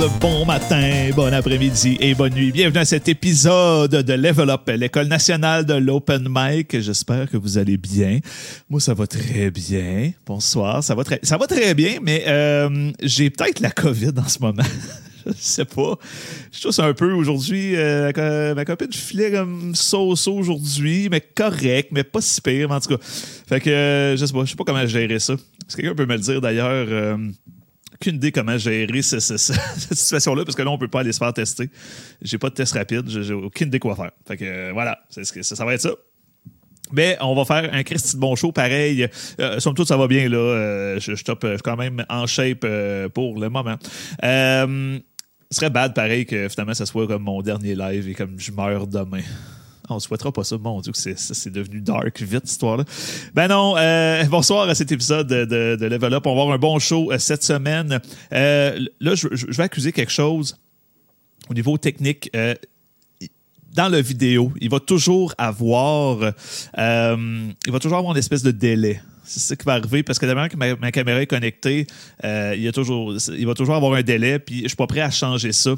monde, bon matin, bon après-midi et bonne nuit. Bienvenue à cet épisode de Level Up, l'école nationale de l'open mic. J'espère que vous allez bien. Moi, ça va très bien. Bonsoir, ça va très bien, mais j'ai peut-être la COVID en ce moment. Je sais pas. Je tousse un peu aujourd'hui. Ma copine filait comme so-so aujourd'hui, mais correct, mais pas si pire, en tout cas. Fait que je sais pas comment gérer ça. Est-ce que quelqu'un peut me le dire d'ailleurs? Aucune idée comment gérer cette situation-là, parce que là, on ne peut pas aller se faire tester. J'ai pas de test rapide, j'ai aucune idée quoi faire. Fait que voilà, ça va être ça. Mais on va faire un Christy de bon show, pareil. Somme toute, ça va bien, là. Je suis quand même en shape pour le moment. Ce serait bad, pareil, que finalement, ça soit comme mon dernier live et comme je meurs demain. On ne souhaitera pas ça. Mon Dieu, c'est devenu dark vite, cette histoire-là. Ben non, bonsoir à cet épisode de Level Up. On va avoir un bon show cette semaine. Là, je vais accuser quelque chose au niveau technique. Dans la vidéo, il va toujours avoir une espèce de délai. C'est ça qui va arriver, parce que la manière que ma caméra est connectée, il va toujours avoir un délai, puis je ne suis pas prêt à changer ça.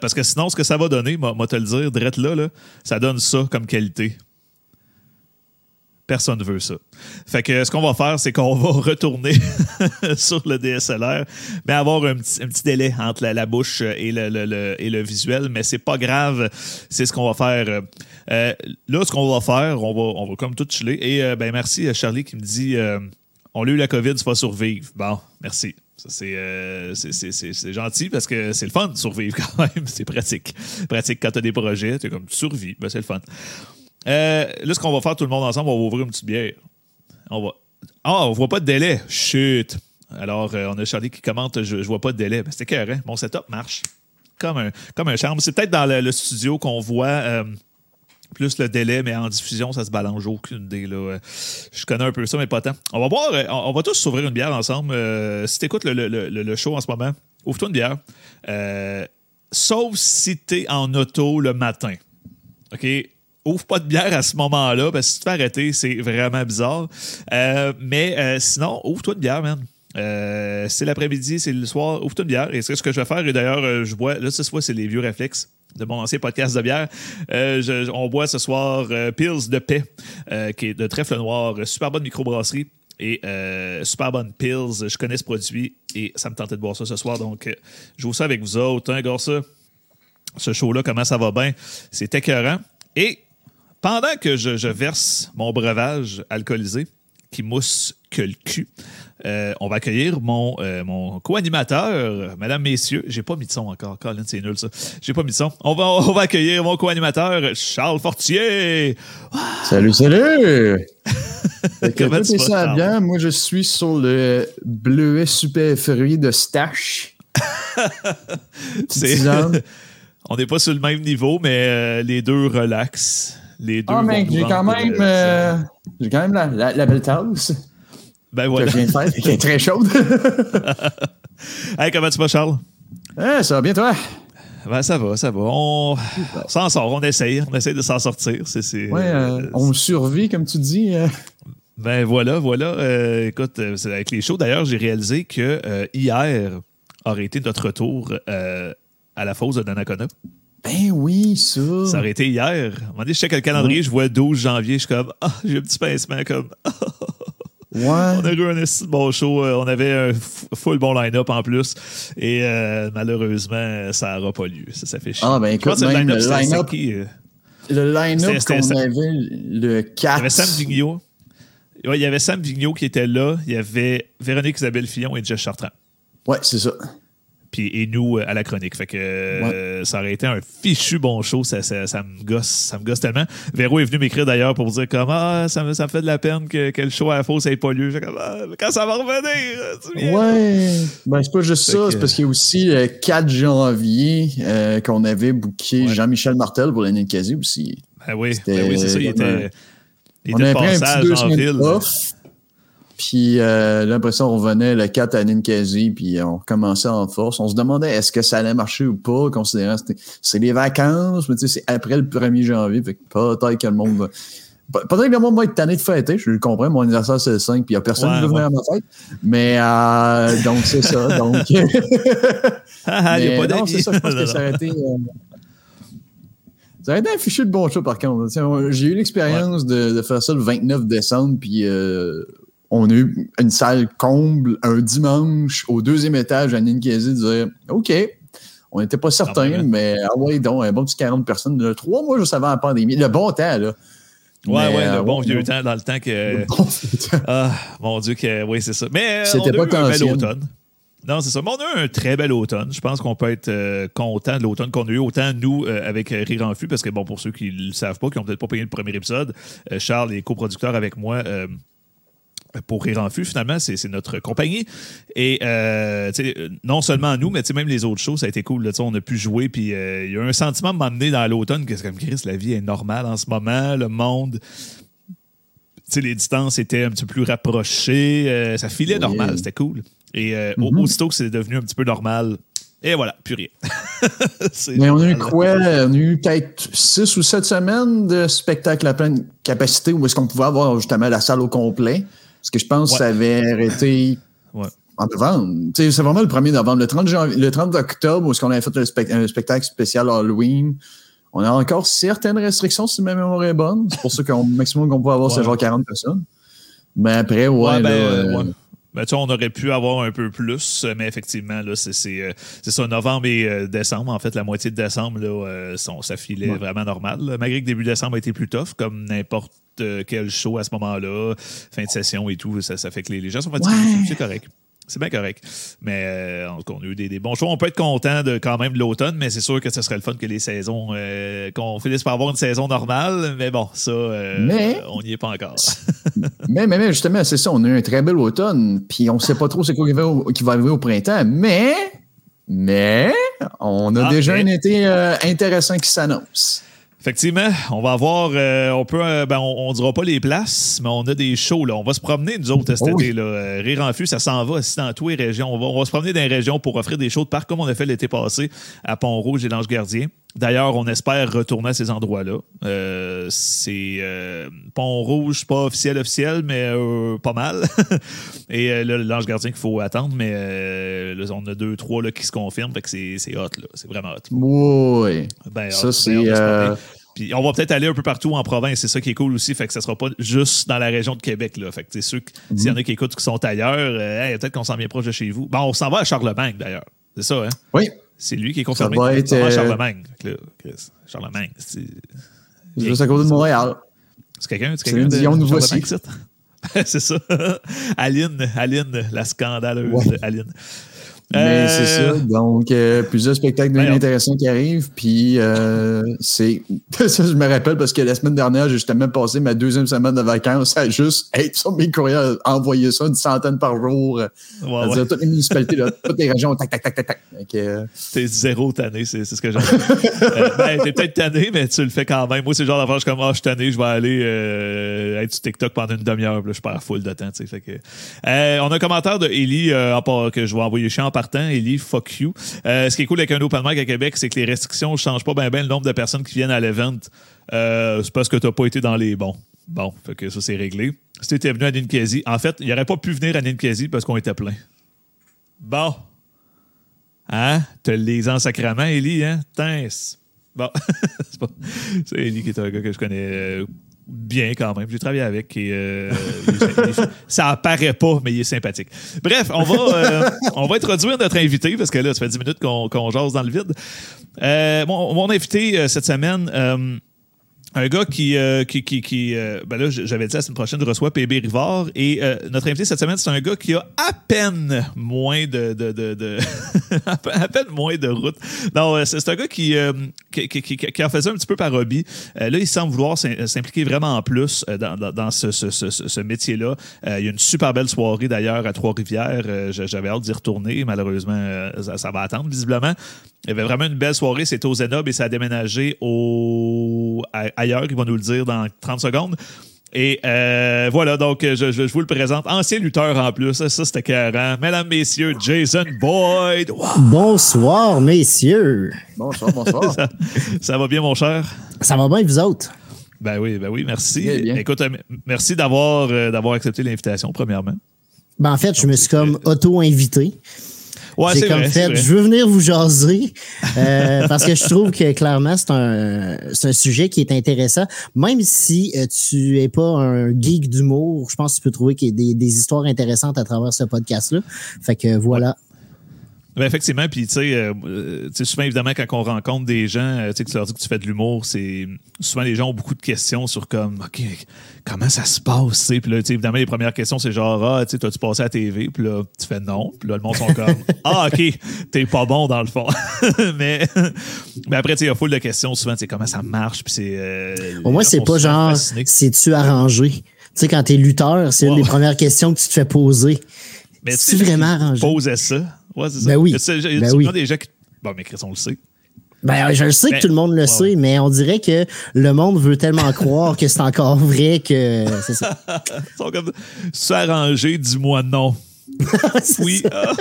Parce que sinon, ce que ça va donner, moi te le dire, drette là, ça donne ça comme qualité. Personne ne veut ça. Fait que ce qu'on va faire, c'est qu'on va retourner sur le DSLR, mais avoir un petit délai entre la bouche et le visuel, mais c'est pas grave, c'est ce qu'on va faire. Là, ce qu'on va faire, on va comme tout chiller. Et merci à Charlie qui me dit on a eu la COVID, tu vas survivre. Bon, merci. Ça, c'est gentil, parce que c'est le fun de survivre quand même. C'est pratique. Pratique quand tu as des projets, tu es comme tu survis, ben c'est le fun. Là, ce qu'on va faire tout le monde ensemble, on va ouvrir une petite bière. On voit pas de délai. Chut! Alors, on a Charlie qui commente, je vois pas de délai. Ben, c'est écœurant, hein? Mon setup marche comme un charme. C'est peut-être dans le studio qu'on voit plus le délai, mais en diffusion, ça se balance. Aucune idée, là. Je connais un peu ça, mais pas tant. On va boire, on va tous s'ouvrir une bière ensemble. Si t'écoutes le show en ce moment, ouvre-toi une bière. Sauf si t'es en auto le matin. OK? Ouvre pas de bière à ce moment-là, parce que si tu te fais arrêter, c'est vraiment bizarre. Mais sinon, ouvre-toi une bière, man. C'est l'après-midi, c'est le soir, ouvre-toi une bière. Et ce que je vais faire, et d'ailleurs, je bois, là, ce soir, c'est les vieux réflexes de mon ancien podcast de bière. On boit ce soir Pills de Paix, qui est de Trèfle Noir, super bonne microbrasserie et super bonne Pills. Je connais ce produit et ça me tentait de boire ça ce soir, donc j'ouvre ça avec vous autres. Hein, ça, ce show-là, comment ça va bien? C'est écœurant. Et pendant que je verse mon breuvage alcoolisé, qui mousse que le cul, on va accueillir mon co-animateur. Mesdames, messieurs, j'ai pas mis de son encore. Colin, c'est nul, ça. J'ai pas mis de son. On va accueillir mon co-animateur, Charles Fortier. Wow. Salut! Comment tu vas, bien. Moi, je suis sur le bleuet superfruit de Stache. On n'est pas sur le même niveau, mais les deux relaxent. J'ai quand même la belle tasse. Ben voilà. Que je viens de faire, qui est très chaude. Hey, comment tu vas, Charles? Ça va bien, toi? Ben, ça va. On s'en sort, on essaye de s'en sortir. On survit, comme tu dis. Ben voilà. Écoute, avec les shows, d'ailleurs, j'ai réalisé que hier aurait été notre retour à la fosse de Donnacona. Ben oui, ça. Ça aurait été hier. À un moment donné, je check le calendrier, je vois 12 janvier, je suis comme j'ai un petit pincement comme ouais. On a eu un bon show, on avait un full bon line-up en plus et malheureusement, ça n'aura pas lieu. Ça fait chier. Ah ben écoute, je pense même que le line-up qu'on avait le 4. Il y avait Sam Vigneault. Ouais, il y avait Sam Vigneault qui était là, il y avait Véronique Isabelle Fillon et Jess Chartrand. Ouais, c'est ça. Et nous à la chronique. Fait que ça aurait été un fichu bon show. Ça me gosse tellement. Véro est venu m'écrire d'ailleurs pour dire comme ça me fait de la peine que le show à la fosse ait pas lieu. Comme, quand ça va revenir? Ouais. Ben c'est pas juste fait ça, c'est parce qu'il y a aussi le 4 janvier qu'on avait booké Jean-Michel Martel pour le Ninkasi aussi. Ben oui, c'est ça. Il était passage en ville. Puis après ça, on revenait le 4 à Ninkasi, puis on commençait en force. On se demandait est-ce que ça allait marcher ou pas, considérant que c'est les vacances, mais tu sais, c'est après le 1er janvier, fait que peut-être que le monde va, Peut-être que moi, être tanné de fêter, je comprends, mon anniversaire, c'est le 5, puis il n'y a personne qui veut venir à ma fête. Mais donc, c'est ça. Donc... mais, non, c'est ça, je pense que ça aurait été... Ça aurait été un fichu de bon show, par contre. J'ai eu l'expérience de faire ça le 29 décembre, puis on a eu une salle comble un dimanche au deuxième étage à Ninkasi, dire OK, on n'était pas certain, mais ah ouais, donc, un bon petit 40 personnes. Là, 3 mois juste avant la pandémie. Le bon temps, là. Le bon vieux temps, dans le temps que. Le bon temps. Ah, mon Dieu, que oui, c'est ça. Mais c'était on a pas eu un bel automne. Non, c'est ça. Mais on a eu un très bel automne. Je pense qu'on peut être content de l'automne qu'on a eu. Autant, nous, avec Rire en Fût, parce que, bon, pour ceux qui ne le savent pas, qui n'ont peut-être pas payé le premier épisode, Charles est coproducteur avec moi pour Rire en Fût. Finalement, c'est notre compagnie. Et non seulement nous, mais même les autres shows, ça a été cool. Là, on a pu jouer. Puis il y a eu un sentiment de m'emmener dans l'automne que c'est comme, Chris, la vie est normale en ce moment. Le monde... les distances étaient un petit peu plus rapprochées. Ça filait normal. C'était cool. Et aussitôt que c'est devenu un petit peu normal, et voilà, plus rien. Mais on a eu quoi? On a eu peut-être 6 ou 7 semaines de spectacle à pleine capacité où est-ce qu'on pouvait avoir justement la salle au complet. Parce que je pense que ça avait arrêté en novembre. T'sais, c'est vraiment le 1er novembre. Le 30 octobre, où est-ce qu'on avait fait un spectacle spécial Halloween. On a encore certaines restrictions si ma mémoire est bonne. C'est pour ça qu'au maximum qu'on peut avoir, c'est genre 40 personnes. Mais après, Ben, on aurait pu avoir un peu plus, mais effectivement, là, c'est ça, novembre et décembre. En fait, la moitié de décembre, là, ça filait vraiment normal. Là. Malgré que début décembre a été plus tough, comme n'importe quel show à ce moment-là, fin de session et tout, ça fait que les gens sont fatigués. Ouais. C'est correct. C'est bien correct. Mais en tout cas, on a eu des bons choix. On peut être content quand même de l'automne, mais c'est sûr que ce serait le fun que les saisons, qu'on finisse par avoir une saison normale. Mais bon, ça, on n'y est pas encore. mais justement, c'est ça. On a eu un très bel automne. Puis on ne sait pas trop c'est quoi qui va arriver au printemps. Mais on a déjà un été intéressant qui s'annonce. Effectivement, on va avoir, on dira pas les places, mais on a des shows, là. On va se promener, nous autres, cet été, là. Rire en Fût, ça s'en va aussi dans toutes les régions. On va se promener dans les régions pour offrir des shows de parc, comme on a fait l'été passé à Pont-Rouge et l'Ange Gardien. D'ailleurs, on espère retourner à ces endroits-là. C'est Pont-Rouge, pas officiel, mais pas mal. Et là, l'Ange Gardien qu'il faut attendre, mais là, on a 2-3 là, qui se confirment, fait que c'est hot, là. C'est vraiment hot. Oui. Ben, ça, c'est... Puis on va peut-être aller un peu partout en province, c'est ça qui est cool aussi, fait que ça sera pas juste dans la région de Québec, là. Fait que c'est sûr que s'il y en a qui écoutent qui sont ailleurs, peut-être qu'on s'en vient proche de chez vous. Ben, on s'en va à Charlemagne, d'ailleurs. C'est ça, hein? Oui. C'est lui qui est confirmé. Ça va être Charlemagne. Là, Charlemagne, c'est... Juste à côté de Montréal. C'est quelqu'un de Charlemagne, ça? C'est ça. Aline, la scandaleuse Aline. Mais c'est ça. Donc, plusieurs spectacles bien intéressants qui arrivent. Puis, c'est... ça, je me rappelle parce que la semaine dernière, j'ai justement passé ma 2e semaine de vacances à juste être sur mes courriels, envoyer ça 100 par jour. Dire, toutes les municipalités, là, toutes les régions, tac. Donc, t'es zéro tanné, c'est ce que j'entends. T'es peut-être tanné, mais tu le fais quand même. Moi, c'est le genre d'affaire, je suis comme, je suis tanné, je vais aller être sur TikTok pendant une demi-heure. Là, je perds full de temps. Fait que... on a un commentaire de Eli que je vais envoyer chier en partant, Eli, fuck you. Ce qui est cool avec un open mic à Québec, c'est que les restrictions ne changent pas bien le nombre de personnes qui viennent à l'event. C'est parce que tu n'as pas été dans les bons. Bon, fait que ça, c'est réglé. Si tu étais venu à Ninkasi, en fait, il n'aurait pas pu venir à Ninkasi parce qu'on était plein. Bon. Hein? Tu les en sacrament, Eli, hein? Tince. Bon. C'est Eli qui est un gars que je connais... bien quand même, j'ai travaillé avec et ça apparaît pas, mais il est sympathique. Bref, on va introduire notre invité parce que là, ça fait 10 minutes qu'on jase dans le vide. Mon invité cette semaine, un gars qui ben là, j'avais dit la semaine prochaine, je reçois P.B. Rivard et notre invité cette semaine, c'est un gars qui a à peine moins de à peine moins de route. Non, c'est un gars qui en faisait un petit peu par hobby. Là, il semble vouloir s'impliquer vraiment en plus dans ce métier-là. Il y a une super belle soirée d'ailleurs à Trois-Rivières. J'avais hâte d'y retourner. Malheureusement, ça va attendre visiblement. Il y avait vraiment une belle soirée. C'était au Zénob et ça a déménagé ailleurs. Il va nous le dire dans 30 secondes. Et voilà, donc je vous le présente. Ancien lutteur en plus. Ça, c'était carrément. Mesdames, messieurs, Jason Boyd. Wow. Bonsoir, messieurs. Bonsoir. Ça va bien, mon cher? Ça va bien, vous autres? Ben oui, merci. Écoute, merci d'avoir accepté l'invitation, premièrement. Ben en fait, je me suis comme auto-invité. Ouais, j'ai comme fait, je veux venir vous jaser parce que je trouve que clairement, c'est un sujet qui est intéressant. Même si tu n'es pas un geek d'humour, je pense que tu peux trouver des histoires intéressantes à travers ce podcast-là. Fait que voilà. Ouais. Ben effectivement, puis tu sais, souvent évidemment quand on rencontre des gens, tu sais que tu leur dis que tu fais de l'humour, c'est souvent les gens ont beaucoup de questions sur comme OK, comment ça se passe, tu sais, puis là tu sais évidemment les premières questions c'est genre tu sais t'as-tu passé à la TV, puis là tu fais non, puis là le monde sont comme ah OK, t'es pas bon dans le fond. mais après tu sais il y a foule de questions souvent, tu sais comment ça marche, puis c'est au moins c'est pas genre c'est-tu arrangé. Tu sais quand t'es lutteur, c'est une des premières questions que tu te fais poser. Mais c'est vraiment arrangé. Pose à ça. Ouais, c'est ça. Ben oui. Il y a des gens qui... Bon, mais Chris, on le sait. Ben, je le sais que tout le monde le sait, mais on dirait que le monde veut tellement croire que c'est encore vrai que... C'est ça. Ils sont comme... C'est arrangé, dis-moi non. Oui. Ah.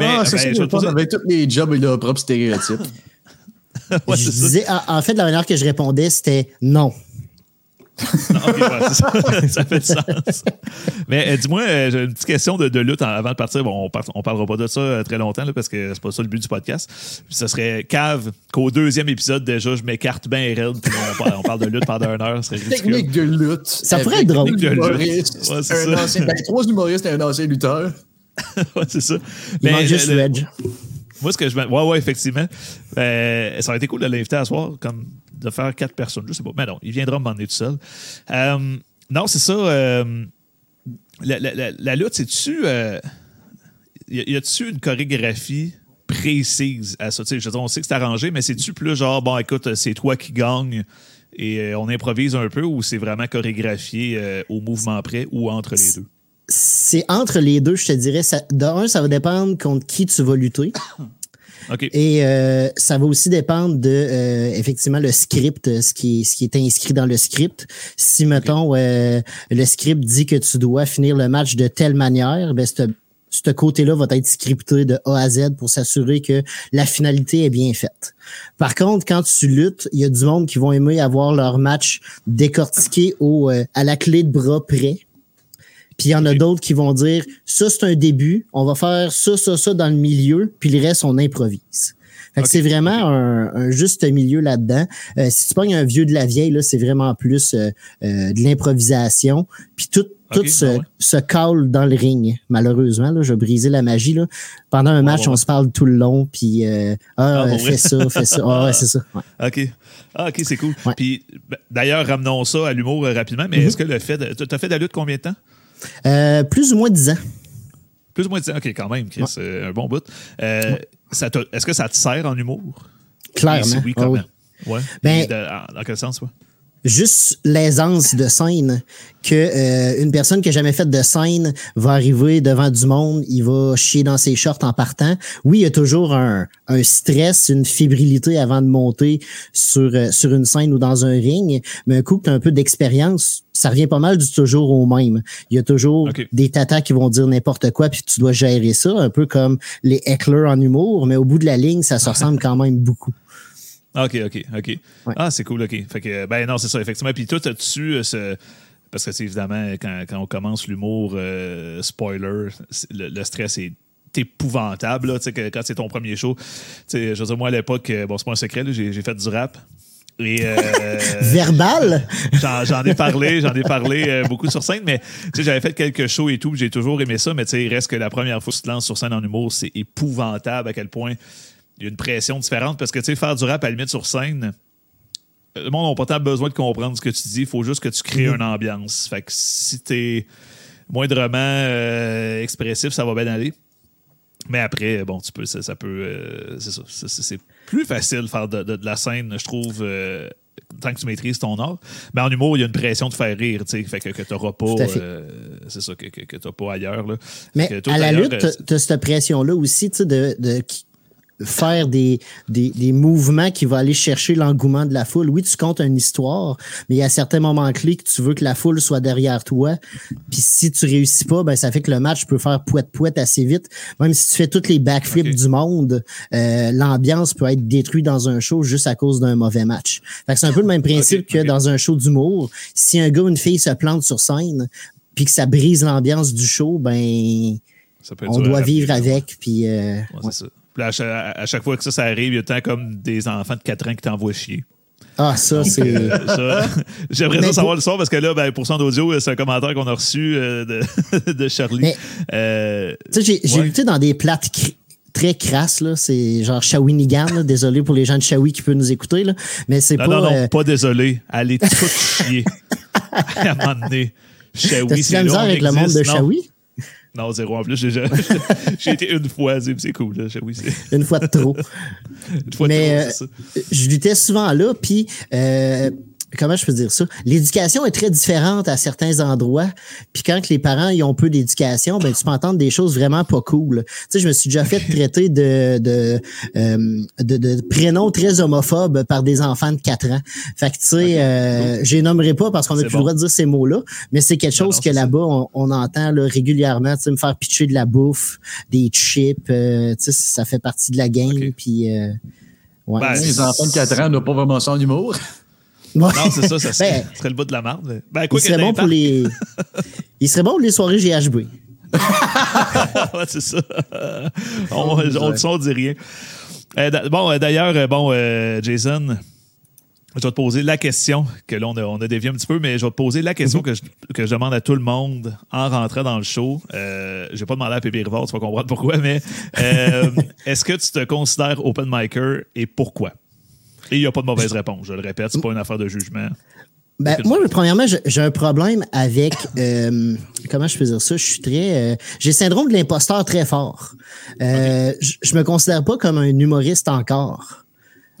Avec tous les jobs et leurs propres stéréotypes. Ouais, je disais... En fait, la manière que je répondais, c'était non. Non, okay, ouais, ça fait du sens. Mais dis-moi, j'ai une petite question de lutte avant de partir. Bon, on parlera pas de ça très longtemps là, parce que c'est pas ça le but du podcast. Puis ça serait cave qu'au 2e épisode, déjà, je m'écarte bien raide. Puis on parle de lutte pendant 1 heure. Ce serait ridicule. Technique de lutte. Ça pourrait être drôle. Trois humoristes et un ancien lutteur. Ouais, c'est ça. Il manque juste le Edge. Moi, ce que je... Ouais, effectivement. Ça aurait été cool de l'inviter à soir, comme... de faire 4 personnes, je sais pas. Mais non, il viendra m'emmener tout seul. Non, c'est ça. La lutte, c'est-tu... y a-tu une chorégraphie précise à ça? Je veux dire, on sait que c'est arrangé, mais c'est-tu plus genre, bon, écoute, c'est toi qui gagne et on improvise un peu, ou c'est vraiment chorégraphié au mouvement près ou entre les deux? C'est entre les deux, je te dirais. Ça va dépendre contre qui tu vas lutter. Okay. Et ça va aussi dépendre de effectivement le script, ce qui est inscrit dans le script. Si, mettons, le script dit que tu dois finir le match de telle manière, ben ce côté-là va être scripté de A à Z pour s'assurer que la finalité est bien faite. Par contre, quand tu luttes, il y a du monde qui vont aimer avoir leur match décortiqué à la clé de bras près. Puis il y en a d'autres qui vont dire « Ça, c'est un début. On va faire ça dans le milieu. Puis le reste, on improvise. » Fait que c'est vraiment un juste milieu là-dedans. Si tu pognes un vieux de la vieille, là, c'est vraiment plus de l'improvisation. Puis tout se colle dans le ring, malheureusement. Là, je vais briser la magie. Là. Pendant un match, on se parle tout le long. Puis fais ça. Ah, ouais, c'est ça. Ouais. OK. Ah, OK, c'est cool. Ouais. Puis d'ailleurs, ramenons ça à l'humour rapidement. Mais est-ce que tu as fait de la lutte combien de temps? Plus ou moins 10 ans. Plus ou moins 10 ans, OK, quand même, Chris, c'est un bon bout. Est-ce que ça te sert en humour? Clairement. Oui, oui, quand même. Oui. Ouais. Ben, dans quel sens, oui? Juste l'aisance de scène que une personne qui n'a jamais fait de scène va arriver devant du monde, il va chier dans ses shorts en partant. Oui, il y a toujours un stress, une fébrilité avant de monter sur une scène ou dans un ring, mais un coup que tu as un peu d'expérience, ça revient pas mal du toujours au même. Il y a toujours des tatas qui vont dire n'importe quoi puis tu dois gérer ça, un peu comme les hecklers en humour, mais au bout de la ligne, ça se ressemble quand même beaucoup. OK. Ouais. Ah, c'est cool, OK. Fait que, ben non, c'est ça, effectivement. Puis toi, as-tu parce que c'est évidemment, quand on commence l'humour, spoiler, le stress est épouvantable, là, que, quand c'est ton premier show. Je veux dire, moi, à l'époque, bon, c'est pas un secret, là, j'ai fait du rap. Et, verbal? J'en ai parlé beaucoup sur scène, mais j'avais fait quelques shows et tout, j'ai toujours aimé ça, mais il reste que la première fois que tu te lances sur scène en humour, c'est épouvantable à quel point... Il y a une pression différente parce que, tu sais, faire du rap à la limite sur scène, le monde n'a pas tant besoin de comprendre ce que tu dis. Il faut juste que tu crées une ambiance. Fait que si t'es moindrement expressif, ça va bien aller. Mais après, bon, tu peux, ça peut... c'est ça. C'est plus facile de faire de la scène, je trouve, tant que tu maîtrises ton art. Mais en humour, il y a une pression de faire rire, tu sais, fait que t'auras pas... c'est ça, que t'as pas ailleurs, là. Mais à la lutte, t'as cette pression-là aussi, tu sais, de faire des mouvements qui vont aller chercher l'engouement de la foule. Oui, tu comptes une histoire, mais il y a certains moments clés que tu veux que la foule soit derrière toi. Puis si tu réussis pas, ben ça fait que le match peut faire pouet-pouet assez vite. Même si tu fais toutes les backflips du monde, l'ambiance peut être détruite dans un show juste à cause d'un mauvais match. Fait que c'est un peu le même principe que dans un show d'humour. Si un gars ou une fille se plante sur scène puis que ça brise l'ambiance du show, ben on doit vivre avec. Puis c'est ça. À chaque fois que ça arrive, il y a tant comme des enfants de 4 ans qui t'envoient chier. Ah, ça, c'est... ça, j'aimerais ça savoir le soir, parce que là, ben, pour son audio, c'est un commentaire qu'on a reçu de Charlie. Tu sais, j'ai lutté dans des plates très crasses, là. C'est genre Shawinigan, là. Désolé pour les gens de Shawi qui peuvent nous écouter, là. Mais c'est Non, pas désolé. Allez tout chier. À un moment donné. Shawi, t'as-tu c'est la misère avec le monde de Shawi? Non, zéro. En plus, j'ai été une fois, c'est cool. Là. Oui, c'est... Une fois de trop. Mais je luttais souvent là, puis comment je peux dire ça? L'éducation est très différente à certains endroits, puis quand les parents ils ont peu d'éducation, ben tu peux entendre des choses vraiment pas cool. Tu sais, je me suis déjà fait traiter de prénoms très homophobes par des enfants de 4 ans. Fait que tu sais, je les nommerai pas parce qu'on n'a plus le droit de dire ces mots-là, mais c'est quelque chose que là-bas, on entend là, régulièrement, tu sais, me faire pitcher de la bouffe, des chips, tu sais, ça fait partie de la gang, puis... Ben, les enfants de 4 ans n'ont pas vraiment son humour. Ouais. Non, c'est ça serait le bout de la marde. Mais... Ben, quoi il serait bon pour les... Il serait bon pour les soirées GHB. Ouais, c'est ça. On dit rien. D'ailleurs, Jason, je vais te poser la question, que là, on a dévié un petit peu, mais je vais te poser la question que je demande à tout le monde en rentrant dans le show. Je n'ai pas demandé à P.B. Rivard, tu vas comprendre pourquoi, mais est-ce que tu te considères open micer et pourquoi? Et il n'y a pas de mauvaise réponse, je le répète, c'est pas une affaire de jugement. Ben, moi, premièrement, j'ai un problème avec comment je peux dire ça? Je suis très. J'ai le syndrome de l'imposteur très fort. Je me considère pas comme un humoriste encore.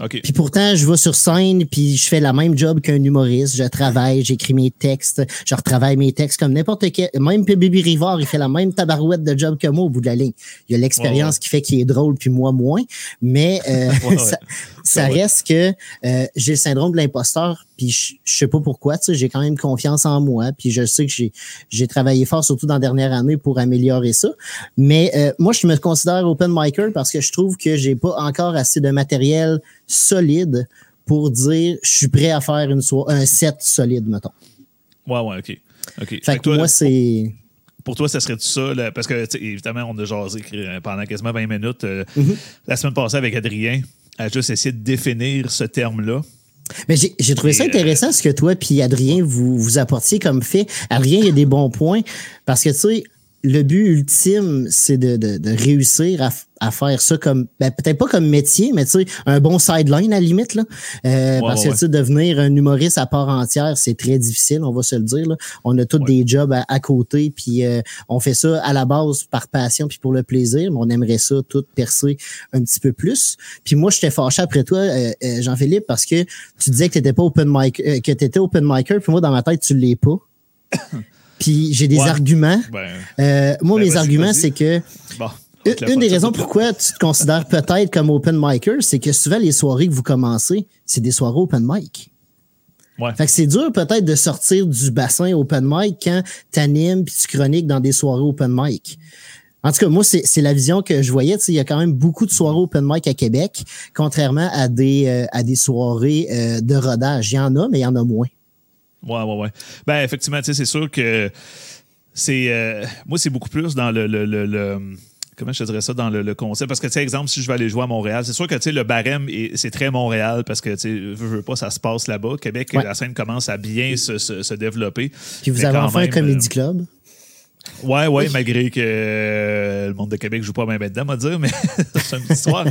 Okay. Puis pourtant, je vais sur scène, puis je fais la même job qu'un humoriste. Je travaille, j'écris mes textes, je retravaille mes textes comme n'importe quel. Même P.B. Rivard, il fait la même tabarouette de job que moi au bout de la ligne. Il y a l'expérience qui fait qu'il est drôle, puis moi moins. Mais ça reste que j'ai le syndrome de l'imposteur, puis je sais pas pourquoi. Tu sais, j'ai quand même confiance en moi, puis je sais que j'ai travaillé fort, surtout dans la dernière année, pour améliorer ça. Mais moi, je me considère open micer parce que je trouve que j'ai pas encore assez de matériel solide pour dire je suis prêt à faire un set solide, mettons. Ouais, OK. Fait que toi, moi, c'est... Pour toi, ça serait-tu ça? Là, parce que, évidemment, on a jasé pendant quasiment 20 minutes la semaine passée avec Adrien à juste essayer de définir ce terme-là. Mais j'ai trouvé ça intéressant, ce que toi puis Adrien vous apportiez comme fait. Adrien, il y a des bons points parce que, tu sais, le but ultime, c'est de réussir à faire ça comme, ben, peut-être pas comme métier, mais tu sais, un bon sideline à la limite, là. Parce que tu sais, devenir un humoriste à part entière, c'est très difficile, on va se le dire, là. On a tous des jobs à côté, puis on fait ça à la base par passion puis pour le plaisir, mais on aimerait ça tout percer un petit peu plus. Puis moi, j'étais fâché après toi, Jean-Philippe, parce que tu disais que t'étais pas open mic, que t'étais open micer, puis moi, dans ma tête, tu l'es pas. Puis j'ai des arguments. Mes arguments, c'est que une des raisons pourquoi tu te considères peut-être comme open micer, c'est que souvent les soirées que vous commencez, c'est des soirées open mic. Ouais. Fait que c'est dur peut-être de sortir du bassin open mic quand t'animes puis tu chroniques dans des soirées open mic. En tout cas, moi, c'est la vision que je voyais. Tu sais, il y a quand même beaucoup de soirées open mic à Québec, contrairement à des soirées de rodage. Il y en a, mais il y en a moins. Ouais. Ben, effectivement, tu sais, c'est sûr que c'est. Moi, c'est beaucoup plus dans le comment je te dirais ça, dans le concept. Parce que, tu sais, exemple, si je vais aller jouer à Montréal, c'est sûr que, tu sais, le barème, c'est très Montréal parce que, tu sais, veux pas, ça se passe là-bas. Québec, la scène commence à bien se développer. Puis vous avez enfin un comedy club? Ouais, malgré que le monde de Québec joue pas bien dedans, on va dire, mais c'est une petite histoire.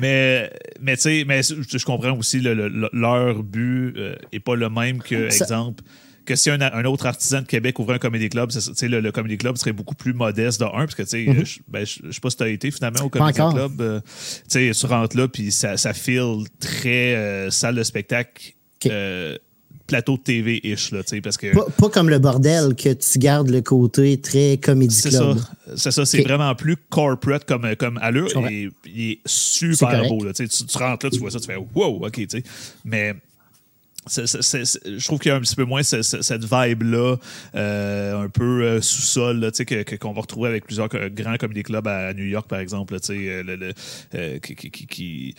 Mais tu sais, mais je comprends aussi leur but est pas le même que, exemple, que si un autre artisan de Québec ouvrait un comedy club, tu sais, le comedy club serait beaucoup plus modeste de un, parce que, tu sais, je sais pas si t'as été finalement au comedy club. Tu sais, tu rentres là, puis ça file très salle de spectacle. plateau de TV-ish, là, tu sais, parce que... Pas comme le bordel, que tu gardes le côté très comédie club. C'est ça. C'est vraiment plus corporate comme allure. Et il est super beau, là. Tu rentres là, tu vois ça, tu fais « wow, OK », tu sais. Mais... je trouve qu'il y a un petit peu moins cette vibe-là, un peu sous-sol, là, qu'on va retrouver avec plusieurs grands comedy clubs à New York, par exemple, là, qui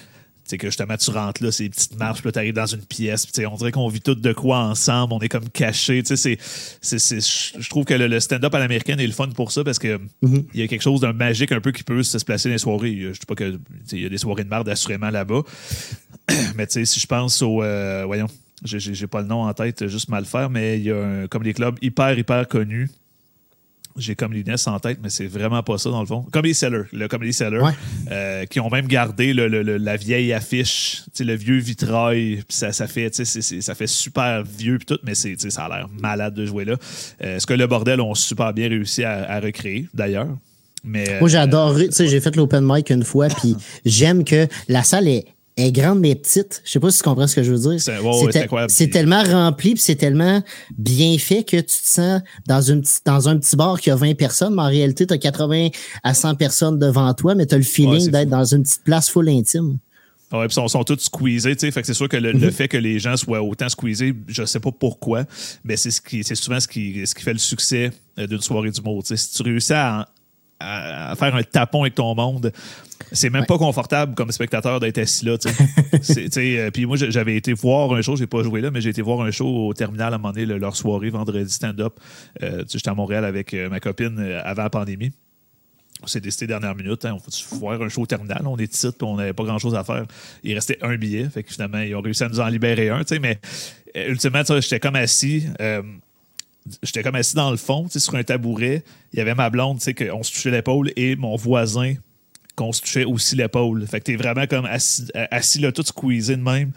t'sais que justement tu rentres là, c'est des petites marches, puis là t'arrives dans une pièce, puis on dirait qu'on vit tout de quoi ensemble, on est comme cachés, tu sais, je trouve que le stand-up à l'américaine est le fun pour ça, parce que il y a quelque chose d'un magique un peu qui peut se placer dans les soirées. Je dis pas que il y a des soirées de merde assurément là-bas, mais tu sais, si je pense au voyons, j'ai pas le nom en tête, juste mal faire, mais il y a un comedy club hyper connu. J'ai comme l'INES en tête, mais c'est vraiment pas ça, dans le fond. Comedy Cellar, le Comedy Cellar, ouais. Qui ont même gardé la vieille affiche, le vieux vitrail, puis ça fait super vieux puis tout, mais ça a l'air malade de jouer là. Ce que le bordel ont super bien réussi à recréer, d'ailleurs. Mais, moi, j'ai adoré, j'ai fait l'open mic une fois, puis j'aime que la salle est grande mais petite. Je sais pas si tu comprends ce que je veux dire. C'est tellement rempli, puis c'est tellement bien fait que tu te sens dans un petit bar qui a 20 personnes, mais en réalité, tu as 80 à 100 personnes devant toi, mais tu as le feeling d'être dans une petite place full intime. Ouais, puis ils sont tous squeezés, tu sais, fait que c'est sûr que le fait que les gens soient autant squeezés, je sais pas pourquoi, mais c'est souvent ce qui fait le succès d'une soirée d'humour. Tu sais, si tu réussis à faire un tapon avec ton monde, c'est même pas confortable comme spectateur d'être assis là. Puis moi, j'avais été voir un show, j'ai pas joué là, mais j'ai été voir un show au Terminal à un moment donné, leur soirée vendredi stand-up. J'étais à Montréal avec ma copine avant la pandémie. On s'est décidé dernière minute, on faut voir un show au Terminal, on est ici, puis on n'avait pas grand-chose à faire. Il restait un billet, fait que finalement, ils ont réussi à nous en libérer un, mais ultimement, j'étais comme assis... J'étais comme assis dans le fond, sur un tabouret. Il y avait ma blonde, qu'on se touchait l'épaule, et mon voisin, qu'on se touchait aussi l'épaule. Fait que t'es vraiment comme assis là, tout squeezé de même.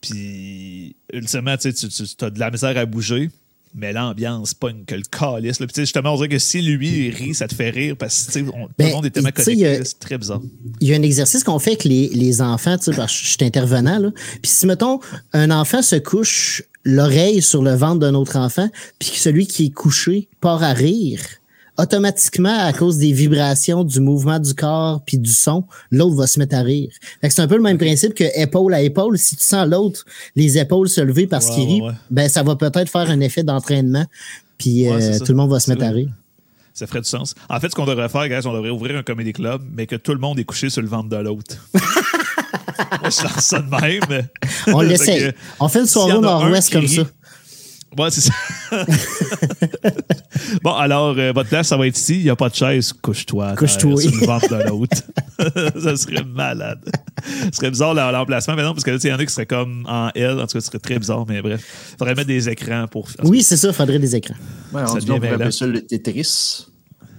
Puis, ultimement, tu as de la misère à bouger, mais l'ambiance pogne que le calice. Puis, justement, on dirait que si lui, il rit, ça te fait rire, parce que tout le monde est tellement connecté. C'est très bizarre. Il y a un exercice qu'on fait avec les enfants, parce que je suis intervenant, là. Puis, si, mettons, un enfant se couche l'oreille sur le ventre d'un autre enfant, puis celui qui est couché part à rire, automatiquement, à cause des vibrations, du mouvement du corps puis du son, l'autre va se mettre à rire. Fait que c'est un peu le même principe que épaule à épaule. Si tu sens l'autre, les épaules se lever parce qu'il rit, ben ça va peut-être faire un effet d'entraînement, puis tout le monde va se mettre à rire. Ça ferait du sens. En fait, ce qu'on devrait faire, guys, on devrait ouvrir un comedy club, mais que tout le monde est couché sur le ventre de l'autre. Moi, je lance ça de même. On l'essaye. On fait une soirée Nord-Ouest comme ça. Ouais, c'est ça. Bon, alors, votre place, ça va être ici. Il n'y a pas de chaise. Couche-toi. Sur le ventre de l'autre. Ça serait malade. Ce serait bizarre l'emplacement, mais non, parce que là, il y en a qui seraient comme en L. En tout cas, ce serait très bizarre, mais bref. Il faudrait mettre des écrans pour. Oui, c'est ça, il faudrait des écrans. Ouais, on pourrait appeler ça le Tetris.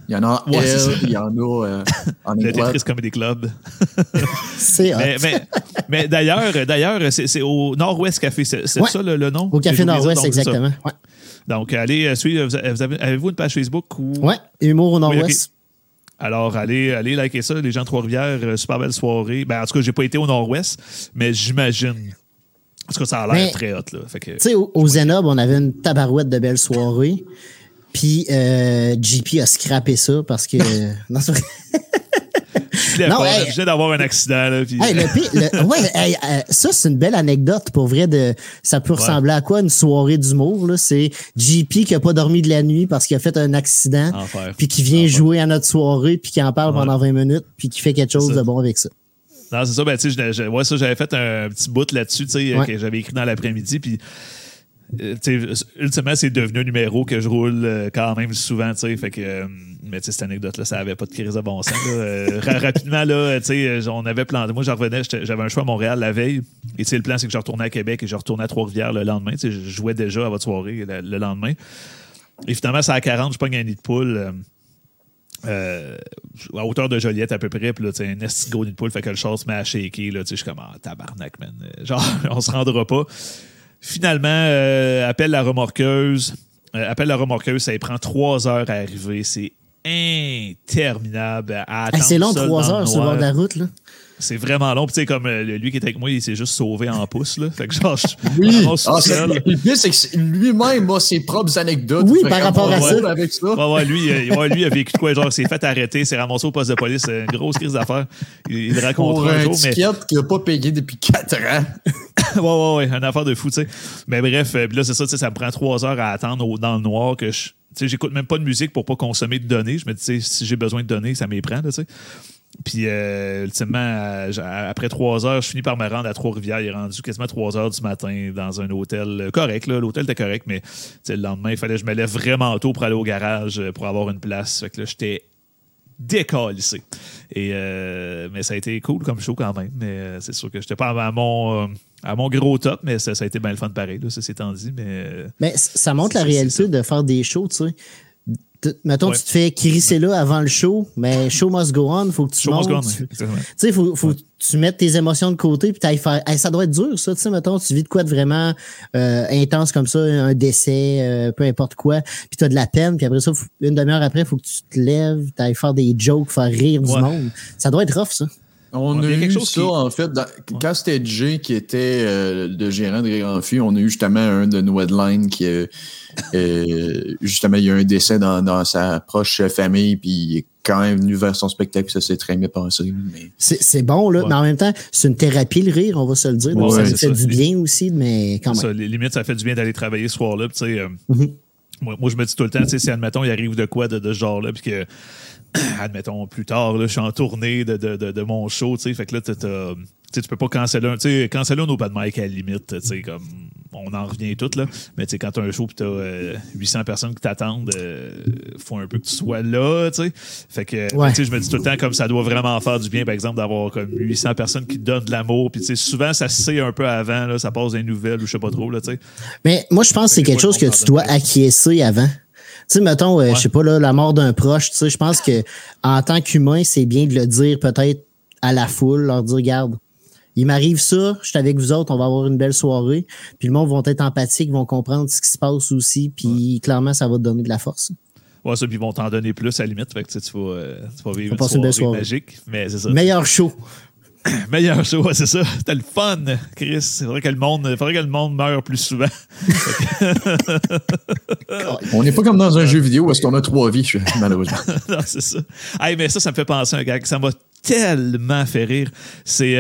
Il y en a en L, il y en a en le Tetris Comedy Club. C'est hot. Mais d'ailleurs c'est au Nord-Ouest Café, c'est ça le nom? Au Café Nord-Ouest, donc, exactement. Ouais. Donc, allez suivre. Avez-vous une page Facebook? Ou... Oui, Humour au Nord-Ouest. Oui, okay. Alors, allez liker ça, les gens de Trois-Rivières, super belle soirée. Ben, en tout cas, j'ai pas été au Nord-Ouest, mais j'imagine... Parce que ça a l'air très hot. Tu sais, au Zénob, on avait une tabarouette de belles soirées. Puis GP a scrappé ça parce que... non, c'est vrai. Je suis obligé d'avoir un accident. Là, puis... hey, ça, c'est une belle anecdote pour vrai. Ça peut ressembler à quoi une soirée d'humour? Là? C'est JP qui n'a pas dormi de la nuit parce qu'il a fait un accident, puis qui vient jouer à notre soirée, puis qui en parle pendant 20 minutes, puis qui fait quelque chose de bon avec ça. Non, c'est ça. Ben, tu sais, j'avais fait un petit bout là-dessus, que j'avais écrit dans l'après-midi, puis... ultimement, c'est devenu un numéro que je roule quand même souvent, fait que, mais cette anecdote-là, ça n'avait pas de crise de bon sens. Rapidement, là, on avait planté. Moi, j'avais un choix à Montréal la veille. Et le plan, c'est que je retournais à Québec et je retournais à Trois-Rivières le lendemain. Je jouais déjà à votre soirée le lendemain. Et finalement, c'est à 40, je pogne un nid de poule. À hauteur de Joliette à peu près, puis là, un estigo nid de poule, fait que le char se met à shaker. Je suis comme, tabarnak, man. Genre, on se rendra pas. Finalement, appelle la remorqueuse. Ça y prend 3 heures à arriver. C'est interminable. À attendre, c'est long, 3 heures sur le bord de la route, là. C'est vraiment long. Puis, tu sais, comme lui qui était avec moi, il s'est juste sauvé en pouce, là. Fait que, genre, je. Oui. Le pire, c'est que lui-même a ses propres anecdotes. Oui, par rapport à ça. Avec ça. Ouais, lui a vécu de quoi? Genre, s'est fait arrêter, s'est ramassé au poste de police. C'est une grosse crise d'affaires. Il le raconte un jour. C'est une étiquette qu'il n'a pas payé depuis 4 ans. ouais. Une affaire de fou, tu sais. Mais bref, puis là, c'est ça, tu sais, ça me prend 3 heures à attendre dans le noir que je. Tu sais, j'écoute même pas de musique pour pas consommer de données. Je me dis, tu sais, si j'ai besoin de données, ça m'éprend, tu sais. Puis, ultimement, après 3 heures, je finis par me rendre à Trois-Rivières. Il est rendu quasiment 3 heures du matin dans un hôtel correct. Là, l'hôtel était correct, mais le lendemain, il fallait que je me lève vraiment tôt pour aller au garage pour avoir une place. Fait que là, j'étais décalissé. Mais ça a été cool comme show quand même. Mais c'est sûr que j'étais pas à mon gros top, mais ça a été bien le fun pareil, là, ça s'étant dit. Mais ça montre la réalité de faire des shows, tu sais. Mettons, ouais. Tu te fais crisser là avant le show, mais show must go on, faut que tu montes. Tu sais, faut ouais. Tu mettes tes émotions de côté, puis t'ailles faire. Hey, ça doit être dur, ça, tu sais, mettons, tu vis de quoi de vraiment intense comme ça, un décès, peu importe quoi, puis t'as de la peine, puis après ça, une demi-heure après, faut que tu te lèves, t'ailles faire des jokes, faire rire ouais. Du monde. Ça doit être rough, ça. On a eu quelque chose ça, en fait, quand c'était Jay qui était le gérant de Rire en Fût, on a eu justement un de nos headlines qui, justement, il y a eu un décès dans sa proche famille, puis il est quand même venu vers son spectacle, ça s'est très bien passé. Mais... C'est bon, là, ouais. Mais en même temps, c'est une thérapie, le rire, on va se le dire. Donc, ouais, ça fait du bien aussi, mais quand même. Ça, limite, ça fait du bien d'aller travailler ce soir-là, tu sais. Moi, je me dis tout le temps, tu sais, si, admettons, il arrive de quoi de ce genre-là, puis que... Admettons, plus tard, là, je suis en tournée de mon show, tu sais, fait que là, tu peux pas canceller un open mic à la limite, tu sais, comme on en revient tout, là, mais tu sais, quand t'as un show pis t'as 800 personnes qui t'attendent, faut un peu que tu sois là, tu sais, fait que, ouais. Tu sais, je me dis tout le temps, comme ça doit vraiment faire du bien, par exemple, d'avoir comme 800 personnes qui te donnent de l'amour, pis tu sais, souvent, ça se sait un peu avant, là, ça passe des nouvelles ou je sais pas trop, là, tu sais. Mais moi, je pense que c'est quelque chose que tu dois acquiescer avant. Tu sais, mettons, je sais pas, là, la mort d'un proche, tu sais, je pense que en tant qu'humain, c'est bien de le dire peut-être à la foule, leur dire, regarde, il m'arrive ça, je suis avec vous autres, on va avoir une belle soirée, puis le monde vont être empathiques, vont comprendre ce qui se passe aussi, puis clairement, ça va te donner de la force. Ouais, ça, puis ils vont t'en donner plus à la limite, fait que tu vas vivre une soirée magique, mais c'est ça. Meilleur show. Meilleur show, ouais, c'est ça. C'était le fun, Chris. Il faudrait que le monde meure plus souvent. On n'est pas comme dans un jeu vidéo où est-ce qu'on a 3 vies, malheureusement. Non, c'est ça. Hey, mais ça me fait penser à un gars que ça m'a tellement fait rire. C'est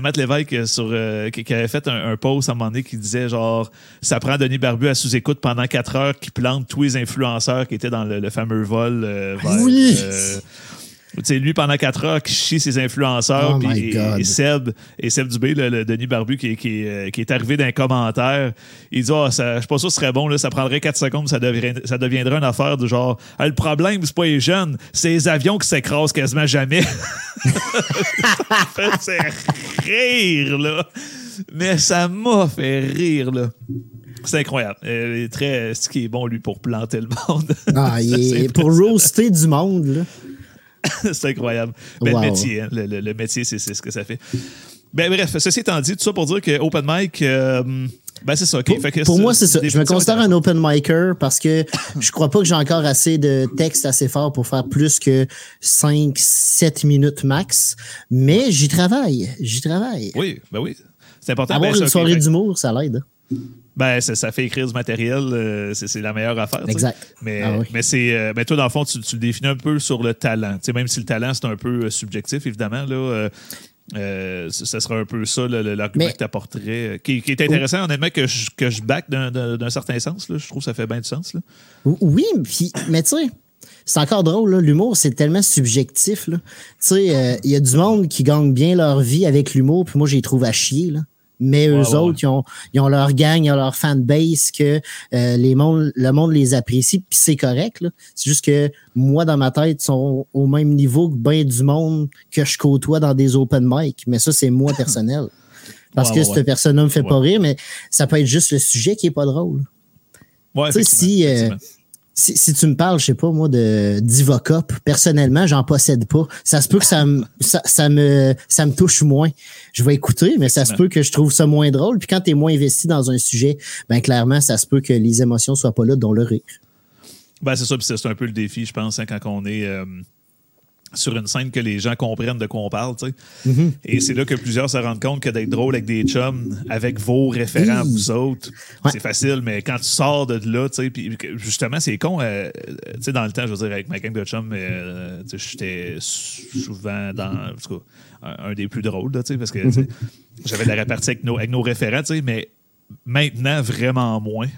Matt Lévesque qui avait fait un post à un moment donné qui disait genre ça prend Denis Barbu à sous-écoute pendant 4 heures qui plante tous les influenceurs qui étaient dans le fameux vol. Oui! T'sais, lui, pendant 4 heures, qui chie ses influenceurs, Seb Dubé, le Denis Barbu, qui est arrivé dans les commentaires, il dit « Ah, je suis pas sûr que ce serait bon, là, ça prendrait 4 secondes, ça deviendrait une affaire de genre ah, « Le problème, c'est pas les jeunes, c'est les avions qui s'écrasent quasiment jamais. » Ça me fait rire, là. Mais ça m'a fait rire, là. C'est incroyable. Il est très... Ce qui est bon, lui, pour planter le monde. Ah, pour roaster du monde, là. C'est incroyable. Mais wow. Le métier, hein? le métier, c'est ce que ça fait. Ben, bref, ceci étant dit, tout ça pour dire que open mic, c'est ça. Okay. Pour moi, c'est ça. Je me considère un open micer parce que je crois pas que j'ai encore assez de texte assez fort pour faire plus que 5-7 minutes max, mais j'y travaille. Oui, ben oui. C'est important. Avoir une soirée d'humour, ça l'aide. Ben, ça fait écrire du matériel, c'est la meilleure affaire. Exact. T'sais. Mais, ah oui. Mais toi, dans le fond, tu le définis un peu sur le talent. T'sais, même si le talent, c'est un peu subjectif, évidemment, là, ça serait un peu ça l'argument que tu apporterais, qui est intéressant, oui. Honnêtement, que je back d'un certain sens. Là. Je trouve que ça fait bien du sens. Là. Oui, mais tu sais, c'est encore drôle, là. L'humour, c'est tellement subjectif. Tu sais, il y a du monde qui gagne bien leur vie avec l'humour, puis moi, je les trouve à chier, là. Mais eux autres, ils ont leur gang, ils ont leur fanbase que le monde les apprécie, puis c'est correct. Là. C'est juste que moi, dans ma tête, ils sont au même niveau que bien du monde que je côtoie dans des open mic. Mais ça, c'est moi personnel. Parce que cette personne-là me fait pas rire, mais ça peut être juste le sujet qui est pas drôle. Ouais, tu sais, si tu me parles, je sais pas, moi, d'Ivocop, personnellement, j'en possède pas. Ça se peut que ça me touche moins. Je vais écouter, mais ça se peut que je trouve ça moins drôle. Puis quand t'es moins investi dans un sujet, ben clairement, ça se peut que les émotions soient pas là, dont le rire. Ben c'est ça, puis c'est un peu le défi, je pense, hein, quand on est... sur une scène que les gens comprennent de quoi on parle, tu sais. Mm-hmm. Et c'est là que plusieurs se rendent compte que d'être drôle avec des chums, avec vos référents, vous autres, c'est facile, mais quand tu sors de là, tu sais, puis justement, c'est con, tu sais, dans le temps, je veux dire, avec ma gang de chums, tu sais, j'étais souvent dans, en tout cas, un des plus drôles, là, tu sais, parce que tu sais, j'avais de la répartie avec nos référents, tu sais, mais maintenant, vraiment moins.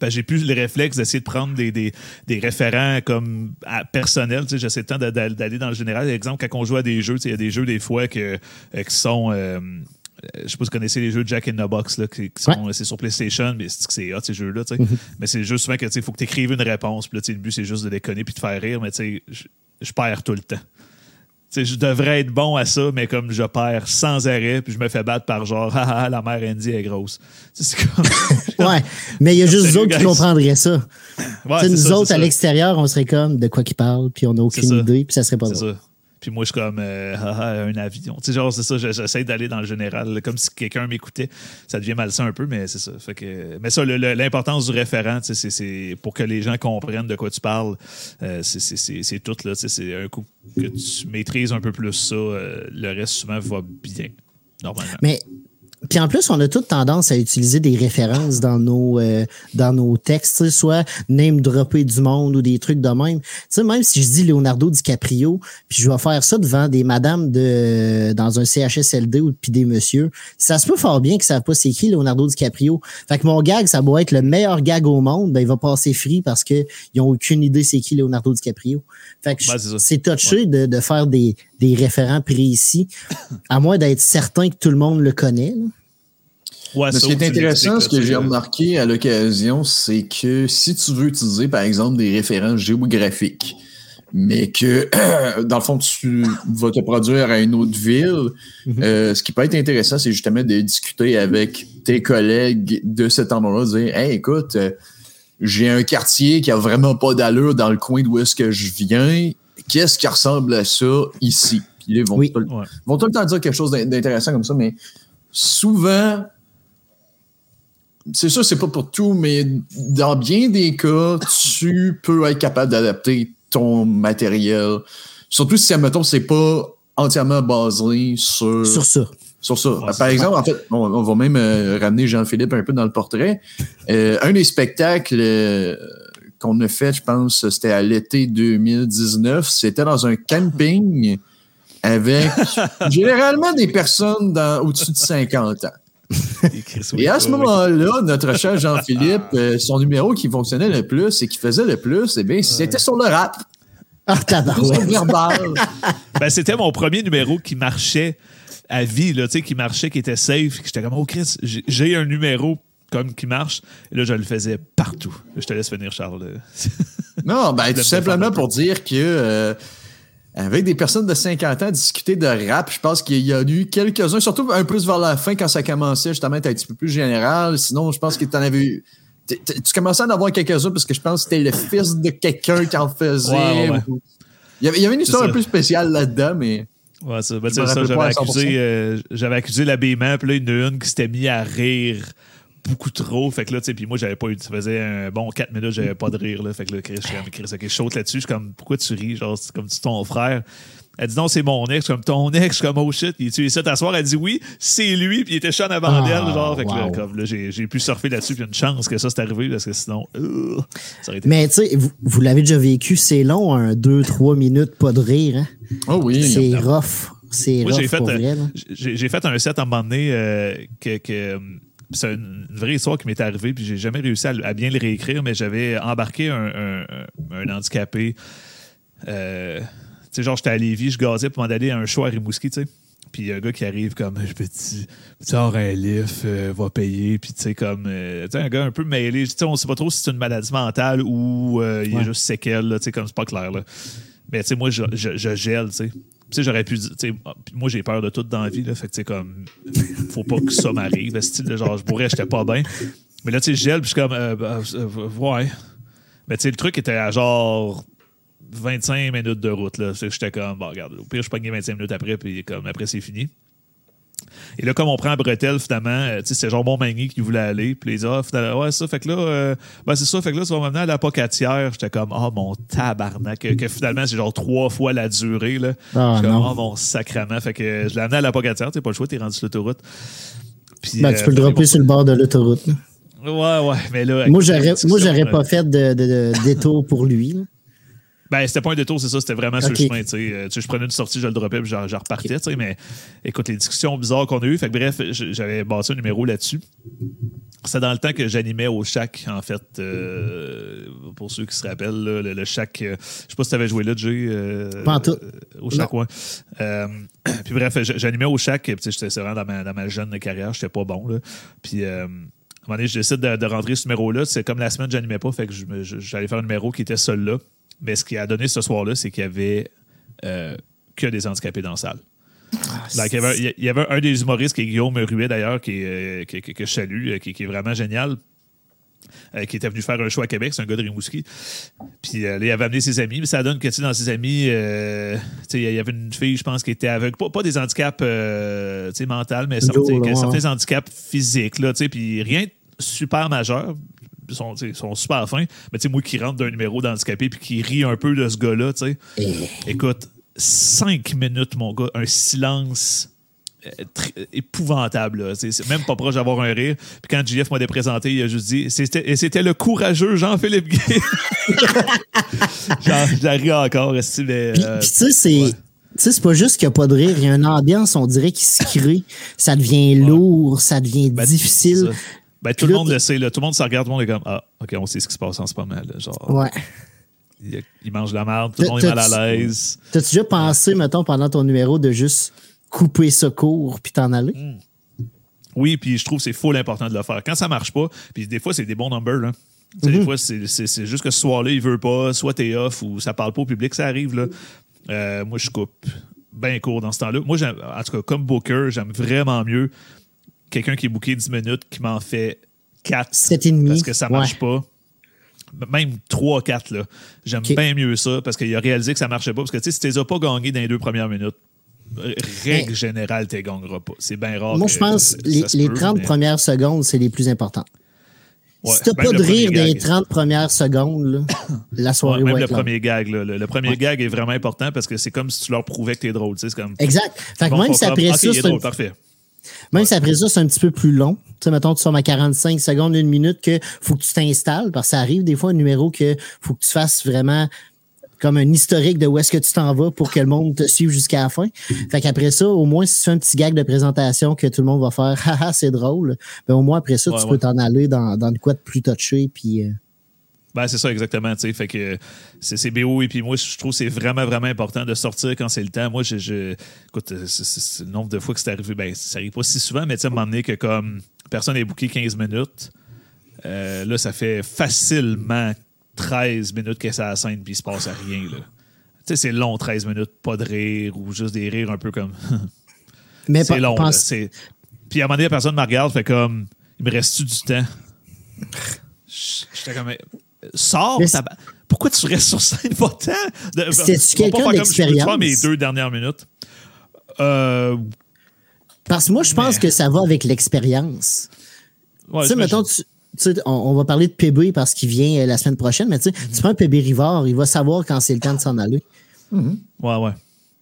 Ben, j'ai plus le réflexe d'essayer de prendre des référents comme personnels. Tu sais, j'essaie tant d'aller dans le général. Par exemple, quand on joue à des jeux, tu sais, il y a des jeux des fois qui sont... je ne sais pas si vous connaissez les jeux Jack in the Box, là, qui sont, c'est sur PlayStation, mais c'est hot, ces jeux-là. Tu sais. Mm-hmm. Mais c'est juste souvent qu'il faut que tu écrives une réponse. Puis là, tu sais, le but, c'est juste de les connaître puis de faire rire. Mais tu sais, je perds tout le temps. Tu sais, je devrais être bon à ça, mais comme je perds sans arrêt, puis je me fais battre par genre « Ah, ah, la mère Andy est grosse. » C'est comme... Ouais, mais il y a juste nous autres qui comprendraient ça. Ouais, nous ça, autres, à l'extérieur, on serait comme « De quoi qu'ils parlent », puis on n'a aucune idée, puis ça serait pas drôle. Puis moi, je suis comme « Ah, ah, un avion. » Tu sais, genre, c'est ça, j'essaie d'aller dans le général, comme si quelqu'un m'écoutait. Ça devient malsain un peu, mais c'est ça. Fait que, mais ça, l'importance du référent, tu sais, c'est pour que les gens comprennent de quoi tu parles. C'est tout, là, tu sais, c'est un coup que tu maîtrises un peu plus ça, le reste souvent va bien, normalement. Mais puis en plus, on a toute tendance à utiliser des références dans nos textes, soit name-dropper du monde ou des trucs de même. Tu sais, même si je dis Leonardo DiCaprio, puis je vais faire ça devant des madames dans un CHSLD ou puis des messieurs, ça se peut fort bien qu'ils ne savent pas c'est qui Leonardo DiCaprio. Fait que mon gag, ça doit être le meilleur gag au monde, ben il va passer free parce qu'ils n'ont aucune idée c'est qui Leonardo DiCaprio. Fait que c'est touché de faire des référents précis, à moins d'être certain que tout le monde le connaît, là. Ouais, mais ce qui est intéressant, ce que j'ai remarqué à l'occasion, c'est que si tu veux utiliser, par exemple, des références géographiques, mais que, dans le fond, tu vas te produire à une autre ville, ce qui peut être intéressant, c'est justement de discuter avec tes collègues de cet endroit-là, de dire « Hey, écoute, j'ai un quartier qui a vraiment pas d'allure dans le coin d'où est-ce que je viens. Qu'est-ce qui ressemble à ça ici? » Ils vont tout le temps dire quelque chose d'intéressant comme ça, mais souvent... C'est sûr, c'est pas pour tout, mais dans bien des cas, tu peux être capable d'adapter ton matériel. Surtout si, admettons, c'est pas entièrement basé sur ça. Sur ça. Ouais, par exemple, en fait, on va même ramener Jean-Philippe un peu dans le portrait. Un des spectacles qu'on a fait, je pense, c'était à l'été 2019. C'était dans un camping avec généralement des personnes au-dessus de 50 ans. Et à ce moment-là, notre cher Jean-Philippe, son numéro qui fonctionnait le plus et qui faisait le plus, eh bien, c'était sur le rap. Ah, ben, c'était mon premier numéro qui marchait à vie, là, qui marchait, qui était safe. J'étais comme, oh Chris, j'ai un numéro comme qui marche. Et là, je le faisais partout. Je te laisse finir, Charles. Non, ben, tout simplement pour dire que... avec des personnes de 50 ans, discuter de rap, je pense qu'il y a eu quelques-uns, surtout un peu vers la fin quand ça commençait, justement, être un petit peu plus général. Sinon, je pense que t'en avais eu... Tu commençais à en avoir quelques-uns parce que je pense que t'es le fils de quelqu'un qui en faisait. Ouais. Ou... Il y avait une histoire un peu spéciale là-dedans, mais... Ouais, ça, ben, ça j'avais accusé l'habillement, puis là, il y en a une qui s'était mise à rire beaucoup trop, fait que là, tu sais, puis moi, j'avais pas eu, ça faisait un bon 4 minutes, j'avais pas de rire, là, fait que là, Chris, ok, je saute là-dessus, je suis comme, pourquoi tu ris, genre, c'est comme, tu ton frère, elle dit non, c'est mon ex, comme, ton ex, comme, oh shit, il est ici t'asseoir, elle dit oui, c'est lui, puis il était chiant avant d'elle, genre, fait que là, comme, là, j'ai pu surfer là-dessus, puis une chance que ça, c'est arrivé, parce que sinon, ça aurait été... Mais, tu sais, vous l'avez déjà vécu, c'est long, 2-3 minutes, pas de rire, hein? Oh oui! C'est rough, c'est rough pour vrai, là. J'ai fait un set à un moment donné que c'est une vraie histoire qui m'est arrivée, puis j'ai jamais réussi à bien le réécrire, mais j'avais embarqué un handicapé. Tu sais, genre, j'étais à Lévis, je gazais pour m'en aller à un show à Rimouski, tu sais. Puis il y a un gars qui arrive comme, je peux-tu avoir un lift, va payer, puis tu sais, comme, tu sais, un gars un peu mêlé. Tu sais, on sait pas trop si c'est une maladie mentale ou il est juste séquelle, tu sais, comme c'est pas clair, là. Mais tu sais, moi, je gèle, tu sais. Tu sais, j'aurais pu dire, tu sais, moi j'ai peur de tout dans la vie, là, fait que tu sais, comme, faut pas que ça m'arrive, le style de genre, je bourrais, j'étais pas bien. Mais là, tu sais, je gèle, puis je suis comme, ouais. Mais tu sais, le truc était à genre 25 minutes de route, là. J'étais comme, bon, regarde, au pire, je pognais 25 minutes après, puis comme, après, c'est fini. Et là, comme on prend à Bretel, finalement, tu sais, c'est genre bon Magny qui voulait aller. Puis les offres, ouais, ça, fait que là, ben, c'est ça, fait que là, tu vas m'amener à La Pocatière. J'étais comme, ah, oh, mon tabarnak. Que finalement, c'est genre 3 fois la durée, là. Oh, j'étais comme, ah, oh, mon sacrament. Fait que je l'ai amené à La Pocatière. T'es pas le choix, t'es rendu sur l'autoroute. Puis, ben, tu peux le dropper sur le bord de l'autoroute, là. Ouais, mais là... Moi, j'aurais pas fait de détour pour lui. Là. Ben, c'était pas un détour, c'est ça. C'était vraiment sur le chemin, tu sais. Je prenais une sortie, je le droppais, puis je repartais, tu sais. Mais écoute, les discussions bizarres qu'on a eues, fait que bref, j'avais bâti un numéro là-dessus. C'est dans le temps que j'animais au Shack, en fait. Pour ceux qui se rappellent, là, le Shack... je sais pas si t'avais joué là, Jay. Au Shack, ouais. Puis bref, j'animais au Shack. Puis j'étais vraiment dans ma jeune carrière, j'étais pas bon, là. Puis... je décide de rentrer ce numéro-là. C'est comme la semaine, je n'animais pas, fait que j'allais faire un numéro qui était seul-là. Mais ce qui a donné ce soir-là, c'est qu'il y avait que des handicapés dans la salle. Ah, il y avait un des humoristes, qui est Guillaume Ruet, d'ailleurs, que je salue, qui est vraiment génial, qui était venu faire un show à Québec. C'est un gars de Rimouski. Puis là, il avait amené ses amis. Mais ça donne que, tu sais, dans ses amis, il y avait une fille, je pense, qui était aveugle. Pas des handicaps mentaux, mais certains handicaps physiques, là, tu sais, puis rien de super majeur. Ils sont super fins. Mais tu sais, moi qui rentre d'un numéro d'handicapé puis qui rit un peu de ce gars-là, tu sais. Écoute, 5 minutes, mon gars, un silence épouvantable. Là. C'est même pas proche d'avoir un rire. Puis quand JF m'a déprésenté, il a juste dit, c'était le courageux Jean-Philippe Guay. J'en ris encore. Puis tu sais, c'est pas juste qu'il n'y a pas de rire. Il y a une ambiance, on dirait, qui se crée. Ça devient lourd, ça devient difficile. Ben, tout le monde le sait, là. Tout le monde se regarde, tout le monde est comme, ah, OK, on sait ce qui se passe en ce moment. Là. Genre, ouais. Il mange de la merde, tout le monde est mal à l'aise. T'as-tu déjà pensé, mettons, pendant ton numéro, de juste couper ce cours puis t'en aller? Mmh. Oui, puis je trouve que c'est full important de le faire. Quand ça marche pas, puis des fois, c'est des bons numbers, là. Mm-hmm. Des fois, c'est juste que ce soir-là, il veut pas, soit t'es off ou ça parle pas au public, ça arrive, là. Moi, je coupe bien court dans ce temps-là. Moi, en tout cas, comme booker, j'aime vraiment mieux quelqu'un qui est booké 10 minutes, qui m'en fait 4. 7,5. Parce que ça marche pas. Même 3-4, là. J'aime bien mieux ça parce qu'il a réalisé que ça marchait pas. Parce que, tu sais, si t'es pas gagné dans les 2 premières minutes, règle générale, tu ne gagneras pas. C'est bien rare. Moi, je pense que les 30 premières secondes, c'est les plus importantes. Ouais, si tu n'as pas de rire dans les 30 premières secondes, là, la soirée va être longue. Premier gag, là, le premier gag est vraiment important parce que c'est comme si tu leur prouvais que tu es drôle. Tu sais, c'est comme, exact. Fait que même si après ça, c'est drôle, parfait. Même si après ça, c'est un petit peu plus long. Tu sais, mettons, tu sommes à 45 secondes, 1 minute, que faut que tu t'installes, parce que ça arrive des fois un numéro que faut que tu fasses vraiment... comme un historique de où est-ce que tu t'en vas pour que le monde te suive jusqu'à la fin. Fait qu'après ça, au moins, si tu fais un petit gag de présentation que tout le monde va faire « Haha, c'est drôle », ben au moins, après ça, tu peux t'en aller dans le quoi de plus touché. Puis, Ben, c'est ça, exactement. T'sais. Fait que c'est BO. Et puis moi, je trouve que c'est vraiment, vraiment important de sortir quand c'est le temps. Moi, écoute, c'est le nombre de fois que c'est arrivé. Ben, ça n'arrive pas si souvent, mais tu sais, à un moment donné que comme personne n'est booké 15 minutes, là, ça fait facilement 13 minutes qu'elle est à la scène puis il se passe à rien. Tu sais, c'est long, 13 minutes, pas de rire ou juste des rires un peu comme... Mais c'est long. Puis à un moment donné, la personne me regarde, fait comme, il me reste-tu du temps? J'étais comme, sors! Pourquoi tu restes sur scène pas tant? C'est-tu quelqu'un d'expérience? Pas mes 2 dernières minutes. Parce que moi, je pense que ça va avec l'expérience. Ouais, tu sais, mettons, tu sais, on va parler de PB parce qu'il vient la semaine prochaine, mais tu sais, tu prends un P.B. Rivard, il va savoir quand c'est le temps de s'en aller. Mm-hmm. Ouais.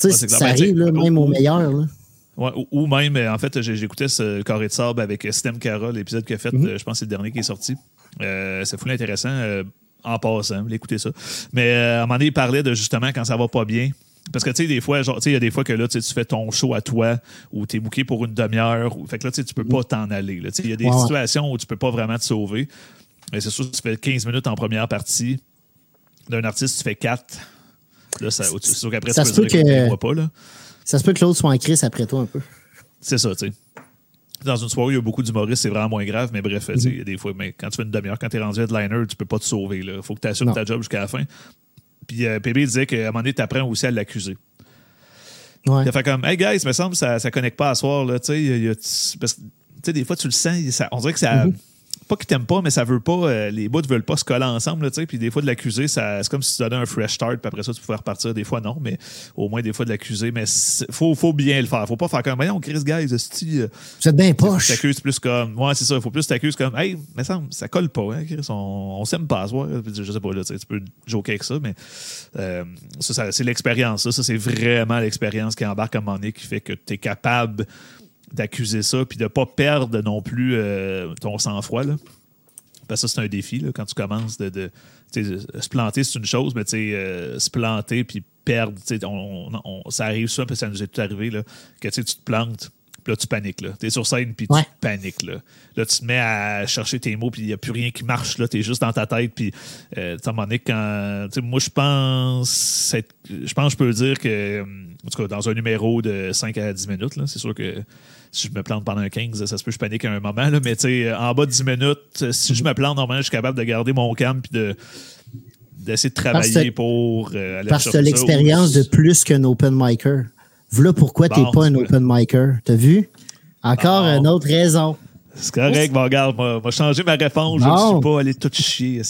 Tu sais, ça arrive, là, même au meilleur. Là. Ouais, ou même, en fait, j'écoutais ce Carré de sable avec Stem Cara, l'épisode qu'il a fait, je pense que c'est le dernier qui est sorti. C'est fou intéressant, en passant, écoutez ça. Mais à un moment donné, il parlait de justement quand ça va pas bien. Parce que, tu sais, des fois, genre, tu sais, il y a des fois que là, tu fais ton show à toi ou t'es booké pour 1 demi-heure. Fait que là, tu peux pas t'en aller. Il y a des situations où tu peux pas vraiment te sauver. Mais c'est sûr, tu fais 15 minutes en première partie. D'un artiste, tu fais 4. Là, c'est sûr qu'après, ça tu peux dire que tu pas, là. Ça se peut que l'autre soit en crise après toi un peu. C'est ça, tu sais. Dans une soirée, il y a beaucoup d'humoristes, c'est vraiment moins grave, mais bref, tu sais, il y a des fois, mais quand tu fais 1 demi-heure, quand t'es rendu headliner, tu peux pas te sauver. Il faut que tu assumes ta job jusqu'à la fin. Puis PB disait qu'à un moment donné, t'apprends aussi à l'accuser. Ouais. Il a fait comme « Hey guys, il me semble que ça ne connecte pas à soir. » Parce que des fois, tu le sens, ça, on dirait que ça... pas qu'ils t'aiment pas, mais ça veut pas, les bouts veulent pas se coller ensemble, tu sais. Puis des fois de l'accusé, ça, c'est comme si tu donnais un fresh start, puis après ça, tu pouvais repartir. Des fois, non, mais au moins des fois de l'accusé. Mais faut bien le faire. Faut pas faire comme, voyons, Chris, guys, vous êtes bien poche. T'accuses plus comme, ouais, c'est ça. Faut plus t'accuses comme, hey, mais ça colle pas, hein, Chris, on s'aime pas à se voir. Je sais pas, là, tu sais, tu peux joker avec ça, mais ça, c'est l'expérience. Ça, c'est vraiment l'expérience qui embarque à un moment donné qui fait que t'es capable d'accuser ça, puis de ne pas perdre non plus ton sang-froid. Là. Parce que ça, c'est un défi. Là, quand tu commences de se planter, c'est une chose, mais se planter puis perdre, ça arrive souvent, puis ça nous est tout arrivé, là, que tu te plantes, puis là, tu paniques. Tu es sur scène, puis ouais, tu paniques. Là, tu te mets à chercher tes mots, puis il n'y a plus rien qui marche. Tu es juste dans ta tête, puis à un moment donné, quand... Moi, je pense que je peux dire que... En tout cas, dans un numéro de 5 à 10 minutes, là, c'est sûr que si je me plante pendant 15, ça se peut que je panique à un moment. Là, mais en bas de 10 minutes, si je me plante, normalement, je suis capable de garder mon calme et d'essayer de travailler pour aller parce que tu as l'expérience de plus qu'un open micer. Voilà pourquoi tu n'es pas un open micer. Tu as vu? Encore une autre raison. C'est correct, bon, regarde, moi changer ma réponse, non. Je ne suis pas allé tout chier.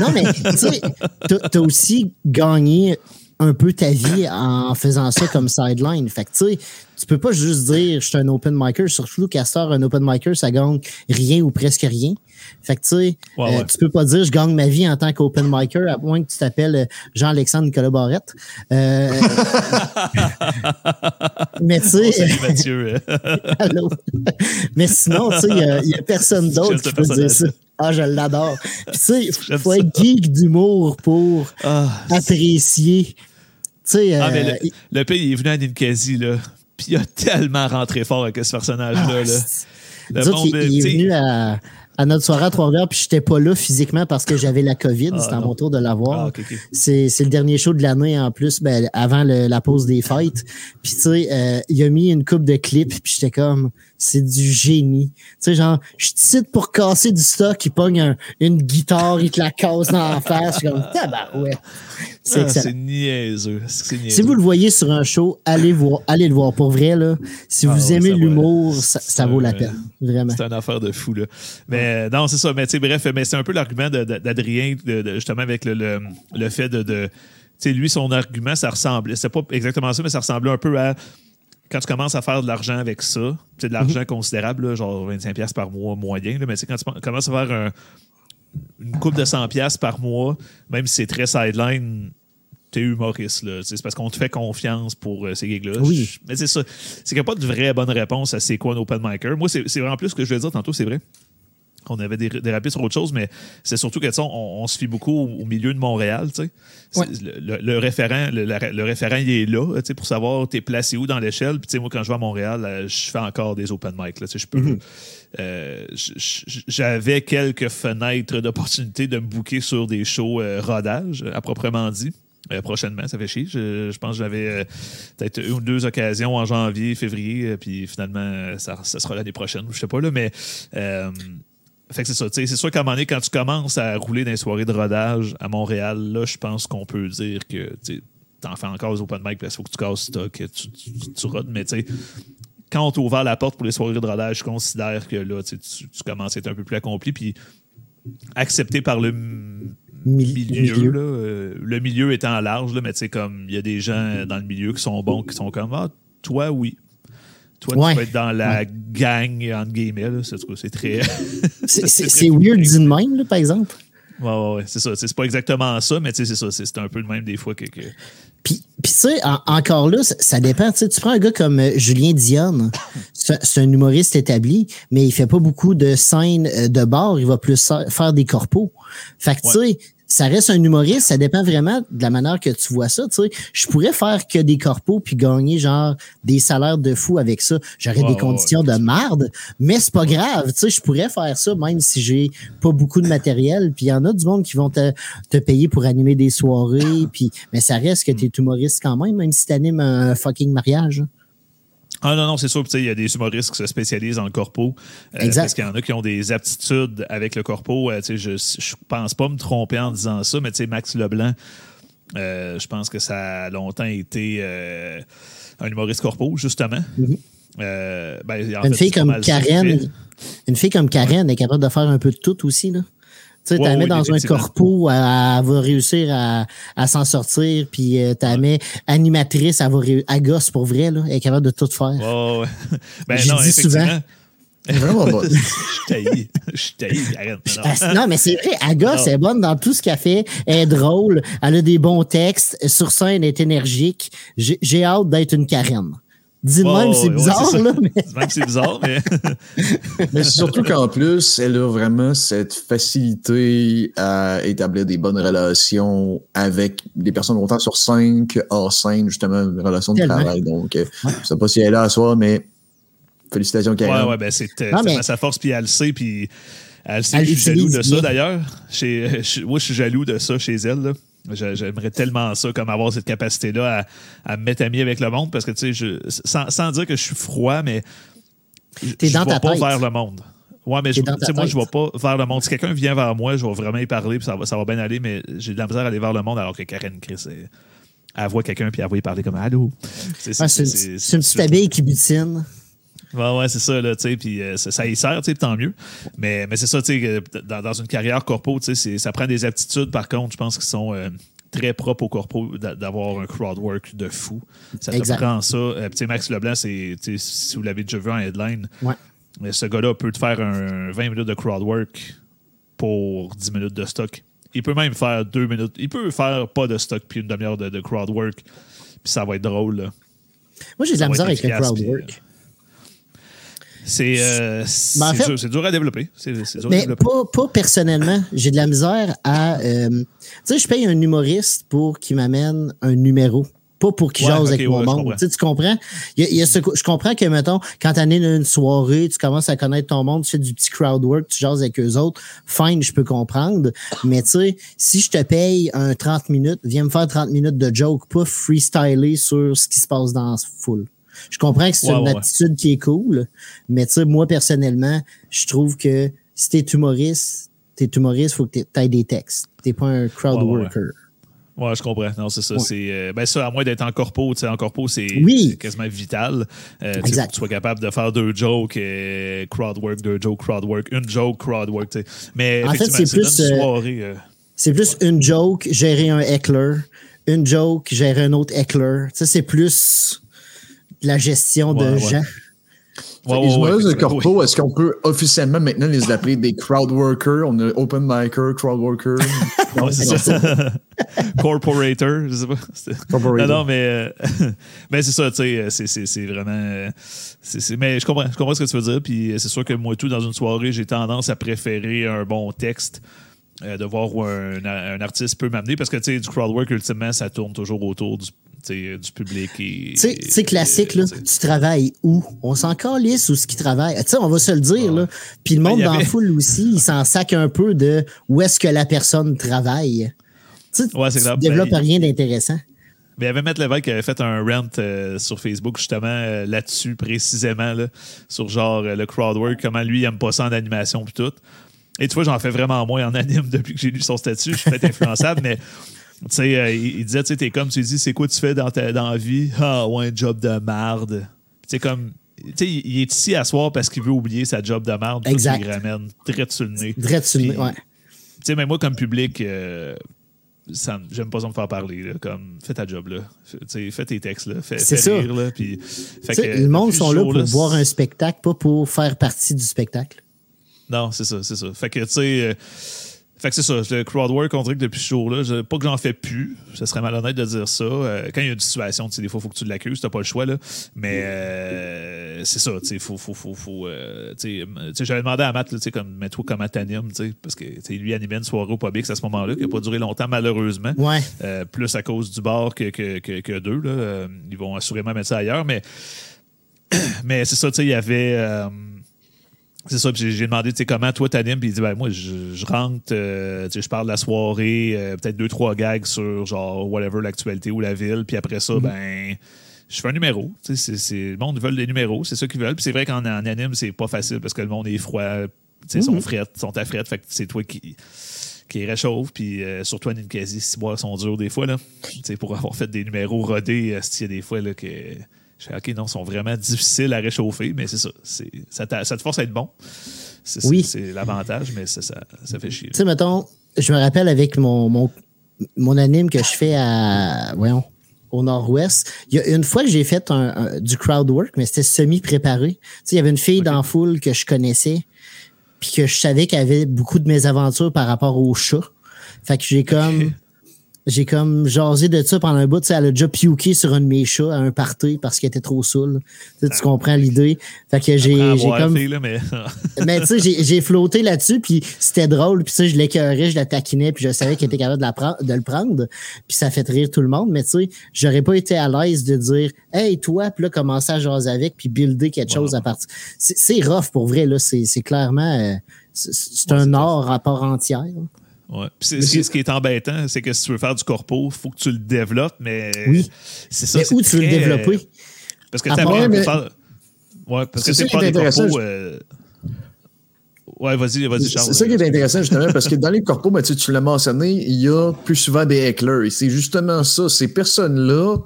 Non, mais tu sais, tu as aussi gagné un peu ta vie en faisant ça comme sideline. Fait que tu sais, tu peux pas juste dire je suis un open micer, surtout qu'à ce heure, un open micer, ça gagne rien ou presque rien. Fait que tu sais, ouais. Tu peux pas dire je gagne ma vie en tant qu'open micer, à moins que tu t'appelles Jean-Alexandre Nicolas Barrette. Mais tu sais. Allô. Mais sinon, tu sais, il y a personne d'autre qui peut dire ça. Ah, je l'adore. Puis tu sais, il faut être geek d'humour pour apprécier. Mais le pays est venu à Ninkasi, là. Puis il a tellement rentré fort avec ce personnage-là. Il est venu à notre soirée à Trois-Rivières, puis j'étais pas là physiquement parce que j'avais la COVID. C'était à mon tour de l'avoir. Okay. C'est le dernier show de l'année en plus, avant la pause des fêtes. Puis tu sais, il a mis une coupe de clips, puis j'étais comme... C'est du génie. Tu sais, genre, je te cite pour casser du stock, il pogne une guitare, il te la casse dans la face. Je suis comme, tabarouette. C'est niaiseux. Si vous le voyez sur un show, allez le voir. Pour vrai, là, si vous aimez l'humour, ça vaut la peine. Vraiment. C'est une affaire de fou, là. Mais non, c'est ça. Mais tu sais, bref, mais c'est un peu l'argument d'Adrien, justement, avec le fait de tu sais, lui, son argument, ça ressemblait. C'est pas exactement ça, mais ça ressemblait un peu à. Quand tu commences à faire de l'argent avec ça, c'est de l'argent considérable, là, genre 25$ par mois moyen, là, mais quand tu commences à faire une coupe de 100$ par mois, même si c'est très sideline, t'es humoriste. Là, c'est parce qu'on te fait confiance pour ces gigs-là. Oui. Mais c'est ça. C'est qu'il n'y a pas de vraie bonne réponse à c'est quoi un open micer. Moi, c'est vraiment plus ce que je voulais dire tantôt, c'est vrai. On avait dérapé sur autre chose, mais c'est surtout que on se fie beaucoup au milieu de Montréal. Ouais. Le référent, le référent, il est là pour savoir t'es placé où dans l'échelle. Puis moi, quand je vais à Montréal, je fais encore des open mic. Je peux. Mm-hmm. J'avais quelques fenêtres d'opportunité de me booker sur des shows rodage, à proprement dit. Prochainement, ça fait chier. Je pense que j'avais peut-être une ou deux occasions en janvier, février, puis finalement, ça sera l'année prochaine. Je sais pas là, mais. Fait que c'est ça, tu sais, c'est sûr qu'à un moment donné, quand tu commences à rouler dans les soirées de rodage à Montréal, là, je pense qu'on peut dire que tu t'en fais encore les open mic parce qu'il faut que tu casses stock, tu rodes, mais tu sais, quand on t'a ouvert la porte pour les soirées de rodage, je considère que là, tu commences à être un peu plus accompli, puis accepté par le milieu. Là, le milieu étant large, là, mais tu sais, comme il y a des gens dans le milieu qui sont bons, qui sont comme, toi, oui. Toi, ouais. Tu peux être dans la gang, entre guillemets. Là, c'est très... c'est weird dit de même, là, par exemple. Oui, c'est ça. C'est pas exactement ça, mais c'est ça. C'est un peu le même des fois que... Puis tu sais, encore là, ça dépend. T'sais, tu prends un gars comme Julien Dionne, c'est un humoriste établi, mais il fait pas beaucoup de scènes de bar. Il va plus faire des corpos. Fait que tu sais... Ça reste un humoriste, ça dépend vraiment de la manière que tu vois ça, tu sais. Je pourrais faire que des corpos puis gagner genre des salaires de fou avec ça. J'aurais des conditions de marde, mais c'est pas grave, tu sais, je pourrais faire ça même si j'ai pas beaucoup de matériel. Puis il y en a du monde qui vont te payer pour animer des soirées, puis mais ça reste que t'es humoriste quand même si t'animes un fucking mariage. Ah non, c'est sûr, il y a des humoristes qui se spécialisent dans le corpo. Parce qu'il y en a qui ont des aptitudes avec le corpo. Je pense pas me tromper en disant ça, mais Max Leblanc, je pense que ça a longtemps été un humoriste corpo, justement. Mm-hmm. Ben, en fait, une fille comme Karen est capable de faire un peu de tout aussi, là. Tu sais, t'as mis dans un corpo, elle va réussir à s'en sortir, puis t'as mis animatrice, elle va réussir, à gosse pour vrai, là, elle est capable de tout faire. Oh, ouais. Ben j'ai non, dit effectivement. Souvent, vraiment bonne. Je taillis, arrête. Non, mais c'est vrai, Aga, c'est bonne dans tout ce qu'elle fait. Elle est drôle, elle a des bons textes, sur scène, elle est énergique. J'ai hâte d'être une Karen. Dis-le, c'est bizarre, là. Même c'est bizarre, mais... Mais surtout qu'en plus, elle a vraiment cette facilité à établir des bonnes relations avec des personnes autant sur scène qu'hors scène, justement, une relation de travail. Donc, je sais pas si elle est là à soi, mais... Félicitations, Karen. Ouais, ben c'est tellement sa force, puis elle le sait, puis elle sait. Je suis jaloux de ça, d'ailleurs. Moi, je suis jaloux de ça chez elle, là. J'aimerais tellement ça, comme avoir cette capacité-là à me mettre ami avec le monde, parce que, tu sais, sans dire que je suis froid, mais je ne vais pas vers le monde. Ouais, mais moi, je ne vais pas vers le monde. Si quelqu'un vient vers moi, je vais vraiment y parler, puis ça va bien aller, mais j'ai de la misère à aller vers le monde, alors que Karen Chris est... Elle voit quelqu'un, puis elle va y parler comme « Allô ». C'est une petite abeille qui butine. Ouais, c'est ça, là, tu sais, puis ça y sert, tu sais, tant mieux. Mais c'est ça, tu sais, dans une carrière corpo, tu sais, ça prend des aptitudes, par contre, je pense qu'ils sont très propres au corpo d'avoir un crowd work de fou. Ça te prend ça. Tu sais, Max Leblanc, c'est, tu sais, si vous l'avez déjà vu en headline, mais ce gars-là peut te faire un 20 minutes de crowd work pour 10 minutes de stock. Il peut même faire 2 minutes. Il peut faire pas de stock puis une demi-heure de crowd work, puis ça va être drôle, là. Moi, j'ai de la misère avec le crowd work. C'est dur à développer. Mais pas personnellement. J'ai de la misère à... tu sais, je paye un humoriste pour qu'il m'amène un numéro. Pas pour qu'il jase avec mon monde. Tu comprends? Je comprends que, mettons, quand t'as une soirée, tu commences à connaître ton monde, tu fais du petit crowd work, tu jases avec eux autres. Fine, je peux comprendre. Mais tu sais, si je te paye un 30 minutes, viens me faire 30 minutes de joke, pas freestyler sur ce qui se passe dans la foule. Je comprends que c'est une attitude qui est cool, mais tu sais, moi, personnellement, je trouve que si t'es humoriste, il faut que t'ailles des textes. T'es pas un crowd worker. Ouais, je comprends. Non, c'est ça. Ouais. C'est, ça, à moins d'être en corpo, tu sais, en corpo, c'est quasiment vital. Exact. Tu sois capable de faire 2 jokes, crowd work, 2 jokes, crowd work, une joke, crowd work, tu sais. Mais en effectivement, fait, c'est plus une soirée. C'est plus une joke, gérer un heckler, une joke, gérer un autre heckler. Tu sais, c'est plus... la gestion de gens. Les joueurs de corpo, est-ce qu'on peut officiellement maintenant les appeler des crowd workers? On a open micer, crowd worker. Non, c'est ça. Corporator, je sais pas. Non, mais c'est ça, tu sais, c'est vraiment... Mais je comprends ce que tu veux dire, puis c'est sûr que moi, tout dans une soirée, j'ai tendance à préférer un bon texte, de voir où un artiste peut m'amener, parce que, tu sais, du crowd work, ultimement, ça tourne toujours autour du public. C'est classique, là. Tu travailles où? On s'en calisse où ce qu'ils travaillent. Tu sais, on va se le dire, là. Puis le monde dans la foule aussi, il s'en sac un peu de où est-ce que la personne travaille. Tu développes rien d'intéressant. Mais il y avait Matt Lévesque qui avait fait un rant sur Facebook, justement, là-dessus, précisément, là, sur genre le crowd work, comment lui, il aime pas ça en animation, puis tout. Et tu vois, j'en fais vraiment moins en anime depuis que j'ai lu son statut. Je suis fait influençable, mais... Tu sais, il disait, tu sais, t'es comme, tu dis, c'est quoi tu fais dans la vie? Ah, ouais, un job de marde. Tu sais, comme, tu sais, il est ici à soir parce qu'il veut oublier sa job de marde. Exact. Il ramène direct sur le nez. Direct sur le nez, ouais. Tu sais, mais moi, comme public, j'aime pas ça me faire parler, là. Comme, fais ta job, là. Tu sais, fais tes textes, là. Fais rire, là. Puis, le monde sont là pour voir un spectacle, pas pour faire partie du spectacle. Non, c'est ça. Fait que, tu sais... Fait que c'est ça, le crowd work, on dirait que depuis ce jour-là, pas que j'en fais plus, ce serait malhonnête de dire ça. Quand il y a une situation, tu sais, des fois, il faut que tu l'accuses, t'as pas le choix, là. Mais c'est ça, tu sais, faut tu sais, j'avais demandé à Matt, tu sais, comme, mais toi, comment t'animes, tu sais, parce que, tu sais, lui animait une soirée au public à ce moment-là, qui n'a pas duré longtemps, malheureusement. Ouais. Plus à cause du bar que d'eux, là. Ils vont assurément mettre ça ailleurs, mais c'est ça, tu sais, il y avait... c'est ça, puis j'ai demandé, tu sais, comment toi t'animes, puis il dit, ben moi, je rentre, tu sais, je parle de la soirée, peut-être 2-3 gags sur, genre, whatever, l'actualité ou la ville, puis après ça, ben, je fais un numéro, tu sais, le monde veut des numéros, c'est ça qu'ils veulent, puis c'est vrai qu'en anime, c'est pas facile, parce que le monde est froid, tu sais, sont à fret, fait que c'est toi qui les réchauffe, puis surtout à Ninkasi, 6 mois sont durs des fois, là, tu sais, pour avoir fait des numéros rodés, s'il y a des fois, là, que... Je fais, OK, non, ils sont vraiment difficiles à réchauffer, mais c'est ça. Ça te force à être bon. Oui. C'est l'avantage, mais ça fait chier. Tu sais, mettons, je me rappelle avec mon anime que je fais au Nord-Ouest, il y a une fois que j'ai fait du crowd work, mais c'était semi-préparé. Tu sais, il y avait une fille dans la foule que je connaissais, puis que je savais qu'elle avait beaucoup de mésaventures par rapport au chat. Fait que j'ai comme jasé de ça pendant un bout. Tu sais, elle a déjà piouqué sur un de mes chats à un party parce qu'elle était trop saoule. Tu sais, tu comprends l'idée. Fait que mais tu sais, j'ai flotté là-dessus, puis c'était drôle. Puis tu sais, je l'écœurais, je la taquinais, puis je savais qu'elle était capable de le prendre. Puis ça fait rire tout le monde. Mais tu sais, j'aurais pas été à l'aise de dire « Hey, toi! » Puis là, commencer à jaser avec, puis builder quelque chose à partir. C'est rough pour vrai, là. C'est clairement... C'est un art à part entière. Là. Ouais. Ce qui est embêtant, c'est que si tu veux faire du corpo, il faut que tu le développes, mais c'est ça. Mais où tu veux le développer? Parce que parce que c'est pas des corpos. Ouais, vas-y, Charles. C'est ça qui est intéressant, justement, parce que dans les corpos, ben, tu l'as mentionné, il y a plus souvent des hecklers. Et c'est justement ça. Ces personnes-là,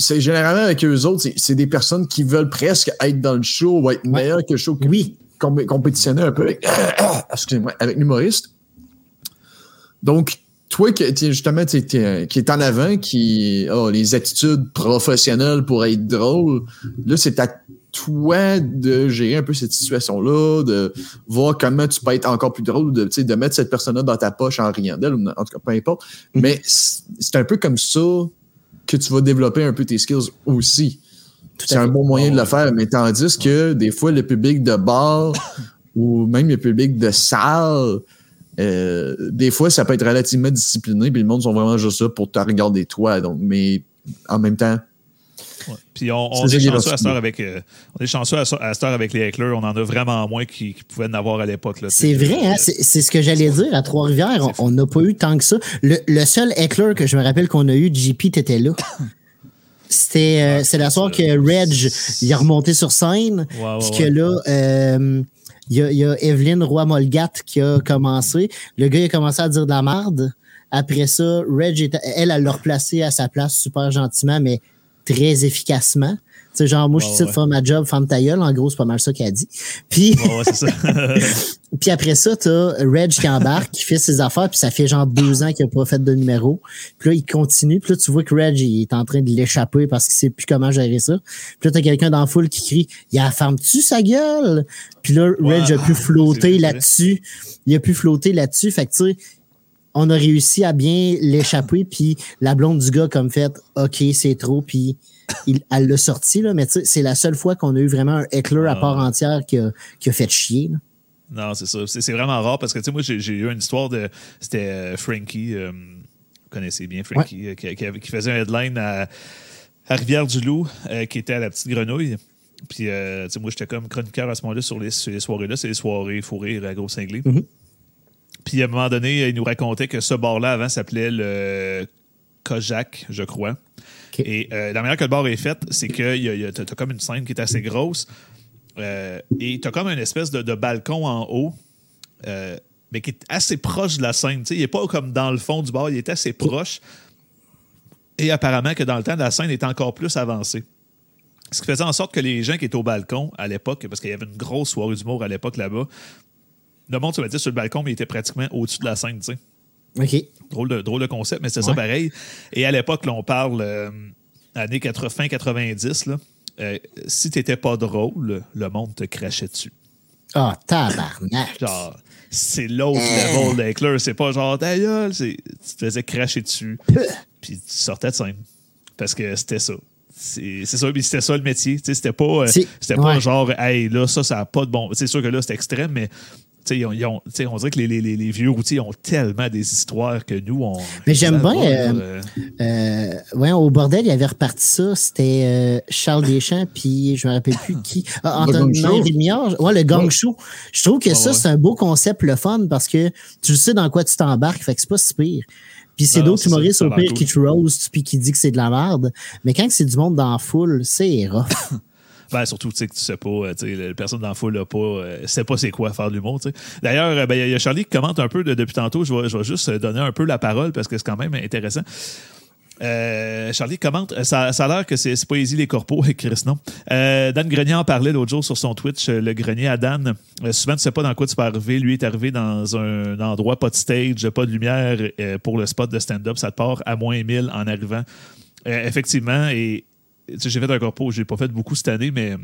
c'est généralement avec eux autres, c'est des personnes qui veulent presque être dans le show ou être meilleurs que le show. Oui. Compétitionner un peu avec l'humoriste. Donc, toi, justement, qui est en avant, qui a les attitudes professionnelles pour être drôle, là, c'est à toi de gérer un peu cette situation-là, de voir comment tu peux être encore plus drôle, de mettre cette personne-là dans ta poche en riant d'elle, ou en tout cas, peu importe. Mais c'est un peu comme ça que tu vas développer un peu tes skills aussi. C'est un bon moyen de le faire, mais tandis que des fois, le public de bar ou même le public de salle... des fois, ça peut être relativement discipliné, puis le monde sont vraiment juste là pour te regarder toi. Donc, mais en même temps. Ouais. Puis on est chanceux à cette heure avec les hecklers. On en a vraiment moins qu'ils pouvaient en avoir à l'époque. Là, c'est vrai, hein? C'est ce que j'allais dire. À Trois-Rivières, on n'a pas eu tant que ça. Le seul heckler que je me rappelle qu'on a eu, JP, t'étais là. C'est la soirée que Reg il est remonté sur scène. Il y a Evelyne Roy-Molgat qui a commencé. Le gars, il a commencé à dire de la merde. Après ça, Reg, elle l'a replacé à sa place super gentiment, mais très efficacement. Tu sais, genre, moi, je suis de faire ma job, femme ta gueule. En gros, c'est pas mal ça qu'elle a dit. Puis, c'est ça. Puis après ça, t'as Reg qui embarque, qui fait ses affaires, puis ça fait genre 2 ans qu'il n'a pas fait de numéro. Puis là, il continue. Puis là, tu vois que Reg, il est en train de l'échapper parce qu'il sait plus comment gérer ça. Puis là, t'as quelqu'un dans la foule qui crie « Y'a la ferme-tu sa gueule? » Puis là, Reg a pu flotter là-dessus. Il a pu flotter là-dessus. Fait que tu sais, on a réussi à bien l'échapper. Puis la blonde du gars comme fait « OK, c'est trop. » Puis... elle l'a sorti, là, mais c'est la seule fois qu'on a eu vraiment un heckler à part entière qui a fait chier. Là. Non, c'est ça. C'est vraiment rare parce que moi, j'ai eu une histoire de... C'était Frankie. Vous connaissez bien Frankie, qui faisait un headline à Rivière-du-Loup, qui était à la Petite Grenouille. Puis moi, j'étais comme chroniqueur à ce moment-là sur les soirées-là. C'est les soirées Faut rire à gros cinglé. Mm-hmm. Puis à un moment donné, il nous racontait que ce bar-là, avant, s'appelait le Kojak, je crois. Okay. Et la manière que le bar est fait, c'est que t'as comme une scène qui est assez grosse et t'as comme une espèce de balcon en haut, mais qui est assez proche de la scène. T'sais, il n'est pas comme dans le fond du bar, il est assez proche. Et apparemment que dans le temps, la scène est encore plus avancée. Ce qui faisait en sorte que les gens qui étaient au balcon à l'époque, parce qu'il y avait une grosse soirée d'humour à l'époque là-bas, le monde se mettait sur le balcon, mais il était pratiquement au-dessus de la scène, tu sais. Okay. Drôle de concept, mais c'est ça pareil. Et à l'époque, là, on parle années 80-90, si t'étais pas drôle, le monde te crachait dessus. Ah, tabarnak! Genre, c'est l'autre level d'Eclair. C'est pas genre, ta gueule, tu te faisais cracher dessus, puis tu sortais de scène. Parce que c'était ça. C'est ça, mais c'était ça le métier. T'sais, c'était pas genre, hey, là, ça a pas de bon... C'est sûr que là, c'est extrême, mais... on dirait que les vieux routiers ont tellement des histoires que nous, on... Mais j'aime bien... au Bordel, il avait reparti ça. C'était Charles Deschamps, puis je me rappelle plus qui. Antonin Vigneault. Ouais, le gang show. Je trouve que c'est un beau concept, le fun, parce que tu sais dans quoi tu t'embarques, fait que c'est pas si pire. Puis c'est d'autres humoristes au pire qui te roast puis qui dit que c'est de la merde. Mais quand c'est du monde dans la foule, c'est rough. Ben, surtout que tu sais pas, la personne dans la foule là, sait pas c'est quoi faire de l'humour. T'sais. D'ailleurs, y a Charlie qui commente un peu depuis tantôt. Je vais juste donner un peu la parole parce que c'est quand même intéressant. Charlie commente. Ça a l'air que c'est poésie les corpos. Chris, non. Dan Grenier en parlait l'autre jour sur son Twitch. Le grenier à Dan. Souvent, tu sais pas dans quoi tu vas arriver. Lui est arrivé dans un endroit, pas de stage, pas de lumière pour le spot de stand-up. Ça te part à moins 1000 en arrivant. Effectivement, et j'ai fait un corpo. J'ai pas fait beaucoup cette année, mais...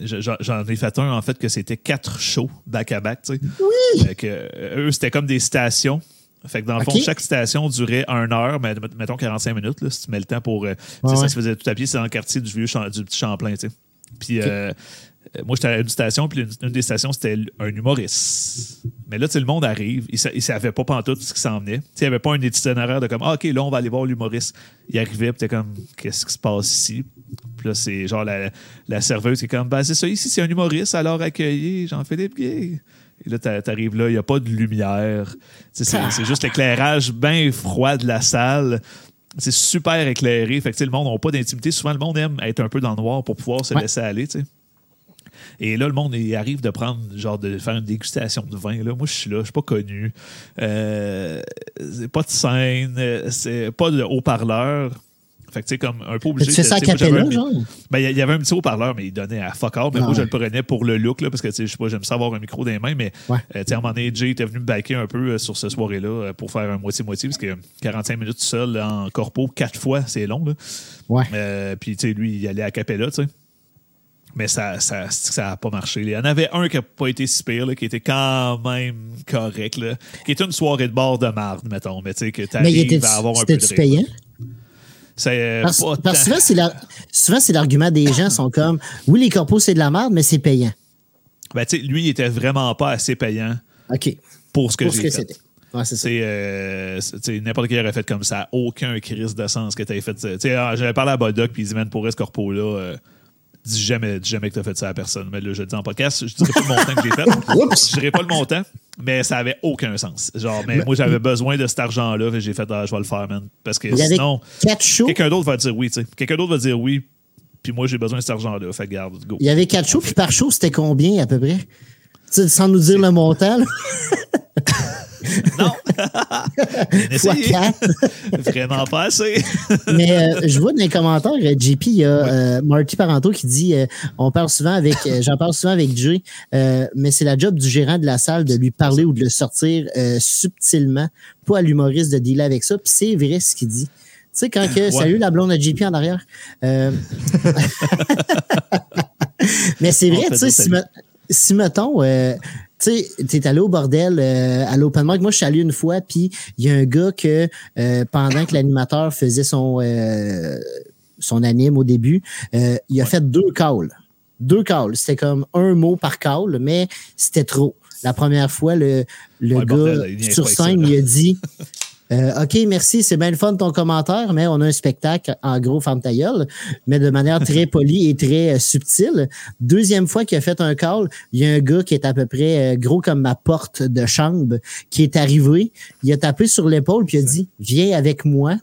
J'en ai fait un, en fait, que c'était 4 shows back-à-back, tu sais. Oui! Fait que, eux, c'était comme des stations. Fait que, dans le fond, chaque station durait 1 heure, mais mettons 45 minutes, là, si tu mets le temps pour... Ouais. Ça se faisait tout à pied, c'est dans le quartier du Petit Champlain, tu sais. Puis, moi, j'étais à une station, puis une des stations, c'était un humoriste. Mais là, tu sais, le monde arrive, il ne savait pas pantoute ce qui s'en venait. Tu sais, il n'y avait pas un itinéraire de comme, ah, OK, là, on va aller voir l'humoriste. Il arrivait, puis t'es comme, qu'est-ce qui se passe ici? Puis là, c'est genre la serveuse qui est comme, ben, c'est ça, ici, c'est un humoriste, alors accueillez Jean-Philippe Guay. Et là, t'arrives là, il n'y a pas de lumière. Tu sais, c'est juste l'éclairage bien froid de la salle. C'est super éclairé. Fait que, tu sais, le monde n'a pas d'intimité. Souvent, le monde aime être un peu dans le noir pour pouvoir se laisser aller, tu sais. Et là, le monde arrive de prendre, genre, de faire une dégustation de vin. Là, moi, je suis là, je suis pas connu. Pas de scène, c'est pas de haut-parleur. Fait que, tu sais, comme un peu obligé. C'est ça, capella, genre? Ben, il y avait un petit haut-parleur, mais il donnait à fuck all. Mais moi, je le prenais pour le look, là, parce que, tu sais, je sais pas, j'aime ça avoir un micro dans les mains, mais, tu sais, à un moment donné, Jay était venu me backer un peu sur ce soirée-là pour faire un moitié-moitié, parce que 45 minutes seul en corpo, 4 fois, c'est long, là. Ouais. Puis, tu sais, lui, il allait à capella, tu sais. Mais ça a pas marché. Il y en avait un qui n'a pas été si pire, là, qui était quand même correct, là, qui était une soirée de bar de marde, mettons. Mais tu sais, que t'arrives à avoir un peu de rire. Payant? Parce que souvent, c'est l'argument des gens, sont comme, oui, les corpos, c'est de la marde, mais c'est payant. Ben, tu sais, lui, il était vraiment pas assez payant pour ce que j'ai fait. Ouais, c'est ça. N'importe qui aurait fait comme ça. Aucun crise de sens que tu avais fait. J'avais parlé à Boldoc, puis il dit, man, pour ce corpo-là... Dis jamais que tu as fait ça à personne. Mais là, je le dis en podcast, je ne dirai pas le montant que j'ai fait. Je dirai pas le montant, mais ça n'avait aucun sens. Genre, mais moi, j'avais besoin de cet argent-là, et j'ai fait, je vais le faire, man. Parce que sinon, quelqu'un d'autre va dire oui, tu sais. Quelqu'un d'autre va dire oui, puis moi, j'ai besoin de cet argent-là. Fait garde, go. Il y avait 4 shows, puis par show, c'était combien à peu près? T'sais, sans nous dire le montant, là. Non! Vraiment pas assez! Mais je vois dans les commentaires, JP, il y a Marty Parenteau qui dit j'en parle souvent avec Jay, mais c'est la job du gérant de la salle de lui parler ou de le sortir subtilement, pas à l'humoriste de dealer avec ça. Puis c'est vrai ce qu'il dit. Tu sais, quand que salut la blonde à JP en arrière. Mais c'est vrai, tu sais, si mettons. Tu sais, t'es allé au bordel, à l'open mic. Moi, je suis allé une fois, puis il y a un gars que, pendant que l'animateur faisait son anime au début, il a fait 2 calls. 2 calls. C'était comme 1 mot par call, mais c'était trop. La première fois, le gars bordel, sur scène, il a dit OK, merci, c'est bien le fun ton commentaire, mais on a un spectacle, en gros, ferme ta gueule, mais de manière très polie et très subtile. Deuxième fois qu'il a fait un call, il y a un gars qui est à peu près gros comme ma porte de chambre, qui est arrivé, il a tapé sur l'épaule puis il a dit « Viens avec moi ».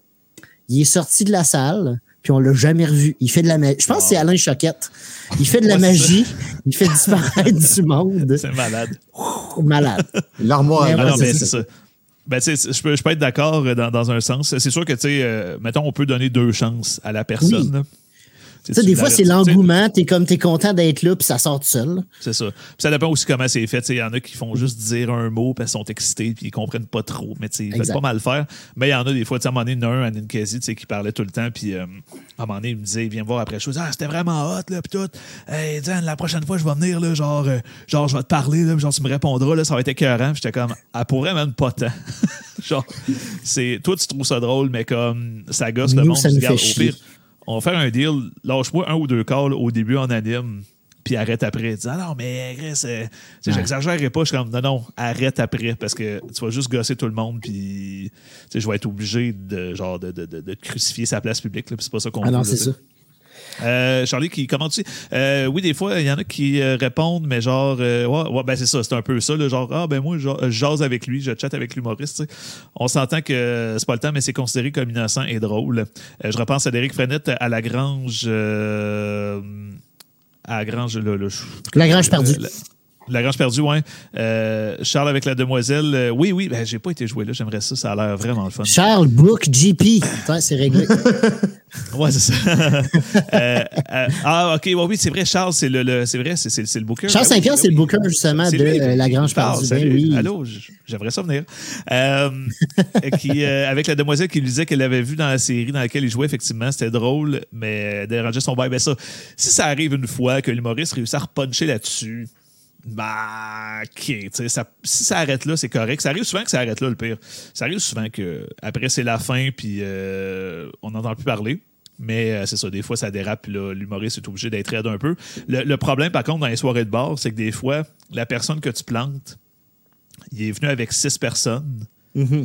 Il est sorti de la salle. Puis on l'a jamais revu. Il fait de la magie. Je pense que c'est Alain Choquette. Il fait de la magie. Il fait disparaître du monde. C'est malade. Malade. L'armoire. Ah non, mais c'est ça. Ben, tu sais, je peux être d'accord dans un sens. C'est sûr que, tu sais, mettons, on peut donner 2 chances à la personne. Oui. Tu sais, des fois, c'est l'engouement. T'es content d'être là, puis ça sort tout seul. C'est ça. Puis ça dépend aussi comment c'est fait. Il y en a qui font juste dire un mot, puis ils sont excités, puis ils comprennent pas trop. Mais ils veulent pas mal faire. Mais il y en a des fois, à un moment donné, il y en a un à Ninkasi qui parlait tout le temps, puis à un moment donné, il me disait, viens me voir après chose. Ah, c'était vraiment hot, là, puis tout. Hey, Dan, la prochaine fois, je vais venir, là, genre, je vais te parler, là, genre, tu me répondras, là, ça va être écœurant. Puis j'étais comme, elle pourrait même pas tant. Genre, toi, tu trouves ça drôle, mais comme ça gosse le monde, tu regardes au pire. On va faire un deal, lâche-moi 1 ou 2 calls au début en anime, puis arrête après. Dis, ah non, mais j'exagérerai pas. Je suis comme, non, arrête après, parce que tu vas juste gosser tout le monde, puis je vais être obligé de crucifier sa place publique, là, puis c'est pas ça qu'on veut. Ah non, c'est ça. Charlie qui commente aussi. Oui, des fois, il y en a qui répondent, mais genre, ben c'est ça, c'est un peu ça, là, genre, ah ben moi, je jase avec lui, je chatte avec l'humoriste. T'sais. On s'entend que c'est pas le temps, mais c'est considéré comme innocent et drôle. Je repense à Éric Frenette à La Grange. À La Grange. La Grange Perdue. La Grange Perdue, oui. Charles avec La Demoiselle. Oui, oui, ben, j'ai pas été joué là. J'aimerais ça. Ça a l'air vraiment le fun. Charles Book GP. Attends, c'est réglé. Ouais, c'est ça. Ah, OK. Ouais, oui, c'est vrai. Charles, c'est le c'est vrai, c'est le booker. Charles Saint-Pierre, c'est le booker, justement, de La Grange Perdue. Ben, oui. Allô, j'aimerais ça venir. Avec La Demoiselle qui lui disait qu'elle l'avait vu dans la série dans laquelle il jouait, effectivement. C'était drôle, mais dérangeait son bail. Ben, ça, si ça arrive une fois que l'humoriste réussit à repuncher là-dessus, bah, OK. Ça, si ça arrête là, c'est correct. Ça arrive souvent que ça arrête là, le pire. Ça arrive souvent que après c'est la fin, puis on n'entend plus parler. Mais c'est ça, des fois, ça dérape, puis là, l'humoriste est obligé d'être raide un peu. Le problème, par contre, dans les soirées de bar, c'est que des fois, la personne que tu plantes, il est venu avec 6 personnes, mm-hmm.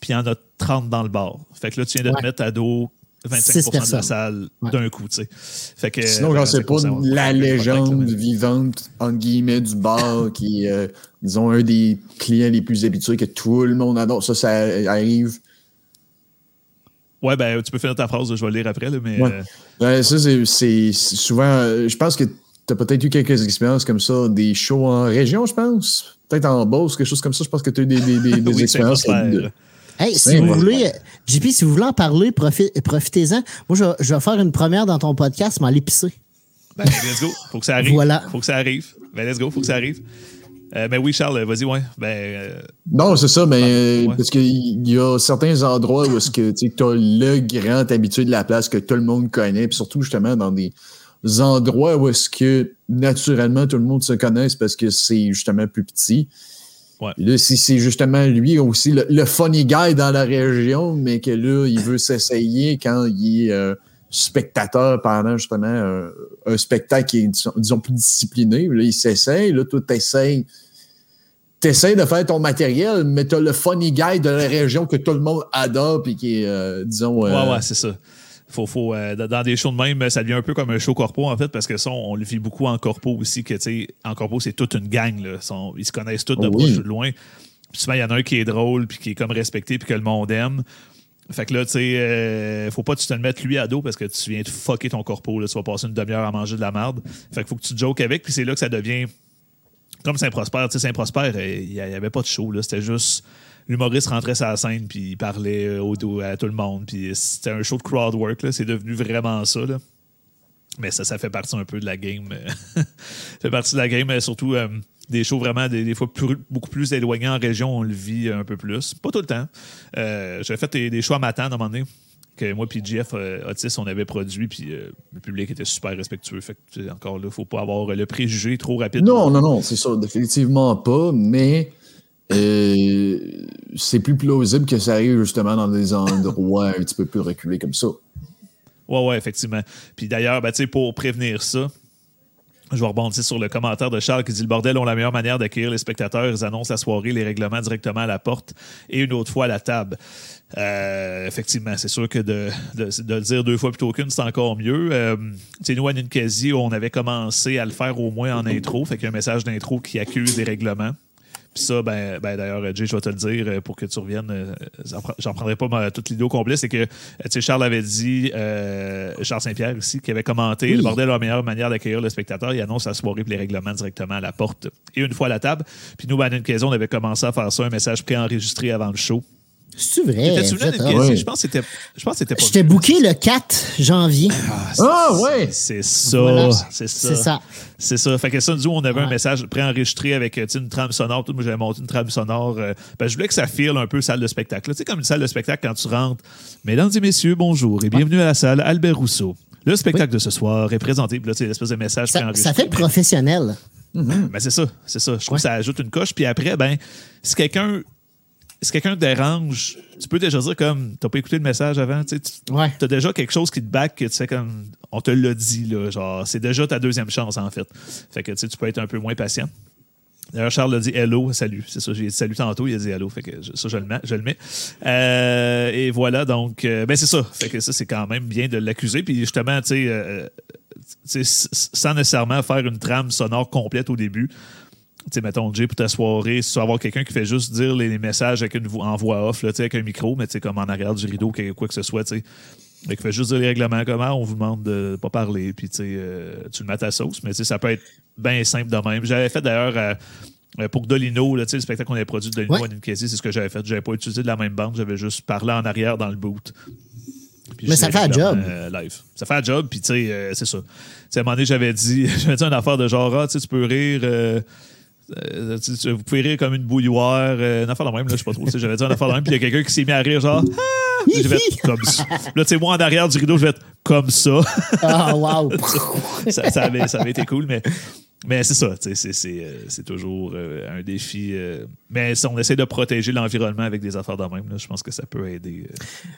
puis il y en a 30 dans le bar. Fait que là, tu viens de te mettre à dos 25% de la salle d'un coup, tu sais. Fait que, sinon, quand c'est pas la légende vivante, entre guillemets, du bar qui est, disons, un des clients les plus habitués que tout le monde adore, ça arrive. Ouais, ben, tu peux finir ta phrase, je vais le lire après, là, mais... Ouais. Ça, c'est souvent... je pense que t'as peut-être eu quelques expériences comme ça, des shows en région, je pense. Peut-être en Beauce, quelque chose comme ça. Je pense que t'as eu des oui, expériences... Hey, si vous voulez, JP, si vous voulez en parler, profitez-en. Moi, je vais faire une première dans ton podcast, mais aller pisser. Ben, let's go. Faut que ça arrive. Voilà. Faut que ça arrive. Ben, let's go. Faut que ça arrive. Ben oui, Charles, vas-y, ouais. Non, c'est ça, mais ouais. Parce qu'il y a certains endroits où est-ce que tu as le grand habitué de la place que tout le monde connaît, puis surtout, justement, dans des endroits où est-ce que, naturellement, tout le monde se connaisse parce que c'est, justement, plus petit. Ouais. Là, si c'est justement lui aussi le funny guy dans la région, mais que là, il veut s'essayer quand il est spectateur pendant justement un spectacle qui est, disons, plus discipliné. Là, il s'essaye. Là, toi, t'essayes de faire ton matériel, mais t'as le funny guy de la région que tout le monde adore et qui est, disons... ouais, c'est ça. Faut, dans des shows de même, ça devient un peu comme un show corpo, en fait, parce que ça, on le vit beaucoup en corpo aussi, que tu sais, en corpo, c'est toute une gang, là. Ils se connaissent tous de proche ou de loin. Puis souvent, il y en a un qui est drôle, puis qui est comme respecté, puis que le monde aime. Fait que là, tu sais, faut pas que tu te le mettes lui à dos parce que tu viens de fucker ton corpo, là. Tu vas passer une demi-heure à manger de la merde. Fait que faut que tu jokes avec, puis c'est là que ça devient comme Saint-Prosper. Tu sais, Saint-Prosper, il n'y avait pas de show, là. C'était juste... L'humoriste rentrait sur la scène puis il parlait au dos à tout le monde. Puis c'était un show de crowd work, là. C'est devenu vraiment ça, là. Mais ça fait partie un peu de la game. Ça fait partie de la game, surtout des shows vraiment des fois beaucoup plus éloignés en région. On le vit un peu plus. Pas tout le temps. J'avais fait des shows à Matane à un moment donné. Que moi et Jeff Otis, on avait produit, puis le public était super respectueux. Fait que, encore là, il ne faut pas avoir le préjugé trop rapide. Non, c'est ça. Définitivement pas, mais... c'est plus plausible que ça arrive justement dans des endroits un petit peu plus reculés comme ça. Ouais, effectivement. Puis d'ailleurs, ben, pour prévenir ça, je vais rebondir sur le commentaire de Charles qui dit « Le bordel ont la meilleure manière d'accueillir les spectateurs. Ils annoncent la soirée, les règlements directement à la porte et une autre fois à la table. » Effectivement, c'est sûr que de le dire 2 fois plutôt qu'une, c'est encore mieux. Nous, à Ninkasi, on avait commencé à le faire au moins en intro. Fait qu'il y a un message d'intro qui accuse les règlements. Puis ça, ben d'ailleurs, Jay, je vais te le dire pour que tu reviennes. J'en prendrai pas toute l'idée au complet. C'est que, tu sais, Charles avait dit, Charles Saint-Pierre aussi, qui avait commenté Le bordel a la meilleure manière d'accueillir le spectateur. Il annonce la soirée et les règlements directement à la porte et une fois à la table. Puis nous, à Ninkasi, on avait commencé à faire ça, un message préenregistré avant le show. C'est vrai. Ouais. Je pense que c'était pas. J'étais booké le 4 janvier. Ah, ouais. C'est ça. Fait que ça, nous, on avait un message préenregistré avec une trame sonore. Moi, j'avais monté une trame sonore. Je voulais que ça file un peu salle de spectacle. Tu sais, comme une salle de spectacle quand tu rentres. Mesdames et messieurs, bonjour et bienvenue à la salle Albert Rousseau. Le spectacle de ce soir est présenté. Puis là, c'est l'espèce de message préenregistré. Ça fait professionnel. Ben, c'est ça. Je trouve que ça ajoute une coche. Puis après, ben, si quelqu'un te dérange, tu peux déjà dire comme t'as pas écouté le message avant, tu sais, t'as déjà quelque chose qui te back que tu sais comme on te l'a dit là, genre c'est déjà ta deuxième chance en fait. Fait que tu peux être un peu moins patient. D'ailleurs, Charles a dit hello, salut. C'est ça, j'ai dit salut tantôt, il a dit hello. Fait que ça, je le mets. Et voilà, donc, ben c'est ça. Fait que ça, c'est quand même bien de l'accuser. Puis justement, tu sais, sans nécessairement faire une trame sonore complète au début. Tu sais, mettons, Jay, pour ta soirée, si tu vas avoir quelqu'un qui fait juste dire les messages avec en voix off, là, avec un micro, mais comme en arrière du rideau, quoi que ce soit, tu sais, Fait que fait juste dire les règlements comment, on vous demande de pas parler, puis tu le mets à ta sauce, mais ça peut être bien simple de même. J'avais fait d'ailleurs pour Dolino, là, le spectacle qu'on avait produit de Dolino à Ninkasi, c'est ce que j'avais fait. J'avais pas utilisé de la même bande, j'avais juste parlé en arrière dans le boot. Puis mais ça fait un job. Live. Ça fait un job, puis tu sais, c'est ça. T'sais, à un moment donné, j'avais dit une affaire de genre, ah, tu peux rire. Vous pouvez rire comme une bouilloire, une affaire de même, là, je sais pas trop. J'avais dit une affaire de même, puis il y a quelqu'un qui s'est mis à rire, genre, ah! J'ai fait comme ça. Là, tu sais, moi, en arrière du rideau, je vais être comme ça. Ah, oh, wow! ça avait été cool, mais c'est ça, tu sais, c'est toujours un défi. Mais si on essaie de protéger l'environnement avec des affaires de même, là, je pense que ça peut aider.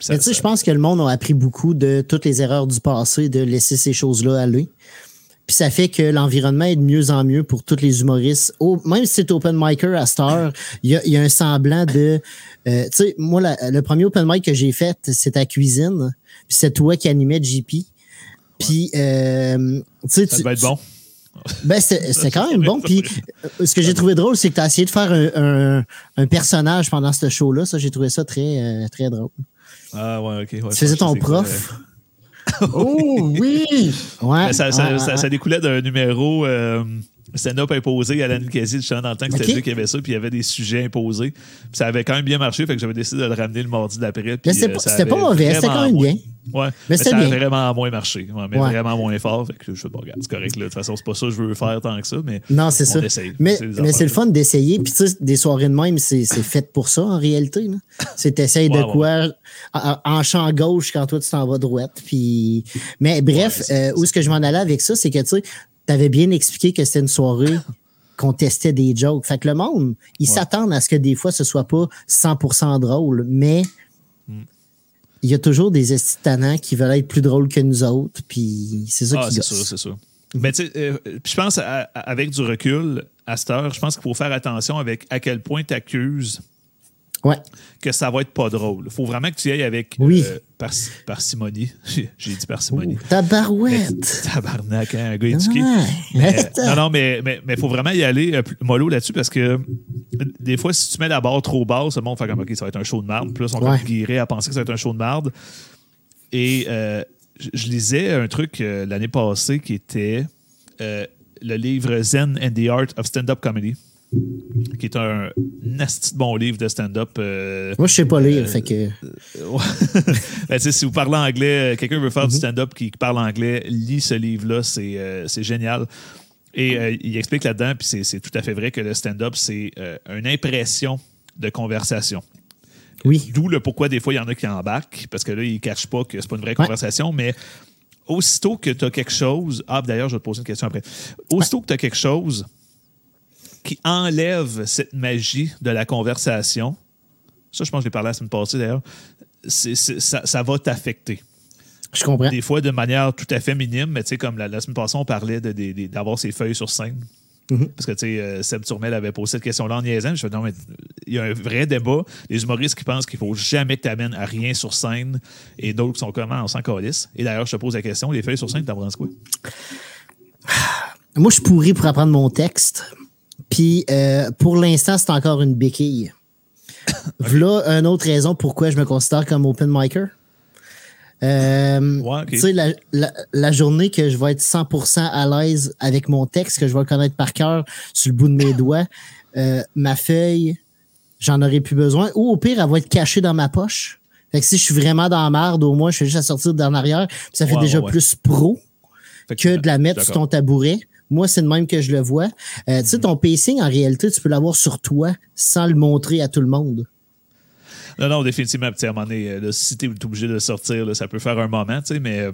Mais tu sais, je pense que le monde a appris beaucoup de toutes les erreurs du passé, de laisser ces choses-là aller. Puis ça fait que l'environnement est de mieux en mieux pour tous les humoristes. Oh, même si c'est open micer à cette heure, il y a un semblant de... tu sais, moi, le premier open mic que j'ai fait, c'est à Cuisine. Puis c'est toi qui animais JP. Puis, ça devait être bon. Ben, c'était quand même bon. Puis ce que j'ai trouvé drôle, c'est que tu as essayé de faire un personnage pendant ce show-là. Ça, j'ai trouvé ça très, très drôle. Ah ouais, OK. Ouais, tu faisais ton prof... Oh oui! Ouais, ça découlait d'un numéro stand-up imposé à la Ninkasi du chant dans le temps que c'était lui qui avait ça, puis il y avait des sujets imposés. Puis ça avait quand même bien marché, fait que j'avais décidé de le ramener le mardi d'après. Mais c'était pas mauvais, c'était quand même bien. Ouais, mais ça a vraiment moins marché, vraiment moins fort. Fait que je suis pas regarde, c'est correct. De toute façon, c'est pas ça que je veux faire tant que ça, mais non, c'est ça. Essaye, mais c'est le fun d'essayer. Puis tu sais, des soirées de même, c'est fait pour ça en réalité. Là. C'est t'essayes de quoi en champ gauche quand toi tu t'en vas droite. Puis mais bref, où est-ce que je m'en allais avec ça, c'est que tu sais, t'avais bien expliqué que c'était une soirée qu'on testait des jokes. Fait que le monde, ils s'attendent à ce que des fois ce soit pas 100% drôle, mais il y a toujours des estitanants qui veulent être plus drôles que nous autres, puis c'est ça qui gosse. Ah, c'est sûr, c'est sûr. Mais tu sais, je pense, avec du recul, à cette heure, je pense qu'il faut faire attention avec à quel point tu accuses que ça va être pas drôle. Il faut vraiment que tu y ailles avec parcimonie. J'ai dit parcimonie. Oh, tabarouette! Tabarnak, hein, un gars éduqué. Mais faut vraiment y aller mollo là-dessus parce que des fois, si tu mets la barre trop basse, le monde fait comme OK, ça va être un show de marde. Puis là, on est guiré à penser que ça va être un show de marde. Et je lisais un truc l'année passée qui était le livre Zen and the Art of Stand-Up Comedy, qui est un nasty bon livre de stand-up. Moi, je sais pas lire, fait que... ben, si vous parlez anglais, quelqu'un veut faire du stand-up qui parle anglais, lis ce livre-là, c'est génial. Et il explique là-dedans, puis c'est tout à fait vrai que le stand-up, c'est une impression de conversation. Oui. D'où le pourquoi des fois, il y en a qui embarquent, parce que là, ils ne cachent pas que c'est pas une vraie conversation, mais aussitôt que tu as quelque chose... Ah, d'ailleurs, je vais te poser une question après. Aussitôt que tu as quelque chose qui enlève cette magie de la conversation, ça, je pense que je l'ai parlé la semaine passée d'ailleurs, ça va t'affecter. Je comprends. Des fois, de manière tout à fait minime, mais tu sais, comme la semaine passée, on parlait d'avoir ses feuilles sur scène. Mm-hmm. Parce que, tu sais, Seb Turmel avait posé cette question-là en niaisant. Je fais, non, mais il y a un vrai débat. Les humoristes qui pensent qu'il ne faut jamais que tu amènes à rien sur scène et d'autres qui sont comment, on s'en calisse. Et d'ailleurs, je te pose la question, les feuilles sur scène, t'en penses quoi? Moi, je suis pourri pour apprendre mon texte. Puis, pour l'instant, c'est encore une béquille. Voilà une autre raison pourquoi je me considère comme open micer. Tu sais, la journée que je vais être 100% à l'aise avec mon texte, que je vais connaître par cœur sur le bout de mes doigts, ma feuille, j'en aurai plus besoin. Ou au pire, elle va être cachée dans ma poche. Fait que si je suis vraiment dans la merde, au moins, je suis juste à sortir d'en arrière. Puis ça fait déjà plus pro que de la mettre sur ton tabouret. Moi, c'est le même que je le vois. Tu sais, ton pacing, en réalité, tu peux l'avoir sur toi sans le montrer à tout le monde. Non, définitivement. À un moment donné, si tu es obligé de sortir, là, ça peut faire un moment, tu sais, mais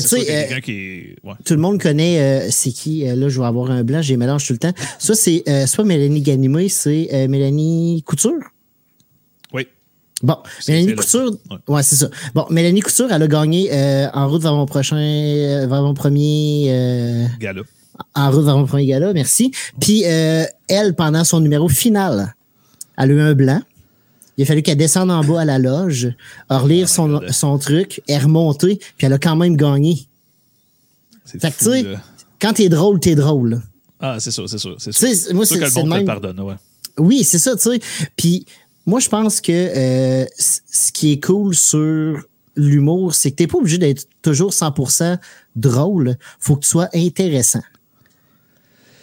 tu sais, tout le monde connaît c'est qui. Là, je vais avoir un blanc, j'ai mélange tout le temps. Ça, c'est soit Mélanie Ganimé, c'est Mélanie Couture. Oui. Bon, Mélanie Couture, c'est ça. Bon, Mélanie Couture, elle a gagné en route vers mon prochain, vers mon premier... gala. En route vers mon premier gala, merci. Puis, elle, pendant son numéro final, elle a eu un blanc. Il a fallu qu'elle descende en bas à la loge, relire son truc, elle est remontée, puis elle a quand même gagné. C'est fait fou, que tu sais, quand t'es drôle, t'es drôle. Ah, c'est sûr, c'est sûr. C'est sûr. Moi, c'est le monde te pardonne, Oui, c'est ça, tu sais. Puis, moi, je pense que ce qui est cool sur l'humour, c'est que t'es pas obligé d'être toujours 100% drôle. Faut que tu sois intéressant.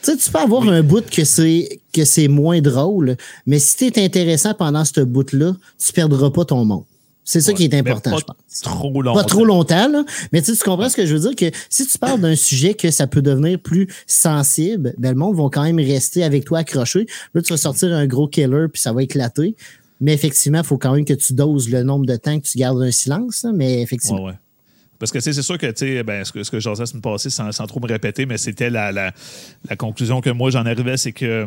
Tu sais, tu peux avoir un bout que c'est moins drôle, mais si t'es intéressant pendant ce bout-là, tu perdras pas ton monde. C'est ça qui est important, je pense. Pas trop longtemps, là. Mais tu comprends ce que je veux dire? Que si tu parles d'un sujet que ça peut devenir plus sensible, ben le monde va quand même rester avec toi accroché. Là, tu vas sortir un gros killer puis ça va éclater. Mais effectivement, il faut quand même que tu doses le nombre de temps que tu gardes un silence. Mais effectivement. Ouais. Parce que c'est sûr que, tu sais, ben, ce que j'en sais me passer sans trop me répéter, mais c'était la conclusion que moi j'en arrivais, c'est que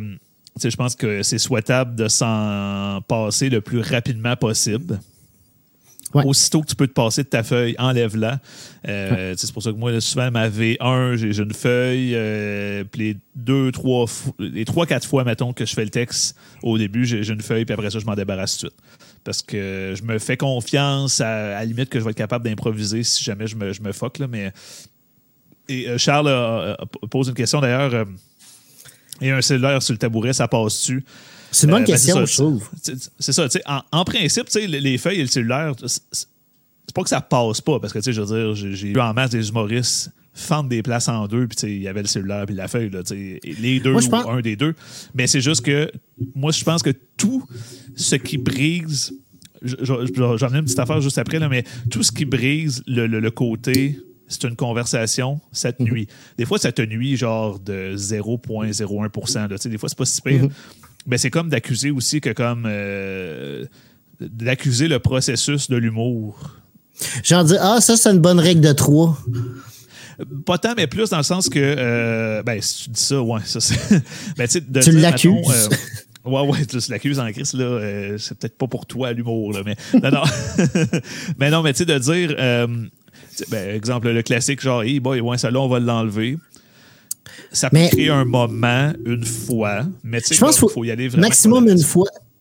je pense que c'est souhaitable de s'en passer le plus rapidement possible. Ouais. Aussitôt que tu peux te passer de ta feuille, enlève-la. Ouais. C'est pour ça que moi, souvent, ma V1, j'ai une feuille. Puis les 3-4 fois, mettons, que je fais le texte, au début, j'ai une feuille, puis après ça, je m'en débarrasse tout de suite. Parce que je me fais confiance à la limite que je vais être capable d'improviser si jamais je me fuck. Là, mais... Et Charles pose une question, d'ailleurs. Il y a un cellulaire sur le tabouret, ça passe-tu? C'est une bonne question, je trouve. C'est ça. En principe, les feuilles et le cellulaire, c'est pas que ça passe pas, parce que je veux dire, j'ai vu en masse des humoristes fendre des places en deux, puis il y avait le cellulaire puis la feuille, là, les deux un des deux. Mais c'est juste que moi, je pense que tout ce qui brise, j'en ai une petite affaire juste après, là, mais tout ce qui brise le côté... c'est une conversation, ça te nuit. Des fois, ça te nuit genre de 0,01%. Là. Des fois, c'est pas si pire. Mais c'est comme d'accuser aussi que comme... d'accuser le processus de l'humour. J'en dis, ça, c'est une bonne règle de 3. Pas tant, mais plus dans le sens que... si tu dis ça, ouais, ça c'est... ben, de tu dire, l'accuses. Mettons, ouais, tu l'accuses en crise, là, c'est peut-être pas pour toi l'humour, là, mais... non. Mais non, mais tu sais, de dire... exemple, le classique, genre, hey boy, ouais, ça là, on va l'enlever. Ça peut créer un moment, une fois, mais tu sais, il faut y aller vraiment.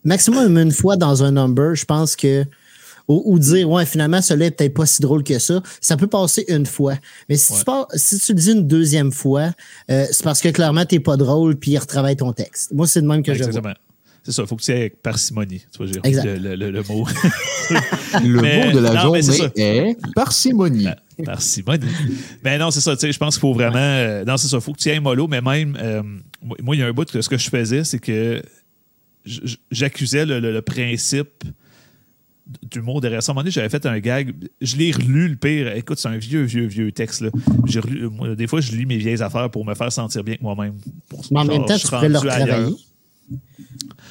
Maximum une fois dans un number, je pense que. Ou dire, ouais, finalement, cela est peut-être pas si drôle que ça. Ça peut passer une fois. Mais si tu le dis une deuxième fois, c'est parce que clairement, t'es pas drôle, puis il retravaille ton texte. Moi, c'est de même que je vois. C'est ça, il faut que tu aies parcimonie. Tu vois, j'ai le mot. Le mot de la journée est parcimonie. Parcimonie. Mais non, c'est ça, tu sais, je pense qu'il faut vraiment... non, c'est ça, il faut que tu aies mollo, mais même... moi, il y a un bout que ce que je faisais, c'est que j'accusais le principe du mot derrière ça. À un moment donné, j'avais fait un gag. Je l'ai relu, le pire. Écoute, c'est un vieux texte. Là. J'ai relu, moi, des fois, je lis mes vieilles affaires pour me faire sentir bien que moi-même. Mais en même temps, tu pourrais le retravailler.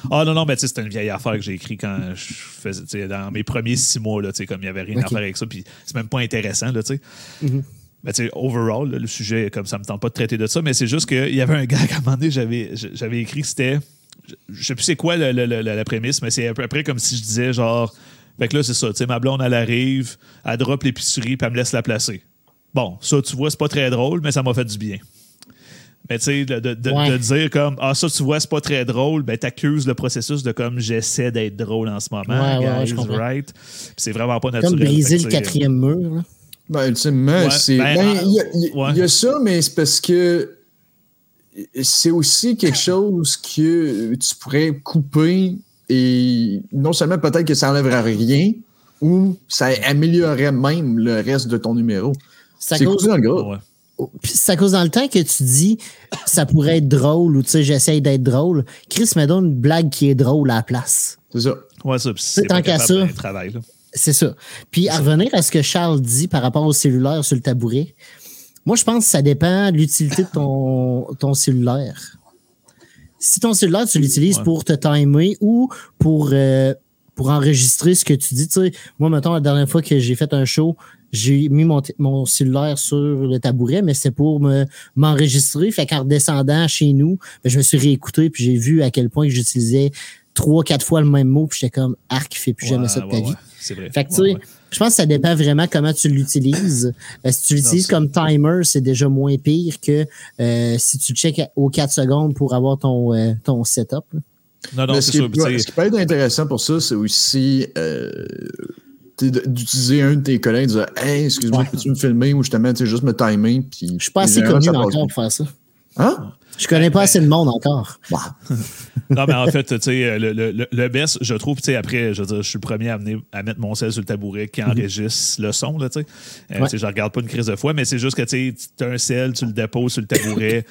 Ah non, mais tu sais, c'était une vieille affaire que j'ai écrit quand je faisais dans mes premiers 6 mois, là, comme il n'y avait rien à faire avec ça, puis c'est même pas intéressant, là, tu sais. Ben, tu sais, overall, là, le sujet, comme ça me tente pas de traiter de ça, mais c'est juste qu'il y avait un gag à un moment donné, j'avais écrit que c'était. Je sais plus c'est quoi la prémisse, mais c'est à peu près comme si je disais genre. Fait que là, c'est ça, tu sais, ma blonde, elle arrive, elle drop l'épicerie, puis elle me laisse la placer. Bon, ça, tu vois, c'est pas très drôle, mais ça m'a fait du bien. Mais tu sais, de dire comme, ça, tu vois, c'est pas très drôle, ben t'accuses le processus de comme, j'essaie d'être drôle en ce moment. Ouais, guys, right? Puis c'est vraiment pas naturel. Comme briser le quatrième mur. Là. Ben, ultimement, c'est... il y a ça, mais c'est parce que c'est aussi quelque chose que tu pourrais couper et non seulement peut-être que ça enlèverait rien, ou ça améliorerait même le reste de ton numéro. C'est coupé dans le gros. Ouais. Puis c'est à cause dans le temps que tu dis ça pourrait être drôle ou tu sais j'essaye d'être drôle, Chris me donne une blague qui est drôle à la place. C'est ça. Ouais, ça c'est tant qu'à ça. Travail, c'est ça. Puis à revenir à ce que Charles dit par rapport au cellulaire sur le tabouret, moi je pense que ça dépend de l'utilité de ton cellulaire. Si ton cellulaire, tu l'utilises pour te timer ou pour enregistrer ce que tu dis. Tu sais, moi, mettons, la dernière fois que j'ai fait un show, j'ai mis mon cellulaire sur le tabouret, mais c'est pour m'enregistrer. Fait qu'en redescendant chez nous, ben, je me suis réécouté puis j'ai vu à quel point que j'utilisais 3-4 fois le même mot puis j'étais comme « Arc, fais plus jamais ça de ta vie. » C'est vrai. Fait que tu sais, je pense que ça dépend vraiment comment tu l'utilises. Si tu l'utilises comme timer, c'est déjà moins pire que si tu checkes aux 4 secondes pour avoir ton setup. Là. Non, c'est sûr. Ce qui peut être intéressant pour ça, c'est aussi... d'utiliser un de tes collègues et de dire « Hey, excuse-moi, peux-tu me filmer » ou justement, tu sais, juste me timer. Puis, je suis pas assez connu encore pour faire ça. Hein? Je Je connais pas assez de monde encore. Non, mais en fait, tu sais, le best, je trouve, tu sais, après, je veux dire, je suis le premier à mettre mon sel sur le tabouret qui enregistre le son, là, tu sais. Je regarde pas une crise de foi, mais c'est juste que, tu sais, tu as un sel, tu le déposes sur le tabouret.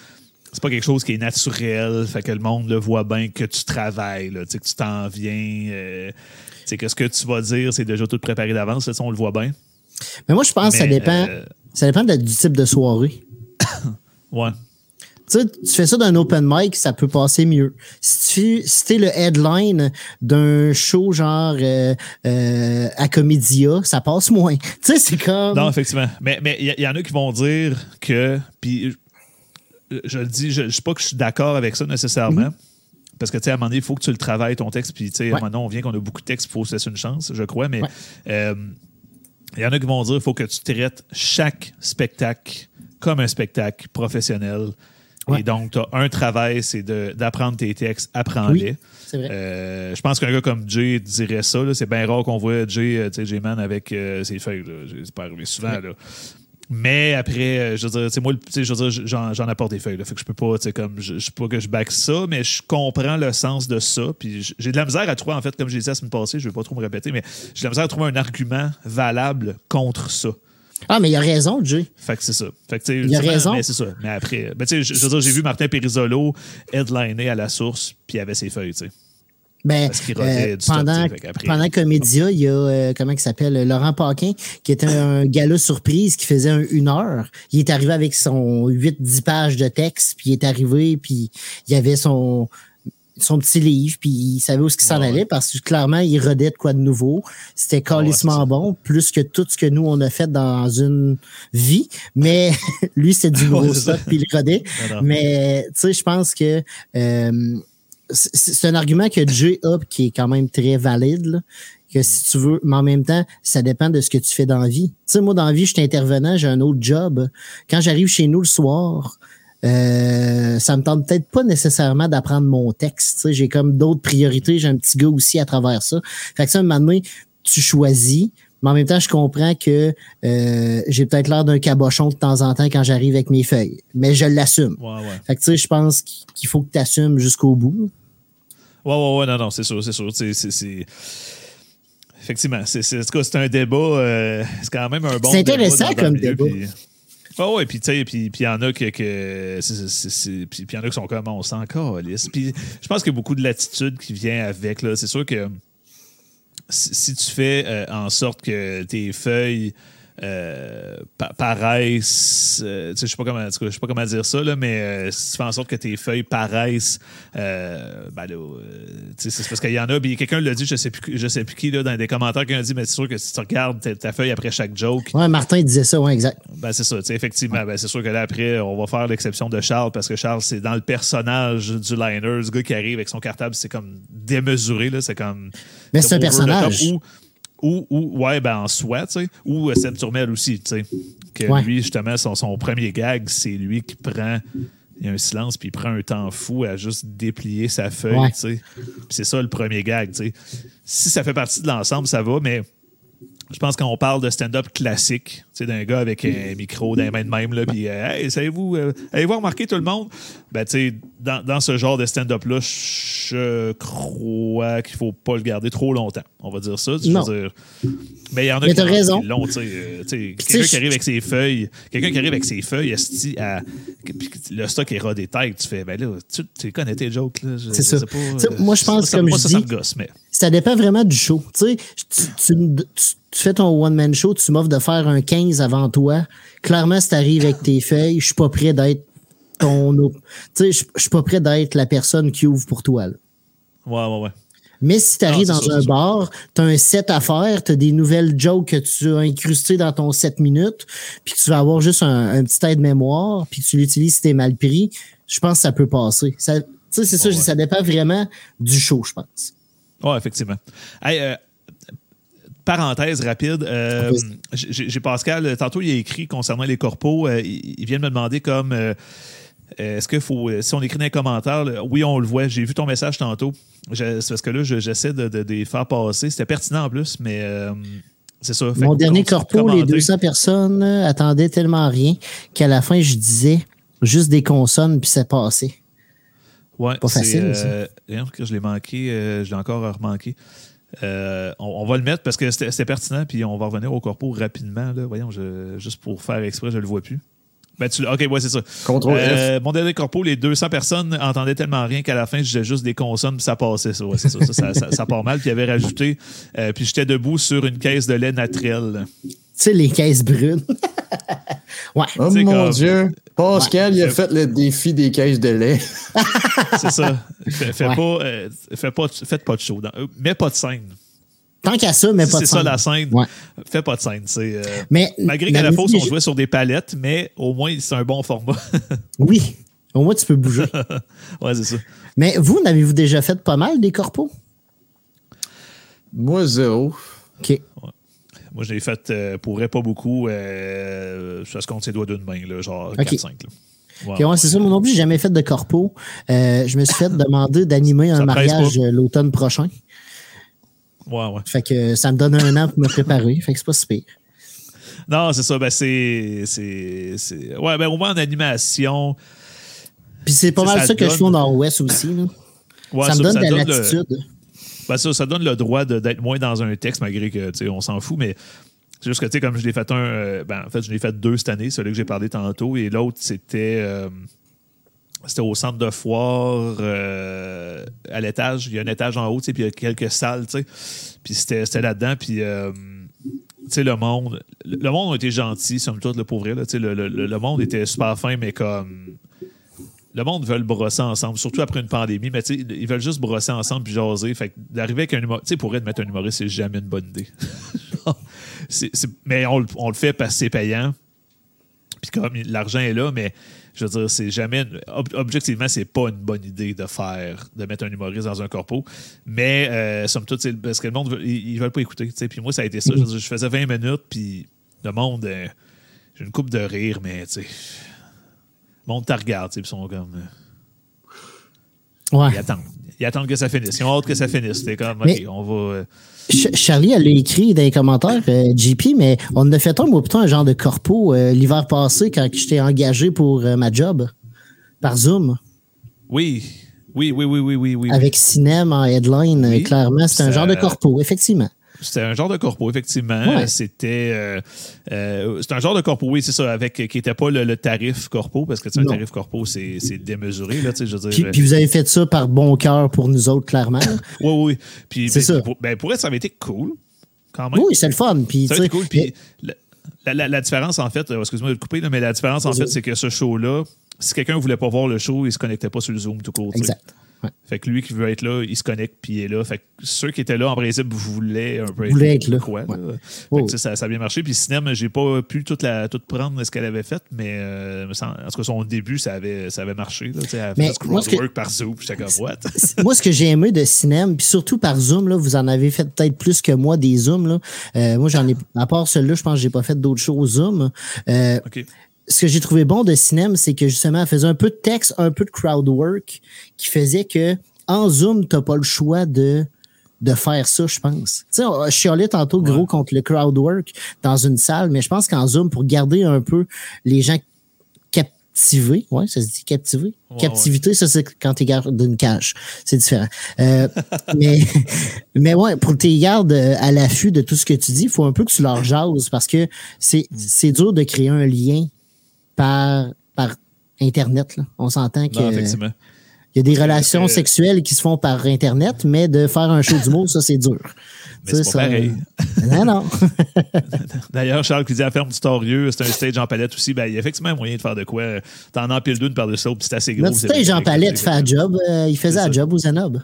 C'est pas quelque chose qui est naturel, fait que le monde le voit bien que tu travailles, là, tu sais, que tu t'en viens. C'est que ce que tu vas dire, c'est déjà tout préparé d'avance, là, on le voit bien. Mais moi, je pense que ça dépend du type de soirée. Ouais. Tu sais, tu fais ça d'un open mic, ça peut passer mieux. Si t'es le headline d'un show genre à Comédia, ça passe moins. Tu sais, c'est comme... Non, effectivement. Mais y en a qui vont dire que... Puis je le dis, je ne sais pas que je suis d'accord avec ça nécessairement. Mm-hmm. Parce que, tu sais, à un moment donné, il faut que tu le travailles, ton texte. Puis, tu sais, maintenant, on vient qu'on a beaucoup de textes, il faut se laisser une chance, je crois. Mais il y en a qui vont dire qu'il faut que tu traites chaque spectacle comme un spectacle professionnel. Et donc, tu as un travail, c'est d'apprendre tes textes, apprends-les. Oui, c'est vrai. Je pense qu'un gars comme Jay dirait ça. Là, c'est bien rare qu'on voit Jay-Man avec ses feuilles. Là. C'est pas arrivé souvent, là. Mais après, je veux dire, moi, je veux dire, j'en apporte des feuilles. Là, fait que je peux pas, tu sais, comme, je sais pas que je back ça, mais je comprends le sens de ça. Puis j'ai de la misère à trouver, en fait, comme je disais la semaine passée, je vais pas trop me répéter, mais j'ai de la misère à trouver un argument valable contre ça. Ah, mais il a raison, Jay. Fait que c'est ça. Fait que, il a raison. Mais c'est ça. Mais après, ben, tu sais, je veux dire, j'ai vu Martin Perizzolo headliner à la source, puis il avait ses feuilles, tu sais. Ben, pendant Comédia, il y a, comment il s'appelle, Laurent Paquin, qui était un gala surprise qui faisait 1 heure. Il est arrivé avec son 8-10 pages de texte, puis il est arrivé, puis il avait son petit livre, puis il savait où ce qui s'en allait, parce que clairement, il rodait de quoi de nouveau. C'était calissement bon, plus que tout ce que nous, on a fait dans une vie. Mais lui, c'était du nouveau stuff, puis il rodait. Mais, tu sais, je pense que... c'est un argument que Jay a qui est quand même très valide, là, que si tu veux, mais en même temps, ça dépend de ce que tu fais dans la vie. Tu sais, moi, dans la vie, je suis intervenant, j'ai un autre job. Quand j'arrive chez nous le soir, ça me tente peut-être pas nécessairement d'apprendre mon texte. Tu sais, j'ai comme d'autres priorités, j'ai un petit gars aussi à travers ça. Fait que ça, à un moment donné, tu choisis, mais en même temps, je comprends que j'ai peut-être l'air d'un cabochon de temps en temps quand j'arrive avec mes feuilles. Mais je l'assume. Ouais. Fait que tu sais, je pense qu'il faut que tu assumes jusqu'au bout. Ouais, non, c'est sûr. C'est... Effectivement, en tout cas, c'est un débat, c'est quand même un bon débat. C'est intéressant comme débat. Oui, puis tu sais, puis il y en a qui sont comme on s'en calisse. Puis je pense qu'il y a beaucoup de latitude qui vient avec, là. C'est sûr que si tu fais en sorte que tes feuilles paraissent, je sais pas comment dire ça, là, mais si tu fais en sorte que tes feuilles paraissent, c'est parce qu'il y en a, puis quelqu'un l'a dit, je sais plus qui, là, dans des commentaires, quelqu'un dit, mais c'est sûr que si tu regardes ta feuille après chaque joke. Ouais, Martin disait ça, ouais, exact. Ben, c'est ça, effectivement, ben, c'est sûr que là, après, on va faire l'exception de Charles, parce que Charles, c'est dans le personnage du liner, ce gars qui arrive avec son cartable, c'est comme démesuré, là, c'est comme. Mais c'est un personnage. En soi, tu sais, ou Seb Turmel aussi, tu sais, que lui, justement, son premier gag, c'est lui qui prend, il y a un silence, puis il prend un temps fou à juste déplier sa feuille, tu sais, c'est ça le premier gag, tu sais. Si ça fait partie de l'ensemble, ça va, mais je pense que quand on parle de stand-up classique, tu sais, d'un gars avec un micro dans les mains de même, là, puis hey, avez-vous remarqué tout le monde? Ben, tu sais, dans ce genre de stand-up-là, je crois qu'il faut pas le garder trop longtemps. On va dire ça. Non. Je veux dire. Mais il y en a qui sont longs, tu sais. Quelqu'un qui arrive avec ses feuilles, esti, le stock est ras des têtes, tu fais, ben là, tu connais tes jokes, là. C'est ça. Moi, je pense comme je dis, ça dépend vraiment du show. Tu sais, tu fais ton one-man show, tu m'offres de faire un 15 avant toi. Clairement, si t'arrives avec tes feuilles, je suis pas prêt d'être je suis pas prêt d'être la personne qui ouvre pour toi, là. Ouais. Mais si t'arrives dans un bar, t'as un set à faire, t'as des nouvelles jokes que tu as incrustées dans ton 7 minutes, puis tu vas avoir juste un petit aide-mémoire, puis tu l'utilises si t'es mal pris, je pense que ça peut passer. Ça, c'est ça, ça dépend vraiment du show, je pense. Ouais, effectivement. Hey, parenthèse rapide, j'ai Pascal, tantôt il a écrit concernant les corpos, il vient de me demander comme... est-ce qu'il faut, si on écrit dans les commentaires, là, oui, on le voit, j'ai vu ton message tantôt. C'est parce que là, j'essaie de les faire passer. C'était pertinent en plus, mais c'est ça. Mon dernier corpo, les 200 personnes attendaient tellement rien qu'à la fin, je disais juste des consonnes, puis c'est passé. Ouais, pas facile, d'ailleurs, que je l'ai manqué, je l'ai encore remanqué. On va le mettre parce que c'était pertinent, puis on va revenir au corpo rapidement. Là. Voyons, juste pour faire exprès, je le vois plus. Ben, OK, ouais, c'est ça. Contrôle F. Mon dernier corpo, les 200 personnes n'entendaient tellement rien qu'à la fin, j'ai juste des consonnes, puis ça passait. Ça, ouais, c'est ça, ça part mal. Puis il avait rajouté, puis j'étais debout sur une caisse de lait naturel. Tu sais, les caisses brunes. Ouais. Oh t'sais, mon Dieu! Pascal, ouais. Il a fait le défi des caisses de lait. C'est ça. Faites pas de show. Mets pas de scène. Tant qu'à ça, mais pas de scène. C'est ça la scène. Ouais. Fais pas de scène. Mais, malgré qu'à la pause, on jouait sur des palettes, mais au moins, c'est un bon format. Oui. Au moins, tu peux bouger. Ouais, c'est ça. Mais vous, n'avez-vous déjà fait pas mal des corpos? Moi, zéro. OK. Ouais. Moi, je l'ai fait pourrait pas beaucoup. Ça se compte ses doigts d'une main, là, genre okay. 4-5. Wow. Okay, ouais, c'est ça, moi non plus, j'ai jamais fait de corpo. Je me suis fait demander d'animer un mariage l'automne prochain. Ouais, ouais. Fait que ça me donne un an pour me préparer. Fait que c'est pas si pire. Non, c'est ça. Ben, c'est... Ouais, ben, au moins en animation. Puis c'est pas mal ça que je fais au Nord-Ouest aussi. Là. Ouais, ça me donne de l'attitude. Ben ça donne le droit d'être moins dans un texte, malgré que, tu sais, on s'en fout, mais c'est juste que, tu sais, comme je l'ai fait je l'ai fait 2 cette année, celui que j'ai parlé tantôt, et l'autre, c'était au centre de foire, à l'étage, il y a un étage en haut, tu sais, puis il y a quelques salles, tu sais, puis c'était là-dedans, puis, tu sais, le monde a été gentil, somme toute, pour vrai, tu sais, le monde était super fin, mais comme... Le monde veut le brosser ensemble, surtout après une pandémie, mais ils veulent juste brosser ensemble puis jaser. Fait que d'arriver avec un humoriste, tu sais, pour être mettre un humoriste, c'est jamais une bonne idée. Mais on le fait parce que c'est payant. Puis comme l'argent est là, mais je veux dire, c'est jamais... Objectivement, c'est pas une bonne idée de mettre un humoriste dans un corpo. Mais, somme toute, parce que le monde, ils veulent pas écouter. T'sais. Puis moi, ça a été ça. Je faisais 20 minutes, puis le monde... j'ai une coupe de rire, mais tu sais... Le monde te regarde, ils sont comme... Ouais. Ils attendent que ça finisse. Ils ont hâte que ça finisse. T'es comme, OK, on va... Charlie, elle l'a écrit dans les commentaires, JP, mais on a fait un genre de corpo l'hiver passé quand j'étais engagé pour ma job, par Zoom. Oui. Avec Cinem en headline, oui, clairement. C'est un genre de corpo, effectivement. C'était un genre de corpo, effectivement. Ouais. C'était un genre de corpo, oui, c'est ça, qui n'était pas le tarif corpo, parce que un tarif corpo, c'est démesuré. Là, je veux dire, puis vous avez fait ça par bon cœur pour nous autres, clairement. Oui. Puis, c'est ça. Pour être, ça avait été cool, quand même. Oui, c'est le fun. Puis, ça a été cool. Puis, la différence, en fait, excuse-moi de te couper, là, mais la différence, en fait, c'est que ce show-là, si quelqu'un ne voulait pas voir le show, il ne se connectait pas sur le Zoom tout court. Exact. T'sais. Ouais. Fait que lui qui veut être là, il se connecte puis il est là. Fait que ceux qui étaient là, en principe, voulaient un peu être là. Quoi, ouais. Là. Oh. Fait que ça a bien marché. Puis Cinem, j'ai pas pu toute prendre ce qu'elle avait fait, mais en tout cas, son début, ça avait marché. Là, elle mais fait work par Zoom. J'étais comme, what? Moi, ce que j'ai aimé de Cinem, puis surtout par Zoom, là, vous en avez fait peut-être plus que moi des Zooms. Là. Moi, j'en ai, à part celui-là, je pense que j'ai pas fait d'autres choses Zoom. OK. Ce que j'ai trouvé bon de Cinem, c'est que justement, elle faisait un peu de texte, un peu de crowd work, qui faisait que en Zoom, t'as pas le choix de faire ça, je pense. Tu sais, je chialais tantôt gros contre le crowd work dans une salle, mais je pense qu'en Zoom, pour garder un peu les gens captivés, ouais, ça se dit captivés. Ouais, captivité, ouais. Ça, c'est quand t'es garde d'une cage. C'est différent. Mais ouais, pour que t'es garde à l'affût de tout ce que tu dis, il faut un peu que tu leur jases parce que c'est dur de créer un lien. Par Internet. Là. On s'entend qu'il y a des relations sexuelles qui se font par Internet, mais de faire un show d'humour, ça, c'est dur. Mais c'est pas pareil. Non. D'ailleurs, Charles qui dit à la ferme du Torieux, c'est un stage en palette aussi. Ben, il y a effectivement un moyen de faire de quoi. T'en empiles d'une par-dessus l'autre, puis c'est assez gros. Notre stage en palette fait un job. Il faisait un job aux Zénob.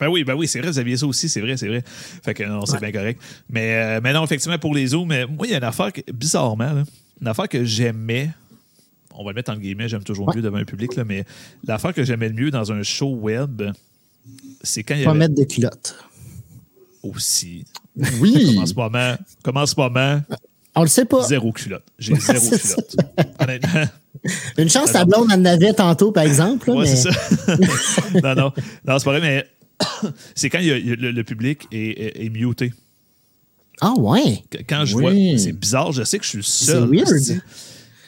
Ben oui, c'est vrai, vous aviez ça aussi, c'est vrai. Fait que non, c'est bien correct. Mais non, effectivement, pour les Zooms, moi, il y a une affaire, bizarrement, là, une affaire que j'aimais. On va le mettre entre guillemets, j'aime toujours mieux devant un public, là, mais l'affaire que j'aimais le mieux dans un show web, c'est quand il y avait... Pas mettre de culotte. Aussi. Oui! Comme en ce moment... On le sait pas. Zéro culotte. J'ai zéro culotte. Honnêtement. Une chance, ta blonde en avait tantôt, par exemple. Là, c'est ça. Non, c'est pas vrai, mais c'est quand le public est muté. Ah ouais? Quand je vois... C'est bizarre, je sais que je suis le seul. C'est weird.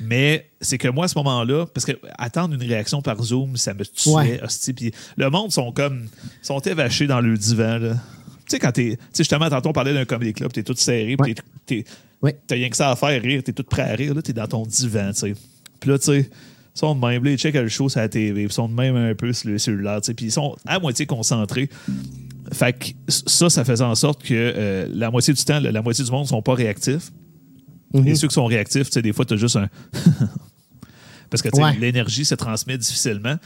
Mais c'est que moi, à ce moment-là, parce que attendre une réaction par Zoom, ça me tuait, ouais. Hostie. Puis le monde sont évachés dans le divan, là. Tu sais, quand t'es. Tu sais, justement, tantôt, on parlait d'un comedy club, t'es tout serré, puis t'as rien que ça à faire rire, t'es tout prêt à rire, là, t'es dans ton divan, tu sais. Puis là, tu sais, ils sont de même, là, ils checkent le show sur la TV, ils sont de même un peu sur le cellulaire, tu sais, puis ils sont à moitié concentrés. Fait que ça faisait en sorte que la moitié du temps, la moitié du monde ne sont pas réactifs. Mm-hmm. Et ceux qui sont réactifs, tu sais, des fois, t'as juste un. Parce que, tu sais, ouais. L'énergie se transmet difficilement.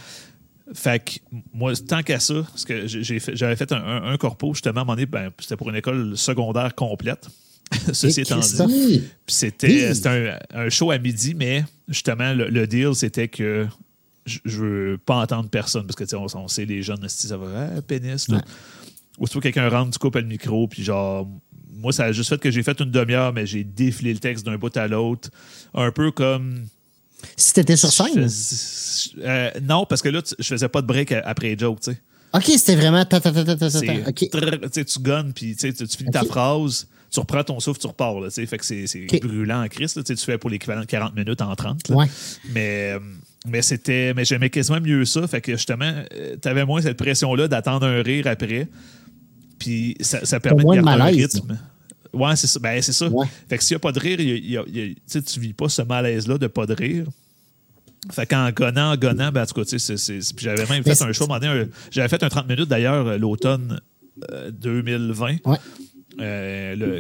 Fait que moi, tant qu'à ça, parce que j'avais fait un corpo, justement, à un moment donné, ben, c'était pour une école secondaire complète. Ceci étant dit. C'était un show à midi, mais justement, le deal, c'était que je veux pas entendre personne, parce que, tu sais, on sait, les jeunes, ça va, pénis, là. Ouais. Ou surtout quelqu'un rentre, tu coupes le micro, puis genre. Moi, ça a juste fait que j'ai fait une demi-heure, mais j'ai défilé le texte d'un bout à l'autre. Un peu comme. Si t'étais sur scène? Non, parce que là, je faisais pas de break après joke, tu sais. OK, c'était vraiment. Okay. Tu gonnes, puis tu finis ta phrase, tu reprends ton souffle, tu repars. Là, fait que c'est brûlant en crisse. Tu fais pour l'équivalent de 40 minutes en 30. Ouais. Mais j'aimais quasiment mieux ça. Fait que justement, t'avais moins cette pression-là d'attendre un rire après. Puis ça permet de garder le rythme. Ouais, c'est ça. Ben, c'est ça. Ouais. Fait que s'il n'y a pas de rire, tu ne vis pas ce malaise-là de pas de rire. Fait qu'en gonnant, ben, en tout cas, tu sais, j'avais même fait un show. J'avais fait un 30 minutes, d'ailleurs, l'automne 2020, ouais.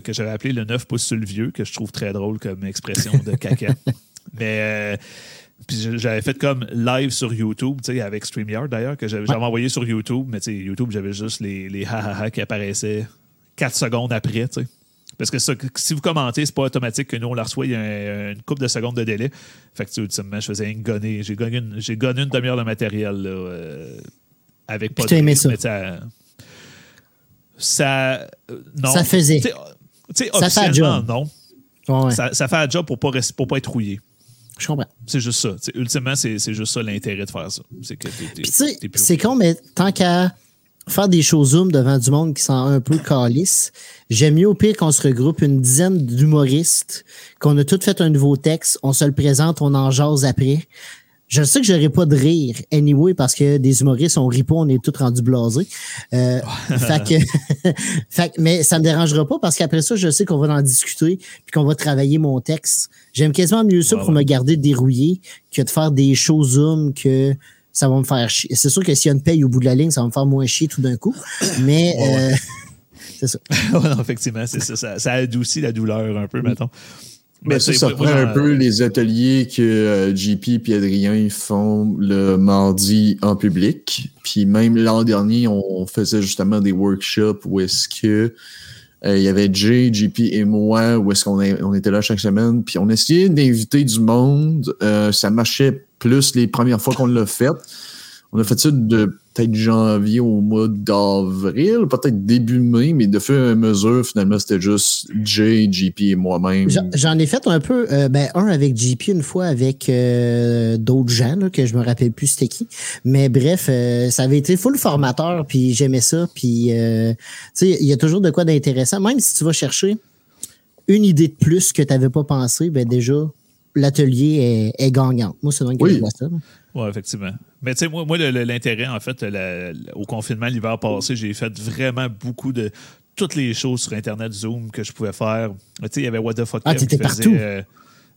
Que j'avais appelé le 9 pouces sur le vieux, que je trouve très drôle comme expression de caca. Mais. Puis j'avais fait comme live sur YouTube, tu sais, avec StreamYard d'ailleurs, que j'avais envoyé sur YouTube, mais tu sais, YouTube, j'avais juste les ha-ha-ha qui apparaissaient 4 secondes après, tu sais. Parce que ça, si vous commentez, c'est pas automatique que nous, on la reçoit, il y a une couple de secondes de délai. Fait que, tu sais, ultimement, je faisais gonner. J'ai gonné une demi-heure de matériel, là, avec pas de. Tu aimais ça? Ça. Non. Ça faisait. Tu sais, officiellement, non. Ouais, ouais. Ça fait un job pour pas être rouillé. Je comprends. C'est juste ça. T'sais, ultimement, c'est juste ça l'intérêt de faire ça. C'est que t'es plus c'est con, mais tant qu'à faire des shows Zoom devant du monde qui sent un peu calice, j'aime mieux au pire qu'on se regroupe une dizaine d'humoristes, qu'on a tous fait un nouveau texte, on se le présente, on en jase après. Je sais que j'aurais pas de rire anyway parce que des humoristes, on rit pas, on est tous rendus blasés. Mais ça me dérangera pas parce qu'après ça, je sais qu'on va en discuter puis qu'on va travailler mon texte. J'aime quasiment mieux ça pour me garder dérouillé que de faire des shows Zoom que ça va me faire chier. C'est sûr que s'il y a une paye au bout de la ligne, ça va me faire moins chier tout d'un coup. Mais c'est ça. Ouais, non, effectivement, c'est ça, ça adoucit la douleur un peu, mettons. Mais ça prend un peu les ateliers que JP et Adrien font le mardi en public. Puis même l'an dernier, on faisait justement des workshops où est-ce que il y avait Jay, JP et moi, où est-ce qu'on était là chaque semaine. Puis on essayait d'inviter du monde. Ça marchait plus les premières fois qu'on l'a fait. On a fait ça de peut-être janvier au mois d'avril, peut-être début mai, mais de fur et à mesure, finalement, c'était juste Jay, JP et moi-même. J'en ai fait un peu, un avec JP une fois, avec d'autres gens, là, que je me rappelle plus c'était qui. Mais bref, ça avait été full formateur, puis j'aimais ça. Puis, tu sais, il y a toujours de quoi d'intéressant. Même si tu vas chercher une idée de plus que tu n'avais pas pensé, ben déjà, l'atelier est gagnant. Moi, c'est donc que je vois ça. Oui, effectivement. Mais tu sais, moi l'intérêt, en fait, au confinement, l'hiver passé, j'ai fait vraiment beaucoup de toutes les choses sur Internet Zoom que je pouvais faire. Tu sais, il y avait What the Fuck Kev qui faisait.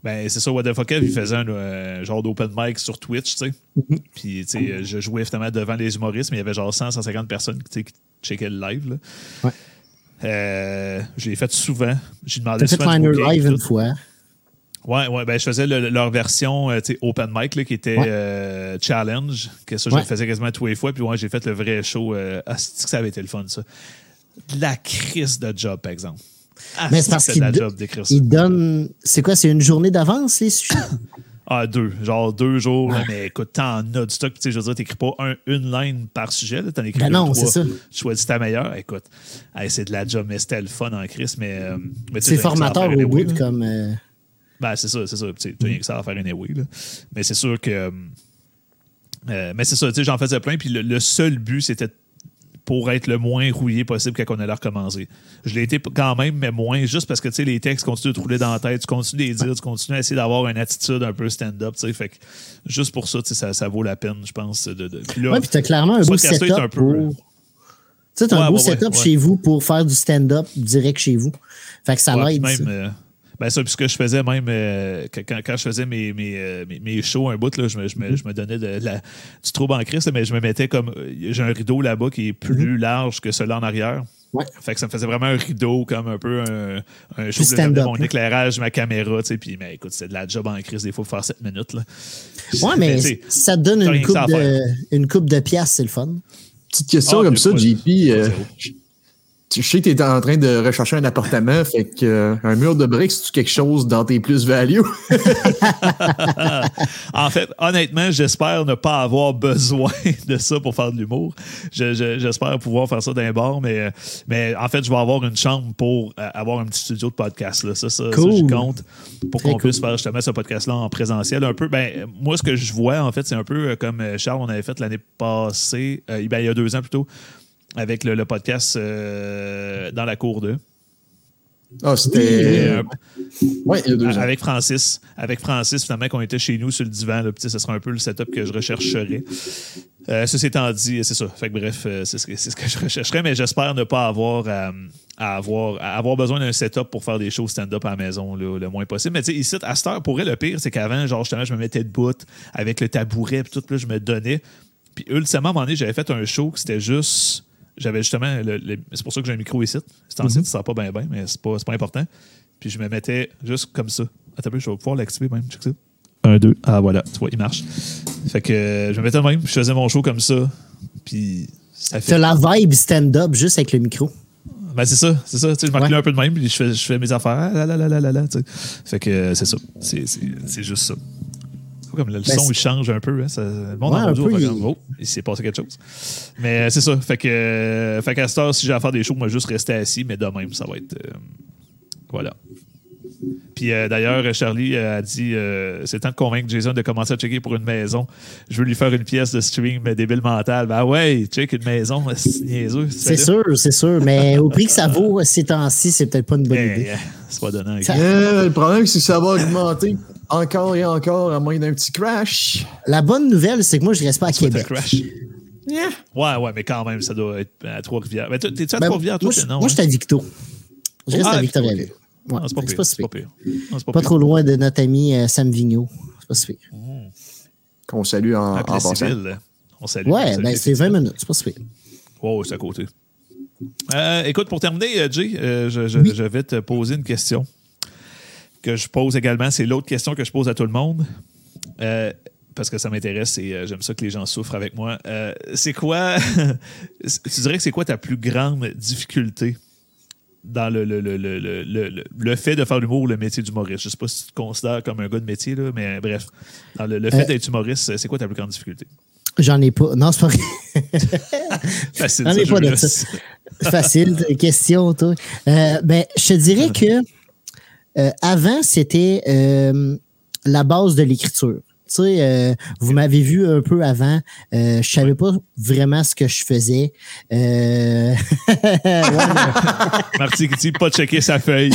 C'est ça, What the Fuck Kev, il faisait un genre d'open mic sur Twitch, tu sais. Mm-hmm. Puis, tu sais, je jouais finalement devant les humoristes, mais il y avait genre 100-150 personnes qui checkaient le live, là. Ouais. J'ai fait souvent. J'ai demandé souvent. J'ai fait Liner Live une fois. Ouais, ben je faisais leur version open mic là, qui était challenge, que ça je le faisais quasiment tous les fois, puis ouais, j'ai fait le vrai show. Asti que ça avait été le fun, ça. La crise de job, par exemple. Mais c'est parce qu'il donne. C'est quoi, c'est une journée d'avance, les sujets? Ah, deux jours, là, mais écoute, t'en as du stock, tu sais, je veux dire, t'écris pas une ligne par sujet, là, t'en écris trois, c'est ça. Tu choisis ta meilleure, écoute, hey, c'est de la job, mais c'était le fun en crise, mais c'est formateur au bout, comme. Ben, c'est ça. Tu n'as rien que ça à faire anyway, là. Mais c'est sûr que. Mais c'est ça, tu sais, j'en faisais plein. Puis le seul but, c'était de pour être le moins rouillé possible quand on allait recommencer. Je l'ai été quand même, mais moins, juste parce que tu sais, les textes continuent de te rouler dans la tête, tu continues de les dire, tu continues à essayer d'avoir une attitude un peu stand-up, tu sais, fait que juste pour ça, tu sais, ça vaut la peine, je pense. Puis là, ouais, puis t'as clairement un beau setup un peu... pour... Tu sais, t'as un beau setup chez vous pour faire du stand-up direct chez vous. Fait que ça l'aide. Ben ça, puis ce que je faisais même quand je faisais mes shows un bout, là, je me donnais du trouble en crise, mais je me mettais comme... J'ai un rideau là-bas qui est plus large que celui en arrière. Ouais. Fait que ça me faisait vraiment un rideau, comme un peu un show de mon éclairage, ma caméra, tu sais, puis mais écoute, c'est de la job en crise des fois pour faire 7 minutes. Là. Ouais, mais ça te donne une coupe de pièces, c'est le fun. Petite question comme ça, JP... Je sais que tu étais en train de rechercher un appartement, fait que un mur de briques, c'est-tu quelque chose dans tes plus-values? En fait, honnêtement, j'espère ne pas avoir besoin de ça pour faire de l'humour. J'espère pouvoir faire ça d'un bord, mais en fait, je vais avoir une chambre pour avoir un petit studio de podcast. Là. Ça, j'y compte pour qu'on puisse faire justement ce podcast-là en présentiel. Un peu, ben, moi, ce que je vois, en fait, c'est un peu comme Charles, on avait fait l'année passée, il y a 2 ans plutôt, avec le podcast dans la cour 2. Ah, c'était... Oui, il y a 2 ans. Avec Francis, finalement, qu'on était chez nous sur le divan. Là, ce sera un peu le setup que je rechercherais. Ceci étant dit, c'est ça. Fait que, bref, c'est ce que je rechercherais, mais j'espère ne pas avoir à avoir besoin d'un setup pour faire des shows stand-up à la maison là, le moins possible. Mais tu sais, ici, à cette heure, pour elle, le pire, c'est qu'avant, genre justement, je me mettais debout avec le tabouret, puis tout, là, je me donnais. Puis ultimement, à un moment donné, j'avais fait un show que c'était juste... J'avais justement... c'est pour ça que j'ai un micro ici. C'est en site, ça ne sent pas bien, bien, mais c'est pas important. Puis je me mettais juste comme ça. Attends un peu, je vais pouvoir l'activer même. Check ça. 1, 2. Ah, voilà. Tu vois, il marche. Fait que je me mettais même, puis je faisais mon show comme ça. Puis ça fait... T'as la vibe stand-up juste avec le micro. Ben c'est ça. Tu sais, je m'enculais un peu de même, puis je fais mes affaires. Tu sais. Fait que c'est ça. C'est juste ça. Comme le son, il change un peu. Hein, ça, le monde en radio, il s'est passé quelque chose. Mais c'est ça. Fait que à cette heure, si j'ai à faire des shows, moi, juste rester assis. Mais de même, ça va être... voilà. Puis d'ailleurs, Charlie a dit c'est temps de convaincre Jason de commencer à checker pour une maison. Je veux lui faire une pièce de stream débile mental. Ben ouais, check une maison, c'est niaiseux. C'est sûr. Mais au prix que ça vaut ces temps-ci, c'est peut-être pas une bonne idée. C'est pas donnant. Le problème, c'est que ça va augmenter encore et encore, à moins d'un petit crash. La bonne nouvelle, c'est que moi, je reste pas à Québec. Yeah. Ouais, mais quand même, ça doit être à Trois-Rivières. Mais t'es-tu à Trois-Rivières, toi? Moi, je suis à Victo. Je reste à Victoriaville. Ouais, non, c'est pas pire. Non, c'est pas trop loin de notre ami Sam Vigneault. C'est pas si pire. Qu'on salue en passant. On salue. Ouais, ben c'est 20 minutes. C'est pas si pire. Wow, c'est à côté. Écoute, pour terminer, Jay, je vais te poser une question que je pose également. C'est l'autre question que je pose à tout le monde. Parce que ça m'intéresse et j'aime ça que les gens souffrent avec moi. C'est quoi... Tu dirais que c'est quoi ta plus grande difficulté dans le fait de faire l'humour, le métier d'humoriste? Je ne sais pas si tu te considères comme un gars de métier, là, mais bref. Dans le fait d'être humoriste, c'est quoi ta plus grande difficulté? J'en ai pas. Non, c'est pas vrai. Facile. J'en ai pas de ça. Facile, question, toi. Je te dirais que avant, c'était la base de l'écriture. Tu sais, vous m'avez vu un peu avant. Je savais pas vraiment ce que je faisais. Marty qui dit pas checker sa feuille.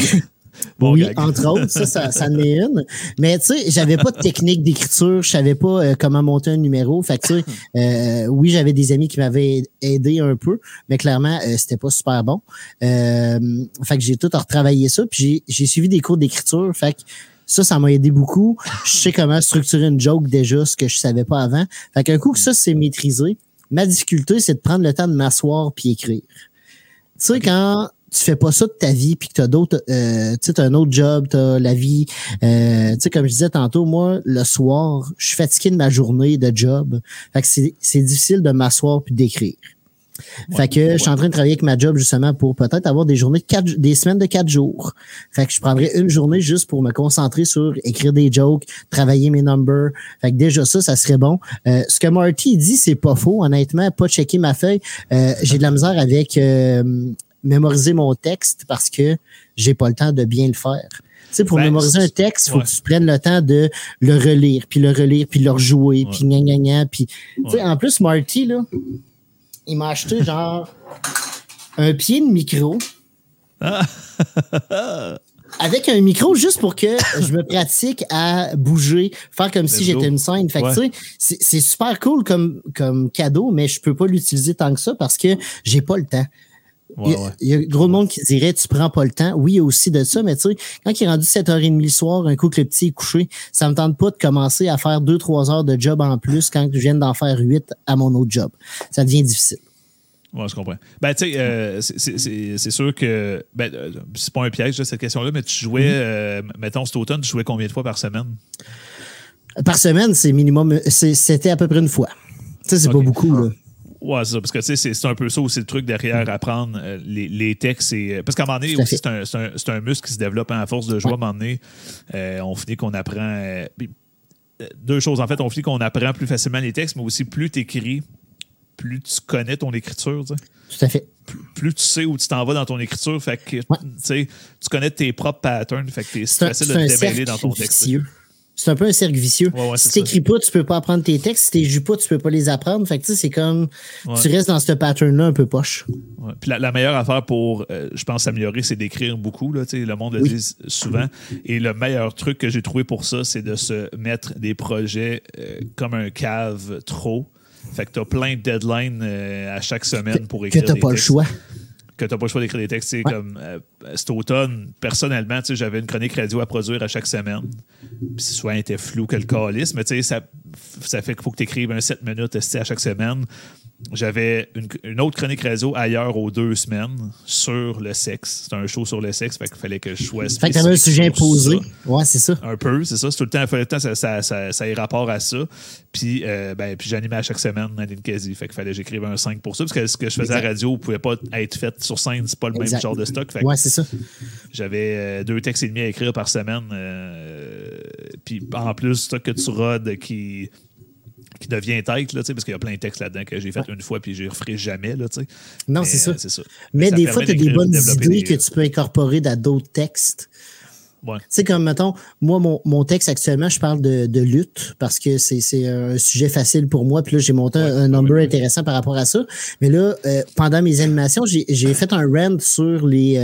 Bon oui, gag. Entre autres, ça en est une. Mais tu sais, j'avais pas de technique d'écriture, je savais pas comment monter un numéro. Fait que tu sais, oui, j'avais des amis qui m'avaient aidé un peu, mais clairement, c'était pas super bon. Fait que j'ai tout retravaillé ça, puis j'ai suivi des cours d'écriture. Fait que ça m'a aidé beaucoup. Je sais comment structurer une joke déjà, ce que je savais pas avant. Fait qu'un coup que ça s'est maîtrisé, ma difficulté, c'est de prendre le temps de m'asseoir puis écrire. Tu sais, quand... tu fais pas ça de ta vie, puis que t'as d'autres... tu sais, t'as un autre job, t'as la vie. Tu sais, comme je disais tantôt, moi, le soir, je suis fatigué de ma journée de job. Fait que c'est difficile de m'asseoir puis d'écrire. Fait que je suis en train de travailler avec ma job, justement, pour peut-être avoir des journées des semaines de 4 jours. Fait que je prendrais une journée juste pour me concentrer sur écrire des jokes, travailler mes numbers. Fait que déjà ça serait bon. Ce que Marty dit, c'est pas faux, honnêtement. Pas checker ma feuille. J'ai de la misère avec... mémoriser mon texte parce que j'ai pas le temps de bien le faire. Tu sais, pour mémoriser un texte, il faut que tu prennes le temps de le relire, puis le relire, puis le rejouer, puis gna gna gna. Puis, tu sais, en plus, Marty, là, il m'a acheté genre un pied de micro. Avec un micro juste pour que je me pratique à bouger, faire comme si j'étais une scène. Fait que tu sais, c'est super cool comme cadeau, mais je peux pas l'utiliser tant que ça parce que j'ai pas le temps. Il y a gros monde qui dirait tu prends pas le temps. Oui, il y a aussi de ça, mais tu sais, quand il est rendu 7h30 le soir, un coup que le petit est couché, ça me tente pas de commencer à faire 2-3 heures de job en plus quand je viens d'en faire 8 à mon autre job. Ça devient difficile. Ouais, je comprends. Ben, tu sais, c'est sûr que. Ben, c'est pas un piège, cette question-là, mais tu jouais, mettons, cet automne, tu jouais combien de fois par semaine? Par semaine, c'est minimum. C'était à peu près une fois. Tu sais, c'est pas beaucoup, là. Ouais, c'est ça. Parce que, tu sais, c'est un peu ça aussi le truc derrière apprendre les textes. Et, parce qu'à un moment donné, aussi, c'est un muscle qui se développe à force de jouer. À un moment donné, on finit qu'on apprend. Deux choses. En fait, on finit qu'on apprend plus facilement les textes, mais aussi plus t'écris, plus tu connais ton écriture. Tu sais. Tout à fait. Plus tu sais où tu t'en vas dans ton écriture, fait que tu sais, tu connais tes propres patterns, fait que c'est facile de te démêler dans ton texte. C'est un peu un cercle vicieux. Ouais, si tu n'écris pas, tu peux pas apprendre tes textes. Si tu n'écris pas, tu peux pas les apprendre. Fait que tu sais, c'est comme tu restes dans ce pattern-là un peu poche. Ouais. Puis la meilleure affaire pour, je pense, s'améliorer, c'est d'écrire beaucoup. Là, le monde le dit souvent. Et le meilleur truc que j'ai trouvé pour ça, c'est de se mettre des projets comme un cave trop. Fait que t'as plein de deadlines à chaque semaine pour écrire des textes. Que t'as pas le choix. Que t'as pas le choix d'écrire des textes. Ouais. Comme cet automne, personnellement, j'avais une chronique radio à produire à chaque semaine. Puis souvent, elle était floue que le calice, mais ça fait qu'il faut que t'écrives un 7 minutes à chaque semaine. J'avais une autre chronique radio ailleurs aux 2 semaines sur le sexe. C'était un show sur le sexe, fait qu'il fallait que je choisisse. Fait que t'avais un sujet imposé. Ça. Ouais, c'est ça. Un peu, c'est ça. C'est tout le temps, ça a rapport à ça. Puis, puis j'animais à chaque semaine à Ninkasi. Fait qu'il fallait que j'écrive un 5 pour ça. Parce que ce que je faisais à la radio ne pouvait pas être fait sur scène. C'est pas le même genre de stock. Fait que c'est ça. J'avais 2 textes et demi à écrire par semaine. Puis en plus, stock que tu rodes qui devient tête, là, parce qu'il y a plein de textes là-dedans que j'ai fait une fois puis je ne referai jamais. Là, non, c'est ça. Mais ça des fois, tu as des bonnes idées que tu peux incorporer dans d'autres textes. Ouais. Tu sais, comme, mettons, moi, mon texte actuellement, je parle de lutte parce que c'est un sujet facile pour moi. Puis là, j'ai monté un number intéressant par rapport à ça. Mais là, pendant mes animations, j'ai fait un rant sur les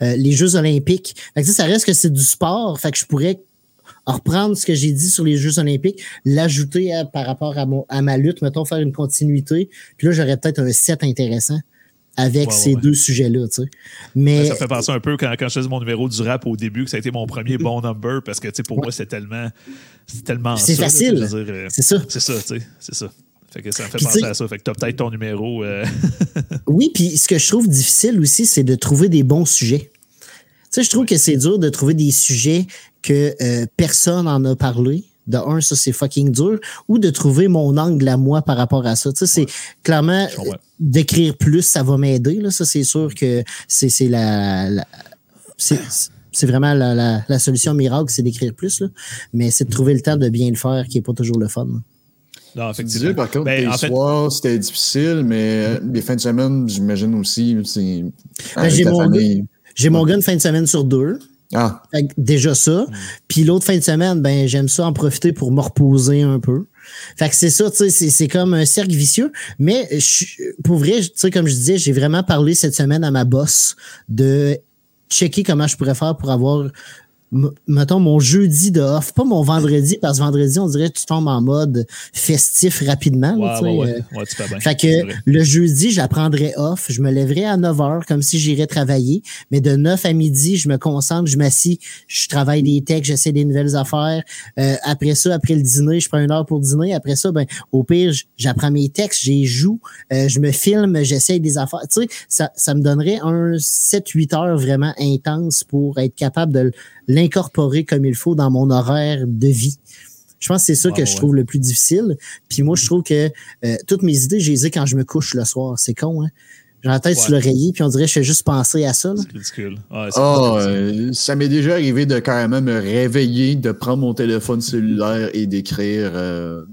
Jeux olympiques. Fait que ça reste que c'est du sport. Fait que je pourrais reprendre ce que j'ai dit sur les Jeux olympiques, l'ajouter par rapport à ma lutte, mettons, faire une continuité. Puis là, j'aurais peut-être un set intéressant avec ces deux sujets-là, tu sais. Mais ça fait penser un peu quand je faisais mon numéro du rap au début, que ça a été mon premier bon number, parce que, tu sais, pour moi, c'est tellement c'est ça, facile. Là, c'est ça. C'est ça, tu sais, c'est ça. Fait que ça me fait penser à ça. Fait que t'as peut-être ton numéro. Oui, puis ce que je trouve difficile aussi, c'est de trouver des bons sujets. Tu sais, je trouve que c'est dur de trouver des sujets que personne n'en a parlé. De un, ça, c'est fucking dur. Ou de trouver mon angle à moi par rapport à ça. Tu sais, c'est clairement, d'écrire plus, ça va m'aider. Là. Ça, c'est sûr que c'est vraiment la solution miracle, c'est d'écrire plus. Là. Mais c'est de trouver le temps de bien le faire qui n'est pas toujours le fun. Là. Non, effectivement. Disais, par contre, les soirs, c'était difficile, mais les fins de semaine, j'imagine aussi, c'est avec la famille. J'ai mon gars une fin de semaine sur 2. Ah. Déjà ça. Puis l'autre fin de semaine, ben j'aime ça en profiter pour me reposer un peu. Fait que c'est ça, tu sais, c'est comme un cercle vicieux. Mais pour vrai, tu sais, comme je disais, j'ai vraiment parlé cette semaine à ma boss de checker comment je pourrais faire pour avoir, mettons, mon jeudi de off, pas mon vendredi, parce que vendredi, on dirait que tu tombes en mode festif rapidement. Tu fais bien. Fait que le jeudi, je la prendrais off, je me lèverais à 9h comme si j'irais travailler, mais de 9 à midi, je me concentre, je m'assis, je travaille des textes, j'essaie des nouvelles affaires. Après ça, après le dîner, je prends 1 heure pour dîner. Après ça, ben au pire, j'apprends mes textes, j'y joue, je me filme, j'essaie des affaires. Tu sais, ça me donnerait un 7-8 heures vraiment intense pour être capable de l'incorporer comme il faut dans mon horaire de vie. Je pense que c'est ça que je trouve le plus difficile. Puis moi, je trouve que toutes mes idées, je les ai quand je me couche le soir. C'est con, hein? J'ai la tête sur l'oreiller, puis on dirait que je fais juste penser à ça. Là. C'est ridicule. Ouais, ça m'est déjà arrivé de carrément me réveiller, de prendre mon téléphone cellulaire et d'écrire.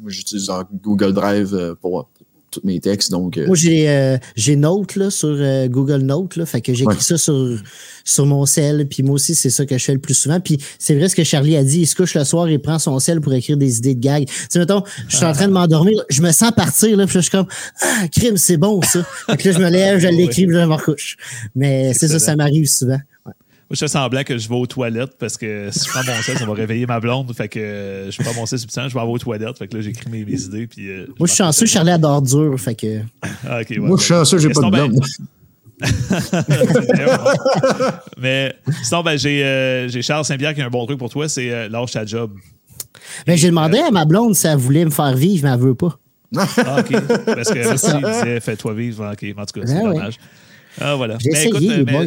J'utilise Google Drive pour tous mes textes. Donc, moi, j'ai Note là, sur Google Note. Là, fait que j'écris ça sur mon cell. Puis moi aussi, c'est ça que je fais le plus souvent. Puis c'est vrai ce que Charlie a dit. Il se couche le soir, il prend son cell pour écrire des idées de gags. Tu sais, mettons, je suis en train de m'endormir. Je me sens partir. Là, puis je suis comme « Ah, crime, c'est bon ça! » Fait que là, je me lève, je l'écris, puis je me recouche. Mais c'est ça, ça m'arrive souvent. Ouais. Moi, je fais semblant que je vais aux toilettes parce que si je prends mon sel, ça va réveiller ma blonde. Fait que je prends mon sel substance, je vais aller aux toilettes. Fait que là, j'écris mes idées. Puis, moi, je suis chanceux, Charlie adore dur. Fait que... Ah, okay, ouais, moi, je suis chanceux, j'ai pas de blonde. Mais sinon, ben, j'ai Charles Saint-Pierre qui a un bon truc pour toi, c'est lâche ta job. Ben, j'ai demandé à ma blonde si elle voulait me faire vivre, mais elle veut pas. Ah, OK. Parce que elle aussi, disait fais-toi vivre. OK, en tout cas, c'est dommage. Ah, voilà. J'ai essayé, écoute, les boys.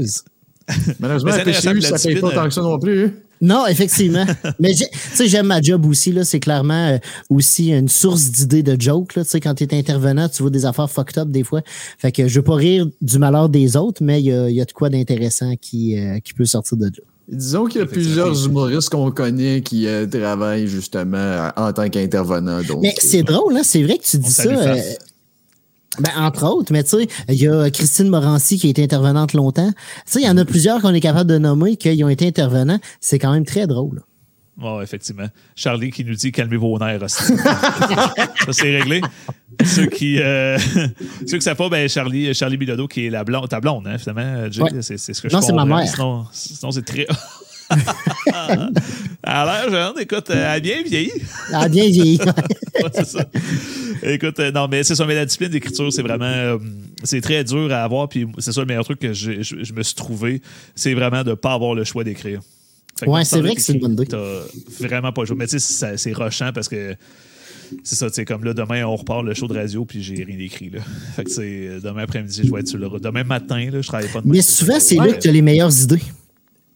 Malheureusement, la PCU, ça ne paye pas tant que ça non plus. Non, effectivement. Mais tu sais, j'aime ma job aussi. Là, c'est clairement aussi une source d'idées de jokes. Tu sais, quand tu es intervenant, tu vois des affaires fucked up des fois. Fait que je veux pas rire du malheur des autres, mais il y a de quoi d'intéressant qui peut sortir de là. Disons qu'il y a plusieurs humoristes qu'on connaît qui travaillent justement en tant qu'intervenants. Donc, mais c'est drôle, hein? C'est vrai que tu dis ça. Ben, entre autres, mais tu sais, il y a Christine Morancy qui a été intervenante longtemps. Tu sais, il y en a plusieurs qu'on est capable de nommer qui ont été intervenants. C'est quand même très drôle. Oh, effectivement. Charlie qui nous dit « Calmez vos nerfs aussi. » Ça, c'est réglé. Ceux qui savent pas, ben Charlie Bilodeau qui est ta blonde, hein, finalement, Jay. Ouais. C'est ce que je pense. Non, c'est ma mère. Sinon, c'est très... Alors, Jeanne, écoute, elle a bien vieilli. Elle a bien vieilli. Ouais, c'est ça. Écoute, non, mais c'est ça. Mais la discipline d'écriture, c'est vraiment... c'est très dur à avoir. Puis c'est ça le meilleur truc que je me suis trouvé. C'est vraiment de ne pas avoir le choix d'écrire. Ouais, c'est vrai que c'est une bonne idée. T'as vraiment pas le choix. Mais tu sais, c'est rushant parce que... C'est ça, tu sais, comme là, demain, on repart le show de radio, puis j'ai rien écrit, là. Fait que c'est... Demain après-midi, je vais être sur le... Demain matin, là, je travaille pas de... Mais souvent, c'est là que tu as les meilleures idées.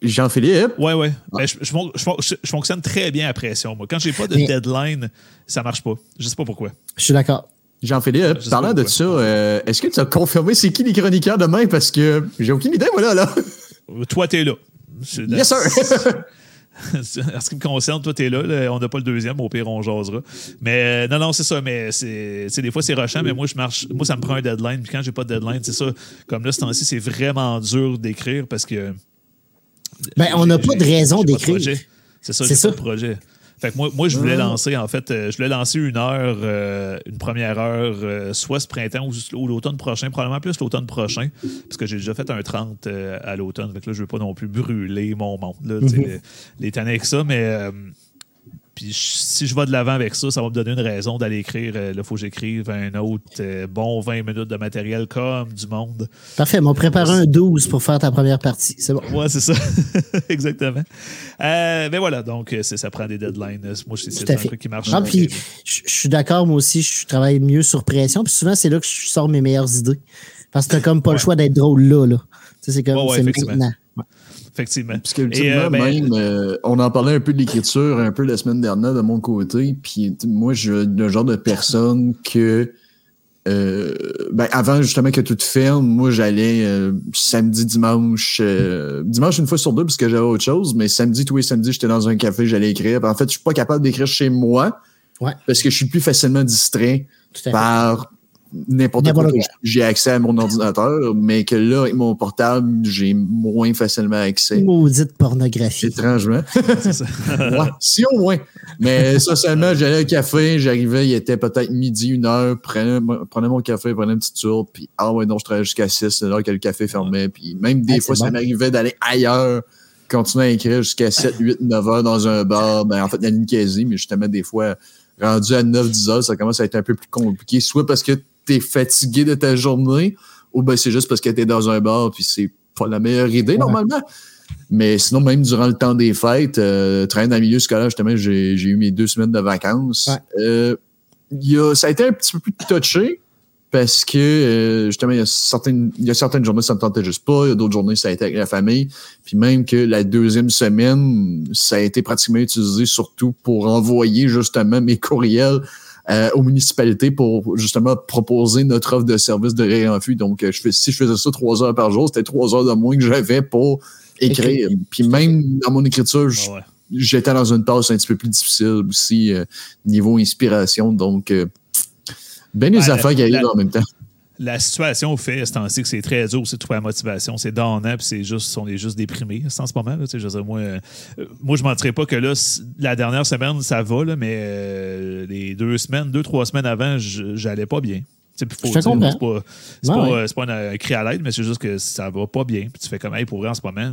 Jean-Philippe? Oui. Ben, je fonctionne très bien à pression, moi. Quand j'ai pas de deadline, ça marche pas. Je sais pas pourquoi. Je suis d'accord. Jean-Philippe, parlant de ça, est-ce que tu as confirmé c'est qui les chroniqueurs demain? Parce que j'ai aucune idée, voilà, là. Toi, t'es là. Yes, sir! En ce qui me concerne, toi, t'es là. On n'a pas le deuxième, au pire, on jasera. Mais non, c'est ça. Mais c'est des fois, c'est rushant, mais moi, moi, ça me prend un deadline. Puis quand j'ai pas de deadline, c'est ça. Comme là, ce temps-ci, c'est vraiment dur d'écrire parce que... Ben, on n'a pas de raison d'écrire. C'est ça, c'est le projet. Fait que moi, je voulais lancer, en fait, je voulais lancer une première heure, soit ce printemps ou l'automne prochain, probablement plus l'automne prochain, parce que j'ai déjà fait un 30 à l'automne. Fait que là, je veux pas non plus brûler mon monde, là, les tannées avec ça, mais puis si je vais de l'avant avec ça, ça va me donner une raison d'aller écrire. Là, il faut que j'écrive un autre bon 20 minutes de matériel comme du monde. Parfait, mais on prépare un 12 pour faire ta première partie. C'est bon. Ouais, c'est ça. Exactement. Mais voilà, donc ça prend des deadlines. Moi, c'est un truc qui marche. Puis je suis d'accord, moi aussi, je travaille mieux sur pression. Puis souvent, c'est là que je sors mes meilleures idées. Parce que t'as comme pas le choix d'être drôle là. C'est comme c'est maintenant. Ouais. Effectivement. Parce qu'ultimement, on en parlait un peu de l'écriture un peu la semaine dernière de mon côté. Puis moi, je suis le genre de personne que, avant justement que tout ferme, moi, j'allais samedi, dimanche. Dimanche, une fois sur deux, parce que j'avais autre chose. Mais samedi, tous les samedis, j'étais dans un café, j'allais écrire. En fait, je suis pas capable d'écrire chez moi parce que je suis plus facilement distrait par... n'importe quoi. J'ai accès à mon ordinateur, mais que là, avec mon portable, j'ai moins facilement accès. Maudite pornographie. Étrangement. C'est ça. Ouais, si au moins. Mais ça, seulement, j'allais au café, j'arrivais, il était peut-être midi, 1 heure, prenais mon café, prenais une petite tour, puis je travaillais jusqu'à 6, c'est l'heure que le café fermait, puis même des fois, ça m'arrivait d'aller ailleurs, continuer à écrire jusqu'à 7, 8, 9 heures dans un bar, en fait, la Ninkasi, mais justement, des fois, rendu à 9, 10 heures, ça commence à être un peu plus compliqué, soit parce que t'es fatigué de ta journée ou ben c'est juste parce que t'es dans un bar puis c'est pas la meilleure idée normalement. Mais sinon, même durant le temps des fêtes, travaillant dans le milieu scolaire, justement, j'ai eu mes 2 semaines de vacances. Ça a été un petit peu plus touché parce que justement, il y a certaines journées, ça me tentait juste pas. Il y a d'autres journées, ça a été avec la famille. Puis même que la 2e semaine, ça a été pratiquement utilisé surtout pour envoyer justement mes courriels aux municipalités pour justement proposer notre offre de service de Rire en Fût. Donc, si je faisais ça 3 heures par jour, c'était 3 heures de moins que j'avais pour écrire. Puis même dans mon écriture, j'étais dans une tâche un petit peu plus difficile aussi, niveau inspiration. Donc, Bien des affaires qui arrivent en même temps. La situation fait, c'est ainsi que c'est très dur aussi de trouver la motivation. C'est donnant, puis c'est juste, on est juste déprimés. C'est pas mal. Là, je sais, moi, je ne mentirais pas que là, la dernière semaine, ça va, là, mais les 2-3 semaines avant, j'allais pas bien. Faut je te comprends. C'est pas un cri à l'aide, mais c'est juste que ça va pas bien. Puis tu fais comme, hey, pour vrai, en ce moment,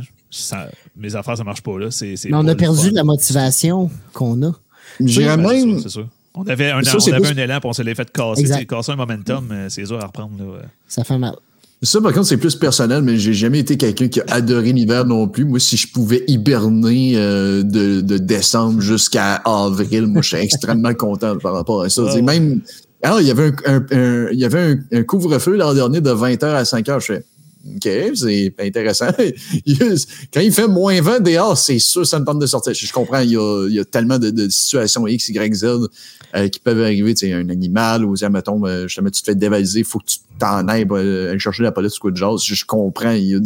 mes affaires, ça marche pas. Là. C'est mais on a perdu la motivation qu'on a. J'irais même... C'est sûr. On avait un élan, puis on se l'est fait casser. Exact. Casser un momentum, c'est dur à reprendre. Là. Ça fait mal. Ça, par contre, c'est plus personnel, mais j'ai jamais été quelqu'un qui a adoré l'hiver non plus. Moi, si je pouvais hiberner de décembre jusqu'à avril, moi, je suis extrêmement content par rapport à ça. Oh. Même, alors, il y avait un couvre-feu l'an dernier de 20h à 5h. Je fais, OK, c'est intéressant. Quand il fait moins 20 dehors, c'est sûr ça me tente de sortir. Je comprends, il y a tellement de situations X, Y, Z qui peuvent arriver. Tu sais, un animal, ou mettons, justement, tu te fais dévaliser, il faut que tu t'en ailles aller chercher la palette ou de jazz. Je comprends, il y a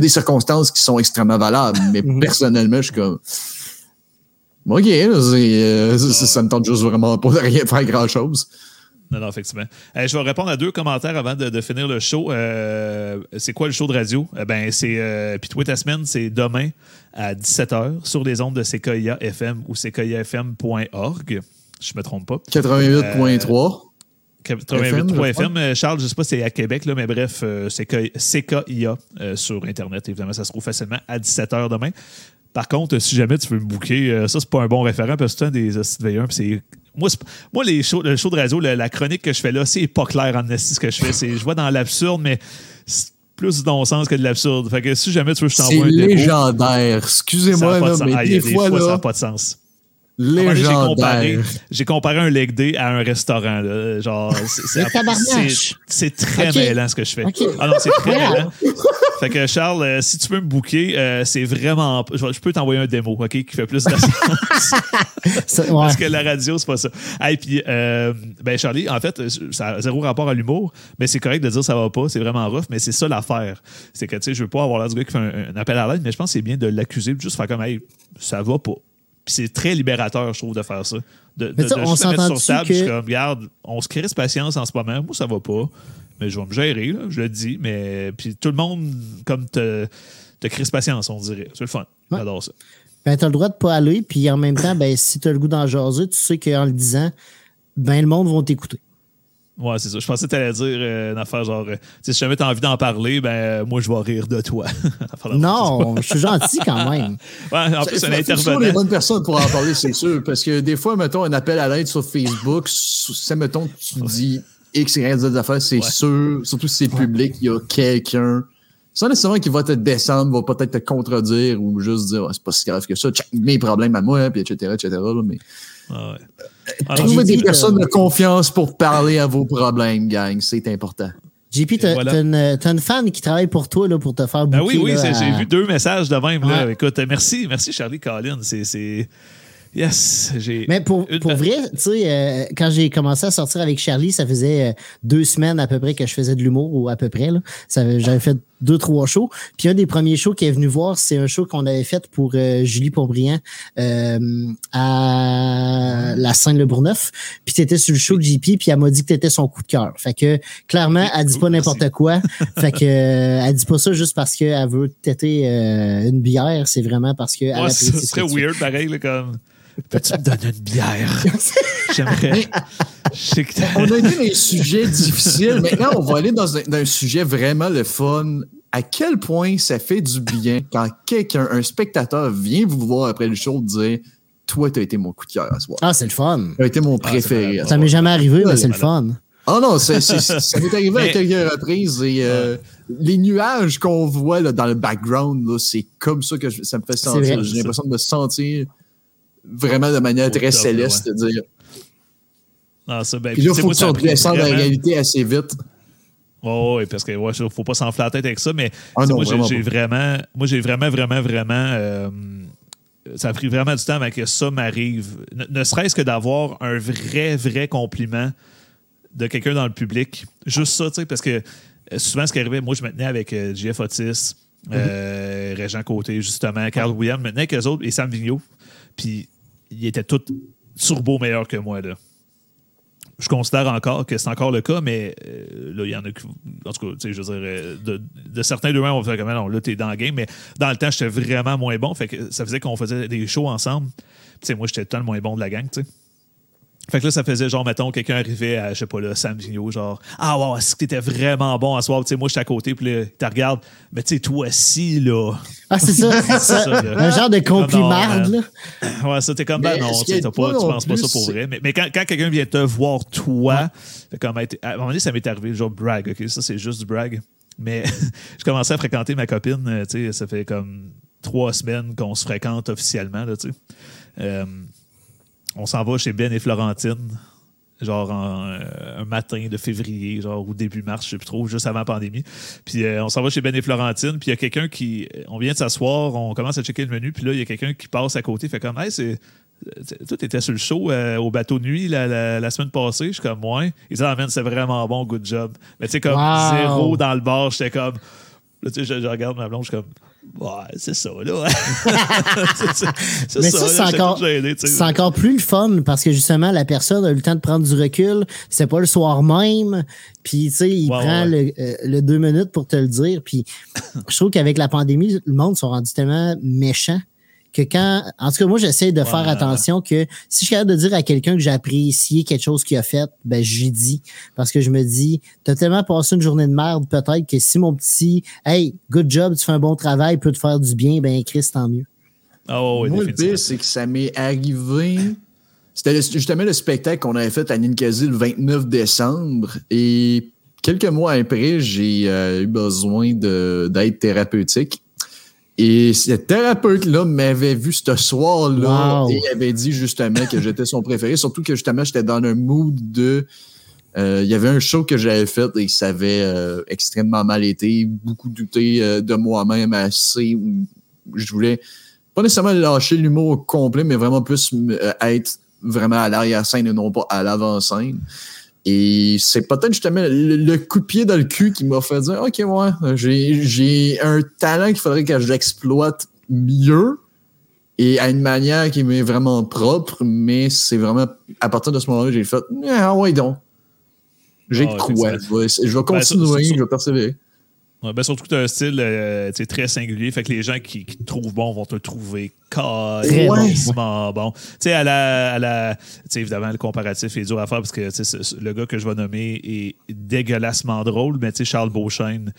des circonstances qui sont extrêmement valables, mais personnellement, je suis comme... OK, ça me tente juste vraiment pas de rien faire grand-chose. Non, effectivement. Je vais répondre à 2 commentaires avant de finir le show. C'est quoi le show de radio? C'est Pitoué ta semaine, c'est demain à 17h sur les ondes de Sequoia FM ou sequoiafm.org. Je ne me trompe pas. 88.3. 88.3 FM. Charles, je ne sais pas si c'est à Québec, là, mais bref, Sequoia sur Internet. Évidemment, ça se trouve facilement à 17h demain. Par contre, si jamais tu veux me booker, ça, c'est pas un bon référent parce que c'est un des V1 puis c'est... Moi, le show de radio, la chronique que je fais là, c'est pas clair en esti ce que je fais. Je vois dans l'absurde, mais c'est plus du non-sens que de l'absurde. Fait que si jamais tu veux, je t'envoie un démo. C'est légendaire. Excusez-moi, là, mais des fois, ça n'a pas de sens. Légendaire. J'ai comparé un leg day à un restaurant. Là. Genre, c'est très mêlant ce que je fais. Okay. Ah non, c'est très mêlant. Fait que Charles, si tu peux me booker, c'est vraiment... Je peux t'envoyer un démo, OK, qui fait plus de sens. Ouais. Parce que la radio, c'est pas ça. Et puis, Charlie, en fait, ça a 0 rapport à l'humour, mais c'est correct de dire ça va pas, c'est vraiment rough, mais c'est ça l'affaire. C'est que, tu sais, je veux pas avoir l'air du gars qui fait un appel à l'aide, mais je pense que c'est bien de l'accuser, de juste faire comme, hey, ça va pas. Puis c'est très libérateur, je trouve, de faire ça. De juste mettre sur table, je suis comme, regarde, on se crée cette patience en ce moment, moi, ça va pas. Mais je vais me gérer, là, je le dis. Mais puis tout le monde, comme te crise patience, on dirait. C'est le fun. Ouais. J'adore ça. Ben, t'as le droit de pas aller. Puis en même temps, si t'as le goût d'en jaser, tu sais qu'en le disant, le monde va t'écouter. Ouais, c'est ça. Je pensais que t'allais dire une affaire genre, si jamais t'as envie d'en parler, moi, je vais rire de toi. Non, je suis gentil quand même. Ouais, en plus, c'est un intervenant. Toujours les bonnes personnes pour en parler, c'est sûr. Parce que des fois, mettons, un appel à l'aide sur Facebook, ça, mettons, tu dis... et que c'est rien des affaires, c'est sûr. Surtout si c'est public, il y a quelqu'un. Sans nécessairement qu'il va te descendre, va peut-être te contredire ou juste dire c'est pas si grave que ça, mes problèmes à moi, puis etc. Là, mais... Trouvez des personnes de confiance pour parler à vos problèmes, gang. C'est important. JP, t'as une fan qui travaille pour toi là, pour te faire boucler. J'ai vu 2 messages de même. Là. Écoute, merci Charlie Collins. C'est... Yes, mais pour vrai, tu sais, quand j'ai commencé à sortir avec Charlie, ça faisait 2 semaines à peu près que je faisais de l'humour, ou à peu près, là. J'avais fait 2-3 shows. Puis un des premiers shows qu'il est venu voir, c'est un show qu'on avait fait pour Julie Pombriand à la Sainte-Le-Bourneuf. Puis t'étais sur le show de JP, puis elle m'a dit que t'étais son coup de cœur. Fait que, clairement, elle dit pas n'importe quoi. Fait que, elle dit pas ça juste parce qu'elle veut têter une bière. C'est vraiment parce que... Ouais, c'est très weird, pareil, là, comme... Peux-tu me donner une bière? J'aimerais. On a été dans un sujet difficile. Maintenant, on va aller dans un sujet vraiment le fun. À quel point ça fait du bien quand un spectateur vient vous voir après le show dire « Toi, t'as été mon coup de cœur à ce soir. » Ah, c'est le fun. T'as été mon préféré. Ça m'est jamais arrivé, mais c'est le fun. Ah non, ça m'est arrivé à quelques reprises et les nuages qu'on voit là, dans le background, là, c'est comme ça que ça me fait sentir. J'ai l'impression de me sentir... vraiment de manière très céleste, dire. Non, ça, ben, puis là, il faut que tu descendes la réalité assez vite. Oui, parce qu'il ne faut pas s'enfler la tête avec ça, mais moi, j'ai vraiment... ça a pris vraiment du temps avant que ça m'arrive. Ne serait-ce que d'avoir un vrai compliment de quelqu'un dans le public. Juste ça, tu sais, parce que souvent, ce qui arrivait, moi, je me tenais avec JF Otis, Régent Côté, justement, Carl William, je me tenais avec eux autres, et Sam Vigneault. Puis, ils étaient tous turbo meilleurs que moi, là. je considère encore que c'est encore le cas, mais là, il y en a qui. En tout cas, tu sais, je veux dire, de certains d'eux-mêmes, on fait comme non, là, t'es dans le game, mais dans le temps, j'étais vraiment moins bon. Fait que ça faisait qu'on faisait des shows ensemble. Tu sais, moi, j'étais tout le temps le moins bon de la gang, tu sais. Fait que là, ça faisait genre, mettons, quelqu'un arrivait à, je sais pas, là, Sam Vigneault, genre, ah, wow, est-ce que t'étais vraiment bon à soir? Tu sais, moi, j'étais à côté, puis là, t'as regardes, mais tu sais, toi aussi, là. Ah, c'est ça, c'est ça. Un genre de complimarde, là. Ouais, ça, t'es comme, ben non, tu penses pas ça pour vrai. Mais quand quelqu'un vient te voir, toi, fait comme, à un moment donné, ça m'est arrivé, genre, brag, OK, ça, c'est juste du brag. Mais je commençais à fréquenter ma copine, tu sais, ça fait comme 3 semaines qu'on se fréquente officiellement, là, tu sais. On s'en va chez Ben et Florentine, genre un matin de février, genre ou début mars, je sais plus trop, juste avant la pandémie. Puis on s'en va chez Ben et Florentine, puis il y a quelqu'un qui... On vient de s'asseoir, on commence à checker le menu, puis là, il y a quelqu'un qui passe à côté, fait comme « Hey, c'est... Toi, t'étais sur le show au bateau de nuit la semaine passée. » Je suis comme « Ouais. » Ils disent « Ah, man, c'est vraiment bon, good job. » Mais tu sais, comme wow. Zéro dans le bar, j'étais comme... Là, tu sais, je regarde ma blonde, je suis comme... Ouais, c'est ça, là. c'est mais ça, là, c'est encore plus le fun parce que justement, la personne a eu le temps de prendre du recul. C'est pas le soir même. Puis, tu sais, il prend le 2 minutes pour te le dire. Puis, je trouve qu'avec la pandémie, le monde sont rendus tellement méchants que quand... En tout cas, moi, j'essaie de faire attention que si je suis capable de dire à quelqu'un que j'ai apprécié quelque chose qu'il a fait, ben j'y dis. Parce que je me dis, t'as tellement passé une journée de merde, peut-être, que si mon petit « Hey, good job, tu fais un bon travail, peut te faire du bien », ben Chris, tant mieux. Oh, oui, moi, le pire, c'est que ça m'est arrivé... C'était justement le spectacle qu'on avait fait à Ninkasi le 29 décembre. Et quelques mois après, j'ai eu besoin d'aide thérapeutique. Et ce thérapeute-là m'avait vu ce soir-là et avait dit justement que j'étais son préféré. Surtout que justement, j'étais dans un mood de... il y avait un show que j'avais fait et ça avait extrêmement mal été. Beaucoup douté de moi-même assez. Je voulais pas nécessairement lâcher l'humour au complet, mais vraiment plus être vraiment à l'arrière-scène et non pas à l'avant-scène. Et c'est peut-être justement le coup de pied dans le cul qui m'a fait dire « Ok, ouais, j'ai un talent qu'il faudrait que j'exploite mieux et à une manière qui m'est vraiment propre, mais c'est vraiment... À partir de ce moment-là, j'ai fait « Ah ouais, donc, j'ai quoi? Je vais continuer, je vais persévérer. » Ouais, ben surtout que tu as un style très singulier, fait que les gens qui te trouvent bon vont te trouver carrément bon. Tu sais, à la évidemment, le comparatif est dur à faire parce que le gars que je vais nommer est dégueulassement drôle, mais tu sais, Charles Beauchesne,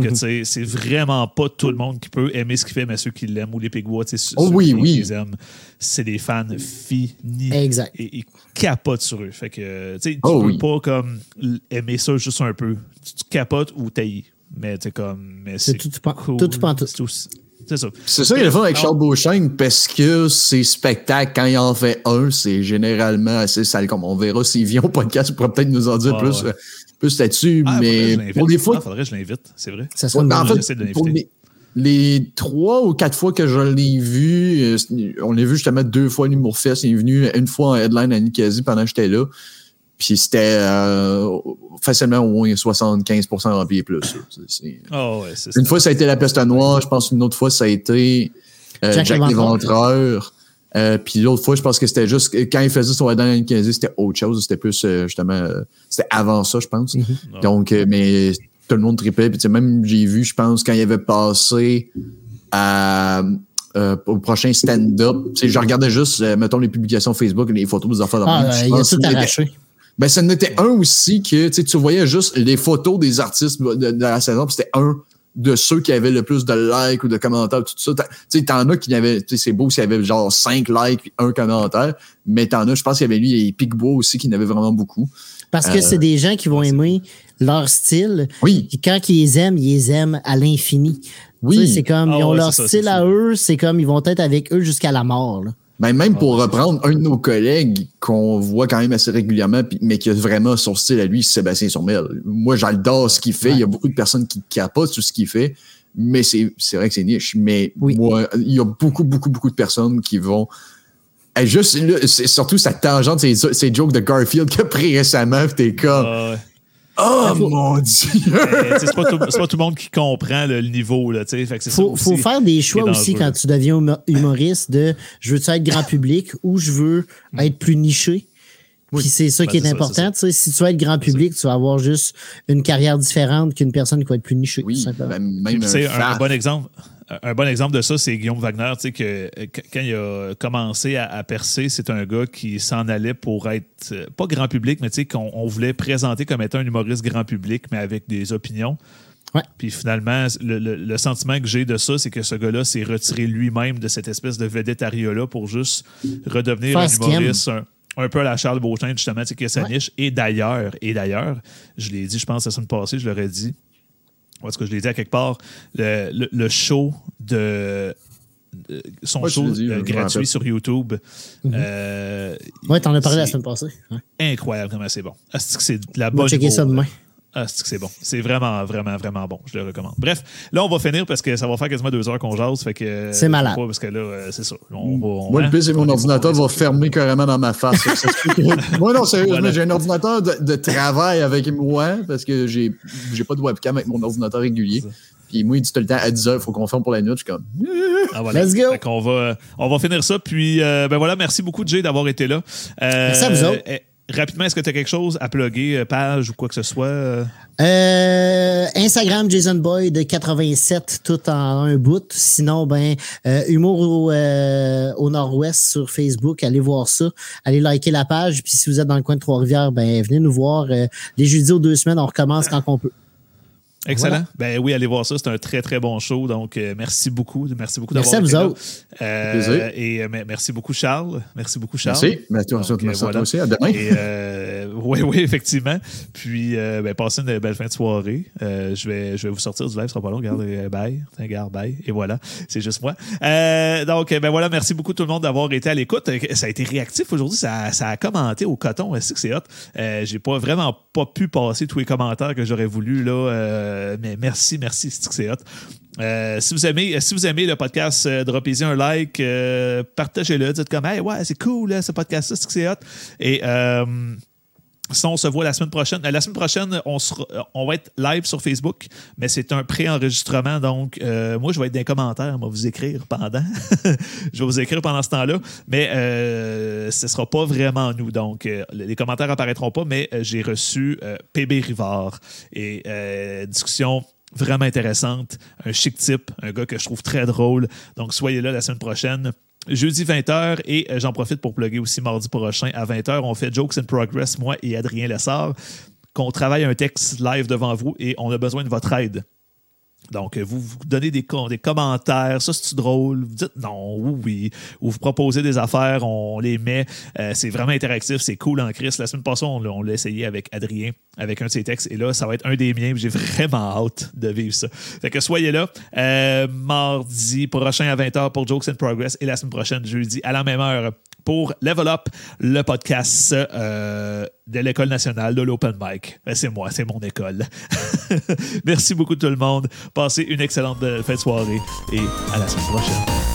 que tu sais, c'est vraiment pas tout le monde qui peut aimer ce qu'il fait, mais ceux qui l'aiment, ou les Pigbois, tu sais, ceux qui aiment, c'est des fans finis. Exact. Et ils capotent sur eux. Fait que tu sais, tu peux pas comme aimer ça juste un peu. Tu capotes ou t'haïs. Mais t'es comme. Mais c'est tout. C'est ça. C'est ça qu'il y a fait avec Charles Beauchesne parce que ses spectacles, quand il en fait un, c'est généralement assez sale. Comme on verra s'il vient au podcast, il pourra peut-être nous en dire plus là-dessus. Mais pour des fois. Il faudrait que je l'invite, c'est vrai. Ça serait en fait, de l'inviter. Les 3 ou 4 fois que je l'ai vu, on l'a vu justement 2 fois à l'Humourfest. Il est venu une fois en headline à Ninkasi pendant que j'étais là. Puis c'était facilement au moins 75% rempli et plus. Une fois, ça a été La Peste Noire. Je pense une autre fois, ça a été Jack l'Éventreur. Puis l'autre fois, je pense que c'était juste... Quand il faisait son headline à Ninkasi, c'était autre chose. C'était plus, justement... c'était avant ça, je pense. Mm-hmm. Donc, mais tout le monde tripait. Puis même, j'ai vu, je pense, quand il avait passé à... au prochain stand-up. Je regardais juste, mettons, les publications Facebook, les photos des enfants. Il a tout arraché. Ben, ça en était un aussi que tu voyais juste les photos des artistes de la saison, puis c'était un de ceux qui avaient le plus de likes ou de commentaires, tout ça. T'en as qui avaient, c'est beau s'il y avait genre 5 likes puis 1 commentaire, mais t'en as, je pense qu'il y avait lui et Pigbois aussi qui en avait vraiment beaucoup. Parce que c'est des gens qui vont aimer leur style. Oui. Et quand ils les aiment à l'infini. Oui. T'sais, c'est comme, ils ont leur style ça, à eux, c'est comme, ils vont être avec eux jusqu'à la mort, là. Ben même pour reprendre un de nos collègues qu'on voit quand même assez régulièrement, mais qui a vraiment son style à lui, c'est Sébastien Sourmel. Moi, j'adore ce qu'il fait. Il y a beaucoup de personnes qui capotent sur ce qu'il fait, mais c'est vrai que c'est niche. Mais moi, il y a beaucoup de personnes qui vont... juste là, c'est surtout sa tangente, ces jokes de Garfield qu'il a pris récemment, puis t'es comme... Oh mon Dieu! C'est pas tout le monde qui comprend le niveau. Il faut faire des choix aussi quand tu deviens humoriste de je veux-tu être grand public ou je veux être plus niché. Oui. Puis c'est ça qui est important. Ça. Si tu vas être grand public, tu vas avoir juste une carrière différente qu'une personne qui va être plus nichée. Oui, tout simplement. Même un bon exemple. Un bon exemple de ça, c'est Guillaume Wagner, tu sais, que quand il a commencé à percer, c'est un gars qui s'en allait pour être, pas grand public, mais tu sais, qu'on voulait présenter comme étant un humoriste grand public, mais avec des opinions. Ouais. Puis finalement, le sentiment que j'ai de ça, c'est que ce gars-là s'est retiré lui-même de cette espèce de védétariat-là pour juste redevenir un humoriste, un peu à la Charles Beauchesne, justement, tu sais, qui a sa niche. Et d'ailleurs, je l'ai dit, je pense, la semaine passée, je l'aurais dit, parce que je l'ai dit à quelque part, le show de son show gratuit sur YouTube. Mm-hmm. Oui, t'en as parlé la semaine passée. Ouais. Incroyable, vraiment, c'est bon. Est-ce que c'est de la bonne checker ça demain. C'est bon. C'est vraiment, vraiment, vraiment bon. Je le recommande. Bref, là, on va finir parce que ça va faire quasiment 2 heures qu'on jase. Fait que, c'est malade. Parce que là, c'est ça. Moi, le pire, c'est que mon ordinateur va fermer carrément dans ma face. Moi, non, sérieusement, j'ai un ordinateur de travail avec moi parce que j'ai pas de webcam avec mon ordinateur régulier. Puis moi, il dit tout le temps à 10h, il faut qu'on ferme pour la nuit. Je suis comme... Ah, voilà. Let's go! On va finir ça. Puis, ben voilà, merci beaucoup, Jay, d'avoir été là. Merci à vous autres. Rapidement, est-ce que tu as quelque chose à plugger, page ou quoi que ce soit? Instagram Jason Boyd 87, tout en un bout. Sinon, Humour au Nord-Ouest sur Facebook, allez voir ça. Allez liker la page. Puis si vous êtes dans le coin de Trois-Rivières, venez nous voir. Les jeudis aux 2 semaines, on recommence quand qu'on peut. Excellent. Voilà. Oui, allez voir ça. C'est un très, très bon show. Donc, merci beaucoup. Merci beaucoup d'avoir été là. Merci beaucoup, Charles. Merci beaucoup, Charles. Merci. Donc, merci à toi aussi. À demain. Oui, effectivement. Puis, passez une belle fin de soirée. Je vais vous sortir du live. Ce sera pas long. Regardez, bye. Regarde, bye. Et voilà. C'est juste moi. Donc, voilà. Merci beaucoup tout le monde d'avoir été à l'écoute. Ça a été réactif aujourd'hui. Ça a commenté au coton. Est-ce que c'est hot? J'ai vraiment pas pu passer tous les commentaires que j'aurais voulu, là. Mais merci, c'est hot. Si vous aimez le podcast, droppez-y un like, partagez-le, dites comme « Hey, ouais, c'est cool, là, ce podcast-là, c'est hot. » Et sinon, on se voit la semaine prochaine. La semaine prochaine, on va être live sur Facebook, mais c'est un pré-enregistrement. Donc, moi, je vais être dans les commentaires. Moi, vous écrire pendant. Je vais vous écrire pendant ce temps-là. Mais ce ne sera pas vraiment nous. Donc, les commentaires apparaîtront pas, mais j'ai reçu P.B. Rivard. Et discussion vraiment intéressante. Un chic type, un gars que je trouve très drôle. Donc, soyez là la semaine prochaine. Jeudi 20h, et j'en profite pour plugger aussi mardi prochain à 20h, on fait Jokes in Progress, moi et Adrien Lessard, qu'on travaille un texte live devant vous et on a besoin de votre aide. Donc, vous donnez des commentaires, ça c'est-tu drôle, vous dites non, oui, ou vous proposez des affaires, on les met, c'est vraiment interactif, c'est cool en crise. La semaine passée, on l'a essayé avec Adrien, avec un de ses textes, et là, ça va être un des miens, j'ai vraiment hâte de vivre ça. Fait que soyez là, mardi prochain à 20h pour Jokes in Progress, et la semaine prochaine, jeudi, à la même heure, pour Level Up, le podcast de l'École nationale de l'Open Mic. C'est moi, c'est mon école. Merci beaucoup tout le monde. Passez une excellente fin de soirée et à la semaine prochaine.